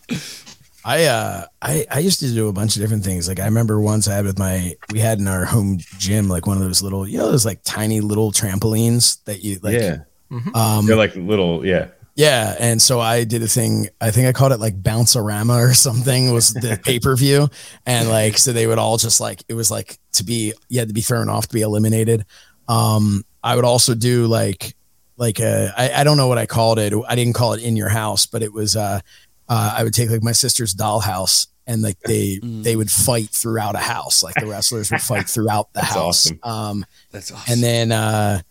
I uh I I used to do a bunch of different things. Like I remember once I had with my we had in our home gym like one of those little, you know, those like tiny little trampolines that you like. Yeah, mm-hmm. um, they're like little yeah. Yeah, and so I did a thing, I think I called it like Bounce-A-Rama or something, was the pay-per-view, and like, so they would all just like, it was like to be, you had to be thrown off to be eliminated. Um, I would also do like, like a, I, I don't know what I called it, I didn't call it In Your House, but it was, uh, uh, I would take like my sister's dollhouse, and like they mm. they would fight throughout a house, like the wrestlers would fight throughout the That's house. Awesome. Um, That's awesome. And then... Uh,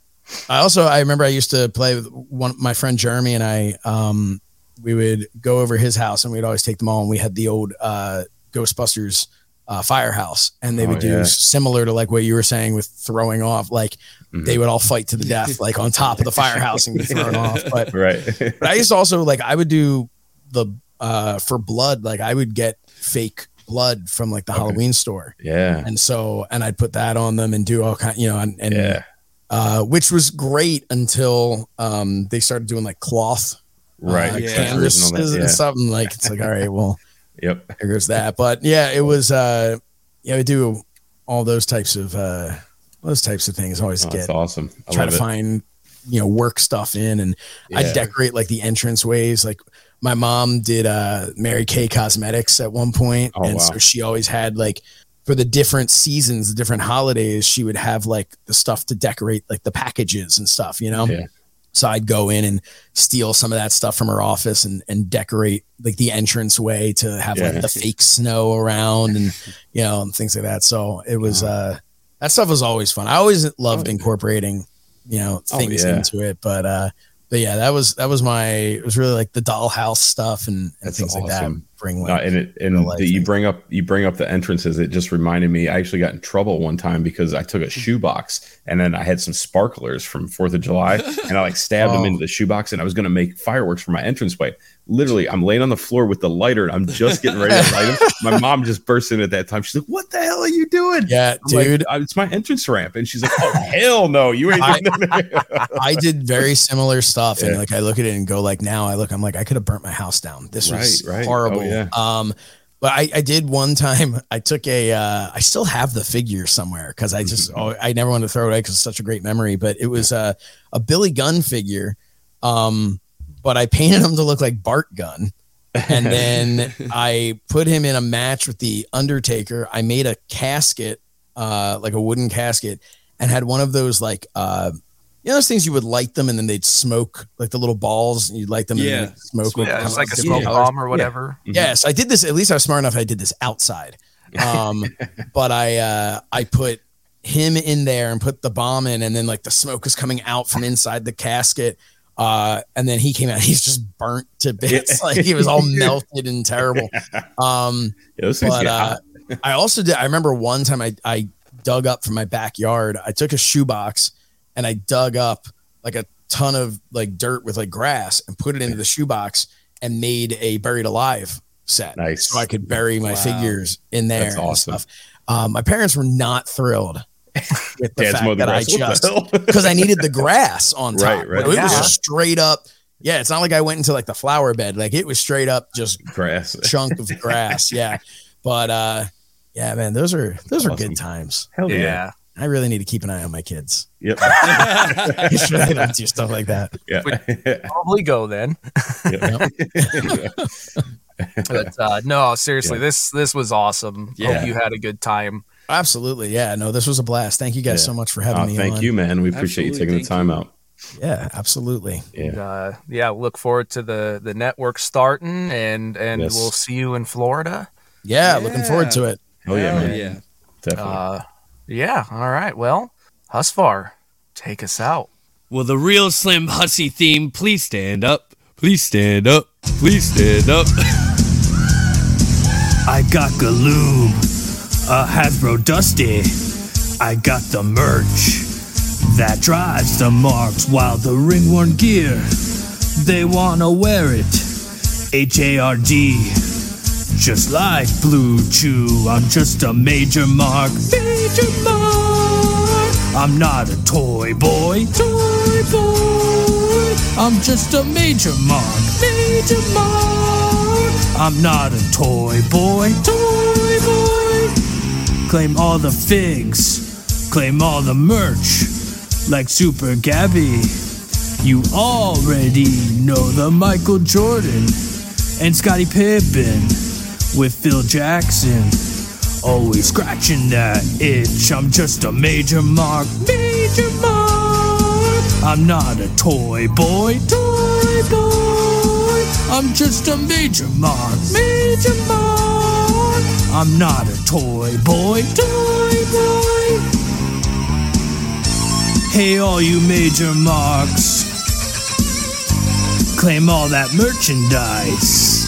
I also, I remember I used to play with one, my friend Jeremy and I, um, we would go over his house and we'd always take them all. And we had the old, uh, Ghostbusters, uh, firehouse, and they would oh, do yeah. similar to like what you were saying with throwing off, like mm-hmm. they would all fight to the death, like on top of the firehouse and get thrown off. But, right. but I used to also like, I would do the uh, for blood, like I would get fake blood from like the okay. Halloween store. Yeah. And so, and I'd put that on them and do all kind, you know, and, and yeah. uh, which was great until um, they started doing like cloth. Right. Uh, yeah. Canvas yeah. and something like, it's like, all right, well, yep. There goes that. But yeah, it was, uh, yeah, we do all those types of, uh, those types of things. Always oh, get that's awesome. I try to it. find, you know, work stuff in, and yeah. I decorate like the entrance ways. Like my mom did uh Mary Kay Cosmetics at one point. Oh, and wow. So she always had like for the different seasons, the different holidays, she would have like the stuff to decorate, like the packages and stuff, you know? Yeah. So I'd go in and steal some of that stuff from her office and, and decorate like the entrance way to have yeah. like the fake snow around and, you know, and things like that. So it was, uh, that stuff was always fun. I always loved incorporating, you know, things oh, yeah. into it, but, uh, but yeah, that was, that was my, it was really like the dollhouse stuff and, and That's things awesome. Like that. Bring like, no, and it, and the, you bring up, you bring up the entrances. It just reminded me, I actually got in trouble one time because I took a shoebox and then I had some sparklers from fourth of July and I like stabbed oh. them into the shoebox, and I was going to make fireworks for my entranceway. Literally, I'm laying on the floor with the lighter and I'm just getting ready to light them. My mom just burst in at that time. She's like, what the hell are you doing? Yeah, I'm dude. Like, it's my entrance ramp. And she's like, oh, hell no. You ain't I, I did very similar stuff. Yeah. And like, I look at it and go like, now I look, I'm like, I could have burnt my house down. This right, was right. horrible. Oh, yeah. Um, but I, I did one time, I took a, uh, I still have the figure somewhere because I just, oh, I never wanted to throw it away because it's such a great memory, but it was uh, a Billy Gunn figure. Um, But I painted him to look like Bart Gunn. And then I put him in a match with The Undertaker. I made a casket, uh, like a wooden casket, and had one of those, like, uh, you know, those things you would light them and then they'd smoke, like the little balls, and you'd light them yeah. and they'd smoke. Yeah, it's like a smoke bomb or whatever. Yeah. Mm-hmm. Yes, I did this. At least I was smart enough I did this outside. Um, but I, uh, I put him in there and put the bomb in, and then, like, the smoke is coming out from inside the casket. Uh, and then he came out, he's just burnt to bits. Yeah. Like he was all melted and terrible. Um, yeah, but, uh, I also did, I remember one time I, I dug up from my backyard. I took a shoebox and I dug up like a ton of like dirt with like grass and put it into the shoebox and made a Buried Alive set. Nice. So I could bury my wow. figures in there. That's awesome. And stuff. Um, my parents were not thrilled. With the Dad's fact that I just because I needed the grass on top, right, right. Like, yeah. It was just straight up. Yeah, it's not like I went into like the flower bed. Like it was straight up just grass, chunk of grass. Yeah, but uh, yeah, man, those are those awesome. Are good times. Hell yeah. yeah, I really need to keep an eye on my kids. Yep, sure I don't do stuff like that. Yeah, we'd probably go then. Yep. Yep. But uh, no, seriously, yeah. this this was awesome. Yeah. Hope you had a good time. Absolutely. Yeah. No, this was a blast. Thank you guys yeah. so much for having uh, me thank on. Thank you, man. We appreciate absolutely. You taking thank the time you. Out. Yeah, absolutely. Yeah. And, uh, yeah. Look forward to the, the network starting and, and yes. we'll see you in Florida. Yeah, yeah. Looking forward to it. Oh yeah, man. Yeah. Definitely. Uh, yeah. All right. Well, Husfar, take us out. Will the Real Slim Hussy theme please stand up? Please stand up. Please stand up. I got Galoob. A Hasbro Dusty, I got the merch that drives the marks while the ring-worn gear, they wanna wear it, H A R D, just like Blue Chew, I'm just a Major Mark, Major Mark, I'm not a toy boy, toy boy, I'm just a Major Mark, Major Mark, I'm not a toy boy, toy boy. Claim all the figs, claim all the merch, like Super Gabby. You already know the Michael Jordan and Scottie Pippen with Phil Jackson. Always scratching that itch, I'm just a Major Mark, Major Mark. I'm not a toy boy, toy boy. I'm just a Major Mark, Major Mark. I'm not a toy boy, toy boy. Hey, all you Major Marks, claim all that merchandise.